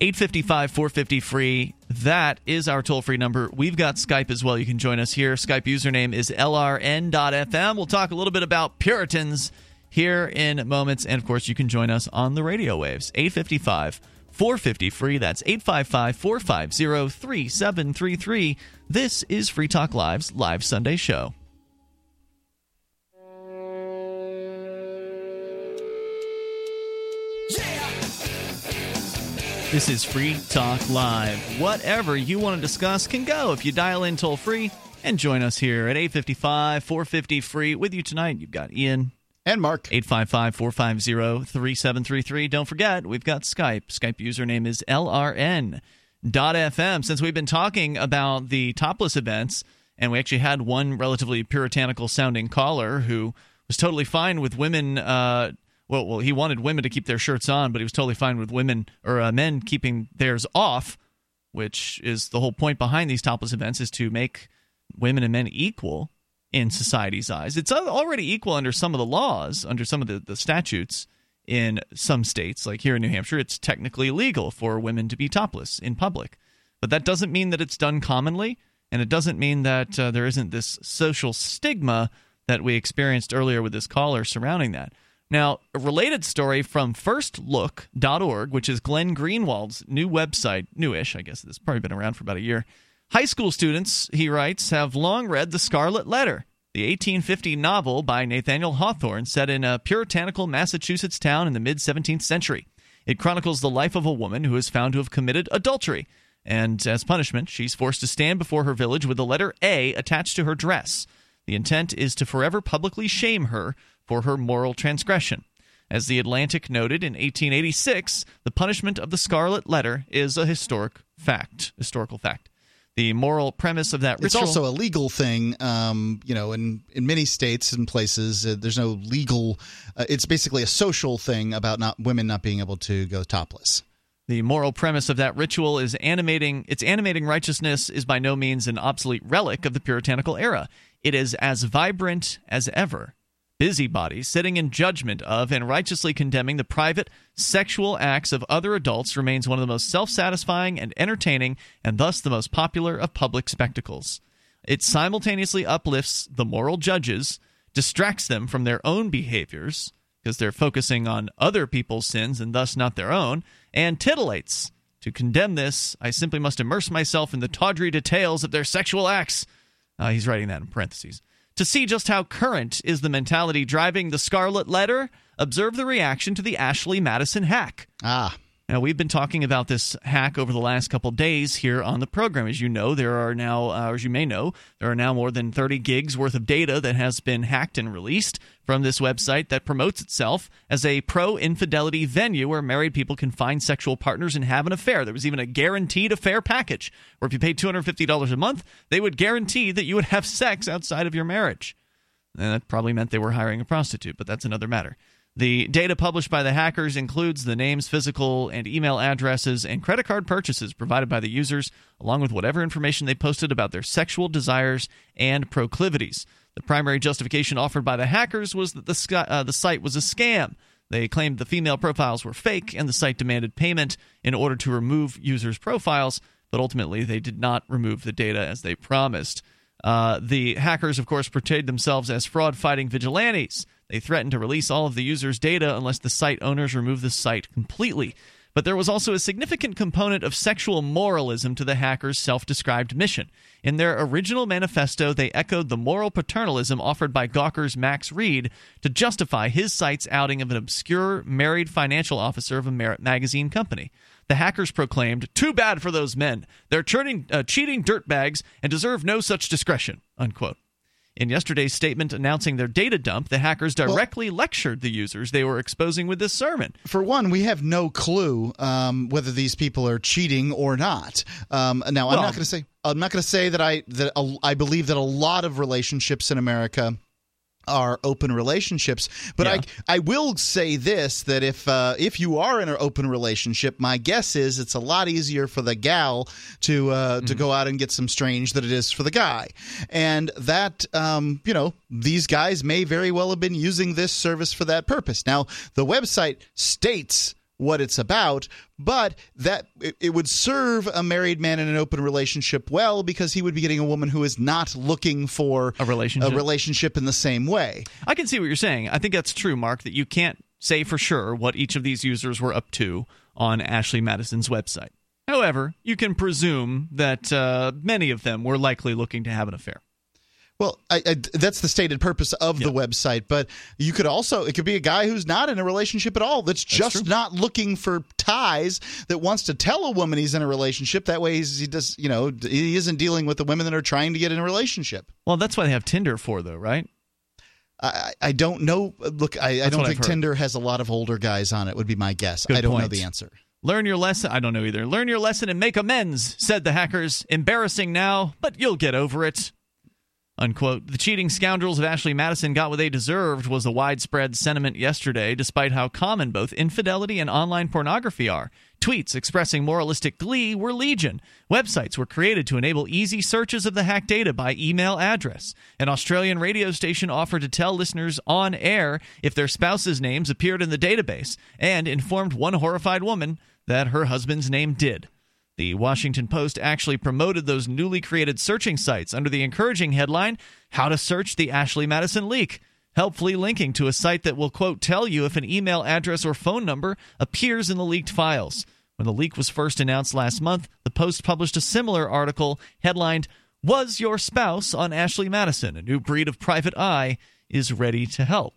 855-450-FREE. That is our toll-free number. We've got Skype as well. You can join us here. Skype username is lrn.fm. We'll talk a little bit about Puritans here in moments. And, of course, you can join us on the radio waves. 855-450-FREE. That's 855-450-3733. This is Free Talk Live's Live Sunday Show. This is Free Talk Live. Whatever you want to discuss can go if you dial in toll-free and join us here at 855-450-FREE. With you tonight, you've got Ian. And Mark. 855-450-3733. Don't forget, we've got Skype. Skype username is lrn.fm. Since we've been talking about the topless events, and we actually had one relatively puritanical-sounding caller who was totally fine with women... Well, he wanted women to keep their shirts on, but he was totally fine with women or men keeping theirs off, which is the whole point behind these topless events, is to make women and men equal in society's eyes. It's already equal under some of the laws, under some of the statutes in some states. Like here in New Hampshire, it's technically legal for women to be topless in public. But that doesn't mean that it's done commonly, and it doesn't mean that there isn't this social stigma that we experienced earlier with this caller surrounding that. Now, a related story from firstlook.org, which is Glenn Greenwald's new website, newish, I guess. It's probably been around for about a year. High school students, he writes, have long read The Scarlet Letter, the 1850 novel by Nathaniel Hawthorne set in a puritanical Massachusetts town in the mid-17th century. It chronicles the life of a woman who is found to have committed adultery, and as punishment, she's forced to stand before her village with the letter A attached to her dress. The intent is to forever publicly shame her for her moral transgression. As The Atlantic noted in 1886, the punishment of the Scarlet Letter is a historical fact. The moral premise of that ritual... It's also a legal thing, in many states and places, there's no legal... it's basically a social thing about women not being able to go topless. The moral premise of that ritual is animating righteousness is by no means an obsolete relic of the puritanical era. It is as vibrant as ever. Busybodies sitting in judgment of and righteously condemning the private sexual acts of other adults remains one of the most self-satisfying and entertaining, and thus the most popular of public spectacles. It simultaneously uplifts the moral judges, distracts them from their own behaviors, because they're focusing on other people's sins and thus not their own, and titillates. To condemn this, I simply must immerse myself in the tawdry details of their sexual acts. He's writing that in parentheses. To see just how current is the mentality driving the Scarlet Letter, observe the reaction to the Ashley Madison hack. Now, we've been talking about this hack over the last couple days here on the program. As you know, there are now more than 30 gigs worth of data that has been hacked and released from this website that promotes itself as a pro-infidelity venue where married people can find sexual partners and have an affair. There was even a guaranteed affair package where if you paid $250 a month, they would guarantee that you would have sex outside of your marriage. And that probably meant they were hiring a prostitute, but that's another matter. The data published by the hackers includes the names, physical and email addresses, and credit card purchases provided by the users, along with whatever information they posted about their sexual desires and proclivities. The primary justification offered by the hackers was that the site was a scam. They claimed the female profiles were fake, and the site demanded payment in order to remove users' profiles, but ultimately they did not remove the data as they promised. The hackers, of course, portrayed themselves as fraud-fighting vigilantes. They threatened to release all of the users' data unless the site owners removed the site completely. But there was also a significant component of sexual moralism to the hackers' self-described mission. In their original manifesto, they echoed the moral paternalism offered by Gawker's Max Reed to justify his site's outing of an obscure married financial officer of a magazine company. The hackers proclaimed, "Too bad for those men. They're cheating dirtbags and deserve no such discretion," unquote. In yesterday's statement announcing their data dump, the hackers directly lectured the users they were exposing with this sermon. For one, we have no clue whether these people are cheating or not. Now, I'm not going to say that I believe that a lot of relationships in America are open relationships, but yeah. I will say this, that if you are in an open relationship, my guess is it's a lot easier for the gal to go out and get some strange than it is for the guy, and that these guys may very well have been using this service for that purpose. Now, the website states what it's about, but that it would serve a married man in an open relationship well, because he would be getting a woman who is not looking for a relationship in the same way. I can see what you're saying. I think that's true, Mark, that you can't say for sure what each of these users were up to on Ashley Madison's website. However, you can presume that many of them were likely looking to have an affair. Well, that's the stated purpose of the website, but you could also – it could be a guy who's not in a relationship at all, that's just not looking for ties, that wants to tell a woman he's in a relationship. That way he isn't dealing with the women that are trying to get in a relationship. Well, that's what they have Tinder for, though, right? I don't know. Look, I don't think Tinder has a lot of older guys on it, would be my guess. Good I don't point. Know the answer. Learn your lesson. I don't know either. Learn your lesson and make amends, said the hackers. Embarrassing now, but you'll get over it. Unquote. The cheating scoundrels of Ashley Madison got what they deserved was the widespread sentiment yesterday, despite how common both infidelity and online pornography are. Tweets expressing moralistic glee were legion. Websites were created to enable easy searches of the hacked data by email address. An Australian radio station offered to tell listeners on air if their spouses' names appeared in the database, and informed one horrified woman that her husband's name did. The Washington Post actually promoted those newly created searching sites under the encouraging headline, How to Search the Ashley Madison Leak, helpfully linking to a site that will, quote, tell you if an email address or phone number appears in the leaked files. When the leak was first announced last month, the Post published a similar article headlined, Was Your Spouse on Ashley Madison? A New Breed of Private Eye is Ready to Help.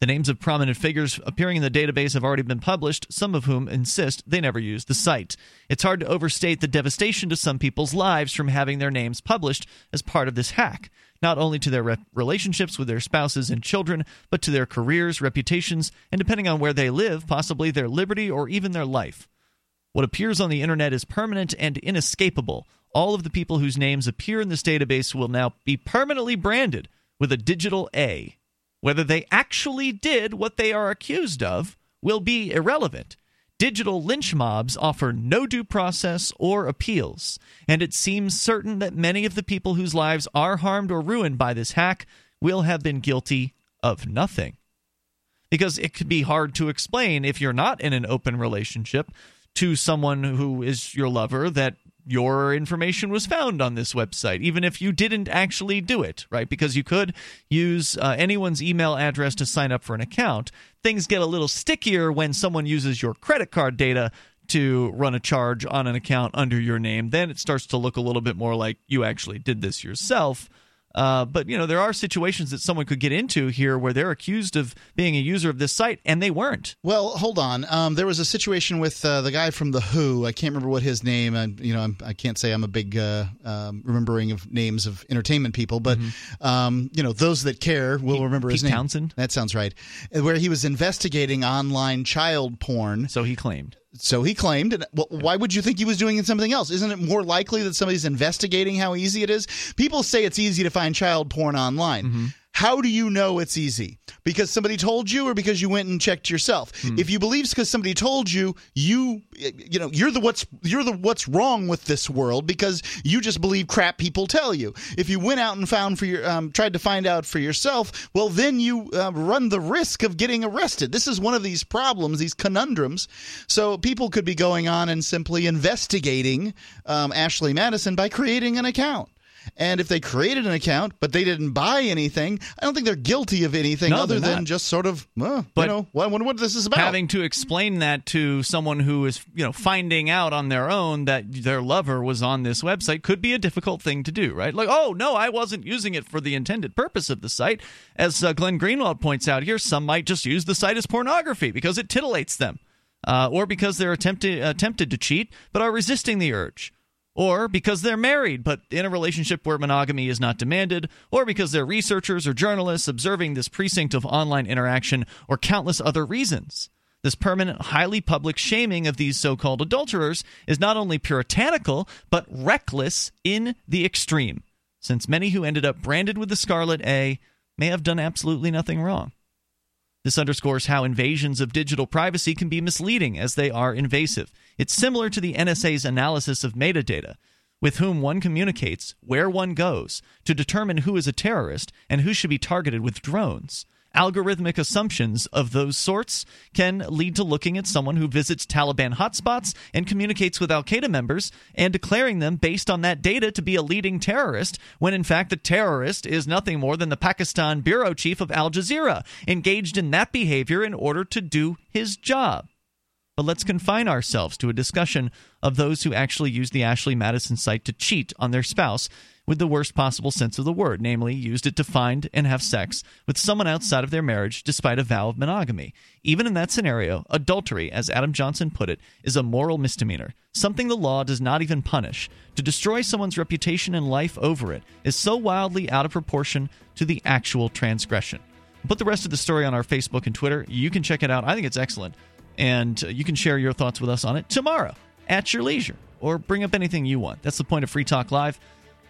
The names of prominent figures appearing in the database have already been published, some of whom insist they never used the site. It's hard to overstate the devastation to some people's lives from having their names published as part of this hack, not only to their relationships with their spouses and children, but to their careers, reputations, and depending on where they live, possibly their liberty or even their life. What appears on the internet is permanent and inescapable. All of the people whose names appear in this database will now be permanently branded with a digital A. Whether they actually did what they are accused of will be irrelevant. Digital lynch mobs offer no due process or appeals, and it seems certain that many of the people whose lives are harmed or ruined by this hack will have been guilty of nothing. Because it could be hard to explain, if you're not in an open relationship, to someone who is your lover that your information was found on this website, even if you didn't actually do it, right? Because you could use anyone's email address to sign up for an account. Things get a little stickier when someone uses your credit card data to run a charge on an account under your name. Then it starts to look a little bit more like you actually did this yourself. But, there are situations that someone could get into here where they're accused of being a user of this site, and they weren't. Well, hold on. There was a situation with the guy from The Who. I can't remember what his name. I can't say I'm a big remembering of names of entertainment people, but, those that care will remember his name. Pete Townsend? That sounds right. Where he was investigating online child porn. So he claimed. And why would you think he was doing something else? Isn't it more likely that somebody's investigating how easy it is? People say it's easy to find child porn online. Mm-hmm. How do you know it's easy? Because somebody told you, or because you went and checked yourself? If you believe it's because somebody told you, you're the what's wrong with this world, because you just believe crap people tell you. If you went out and tried to find out for yourself, well, then you run the risk of getting arrested. This is one of these problems, these conundrums. So people could be going on and simply investigating Ashley Madison by creating an account. And if they created an account, but they didn't buy anything, I don't think they're guilty of anything other than just sort of, I wonder what this is about. Having to explain that to someone who is, finding out on their own that their lover was on this website could be a difficult thing to do, right? Like, oh, no, I wasn't using it for the intended purpose of the site. As Glenn Greenwald points out here, some might just use the site as pornography because it titillates them, or because they're attempted to cheat but are resisting the urge. or because they're married but in a relationship where monogamy is not demanded, or because they're researchers or journalists observing this precinct of online interaction, or countless other reasons. This permanent, highly public shaming of these so-called adulterers is not only puritanical, but reckless in the extreme, since many who ended up branded with the scarlet A may have done absolutely nothing wrong. This underscores how invasions of digital privacy can be misleading, as they are invasive. It's similar to the NSA's analysis of metadata, with whom one communicates, where one goes, to determine who is a terrorist and who should be targeted with drones. Algorithmic assumptions of those sorts can lead to looking at someone who visits Taliban hotspots and communicates with al-Qaeda members and declaring them based on that data to be a leading terrorist, when in fact the terrorist is nothing more than the Pakistan bureau chief of Al Jazeera, engaged in that behavior in order to do his job. But let's confine ourselves to a discussion of those who actually use the Ashley Madison site to cheat on their spouse with the worst possible sense of the word, namely used it to find and have sex with someone outside of their marriage despite a vow of monogamy. Even in that scenario, adultery, as Adam Johnson put it, is a moral misdemeanor, something the law does not even punish. To destroy someone's reputation and life over it is so wildly out of proportion to the actual transgression. We'll put the rest of the story on our Facebook and Twitter. You can check it out. I think it's excellent. And you can share your thoughts with us on it tomorrow at your leisure, or bring up anything you want. That's the point of Free Talk Live.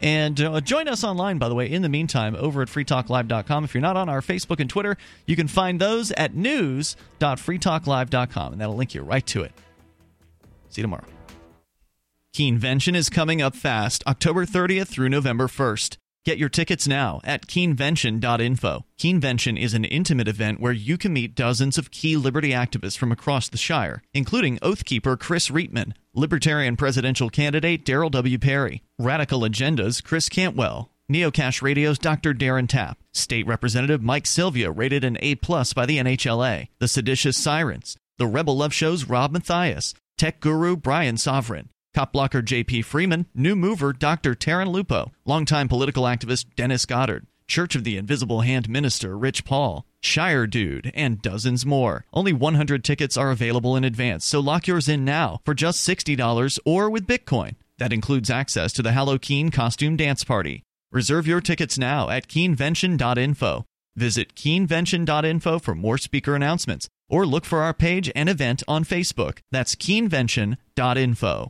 And join us online, by the way, in the meantime, over at freetalklive.com. If you're not on our Facebook and Twitter, you can find those at news.freetalklive.com, and that'll link you right to it. See you tomorrow. Keenvention is coming up fast, October 30th through November 1st. Get your tickets now at Keenvention.info. Keenvention is an intimate event where you can meet dozens of key liberty activists from across the Shire, including Oathkeeper Chris Reitman, Libertarian presidential candidate Daryl W. Perry, Radical Agenda's Chris Cantwell, NeoCash Radio's Dr. Darren Tapp, State Representative Mike Sylvia, rated an A-plus by the NHLA, The Seditious Sirens, The Rebel Love Show's Rob Mathias, Tech Guru Brian Sovereign, Cop blocker J.P. Freeman, new mover Dr. Taryn Lupo, longtime political activist Dennis Goddard, Church of the Invisible Hand minister Rich Paul, Shire Dude, and dozens more. Only 100 tickets are available in advance, so lock yours in now for just $60 or with Bitcoin. That includes access to the Hallow Keen costume dance party. Reserve your tickets now at Keenvention.info. Visit Keenvention.info for more speaker announcements, or look for our page and event on Facebook. That's Keenvention.info.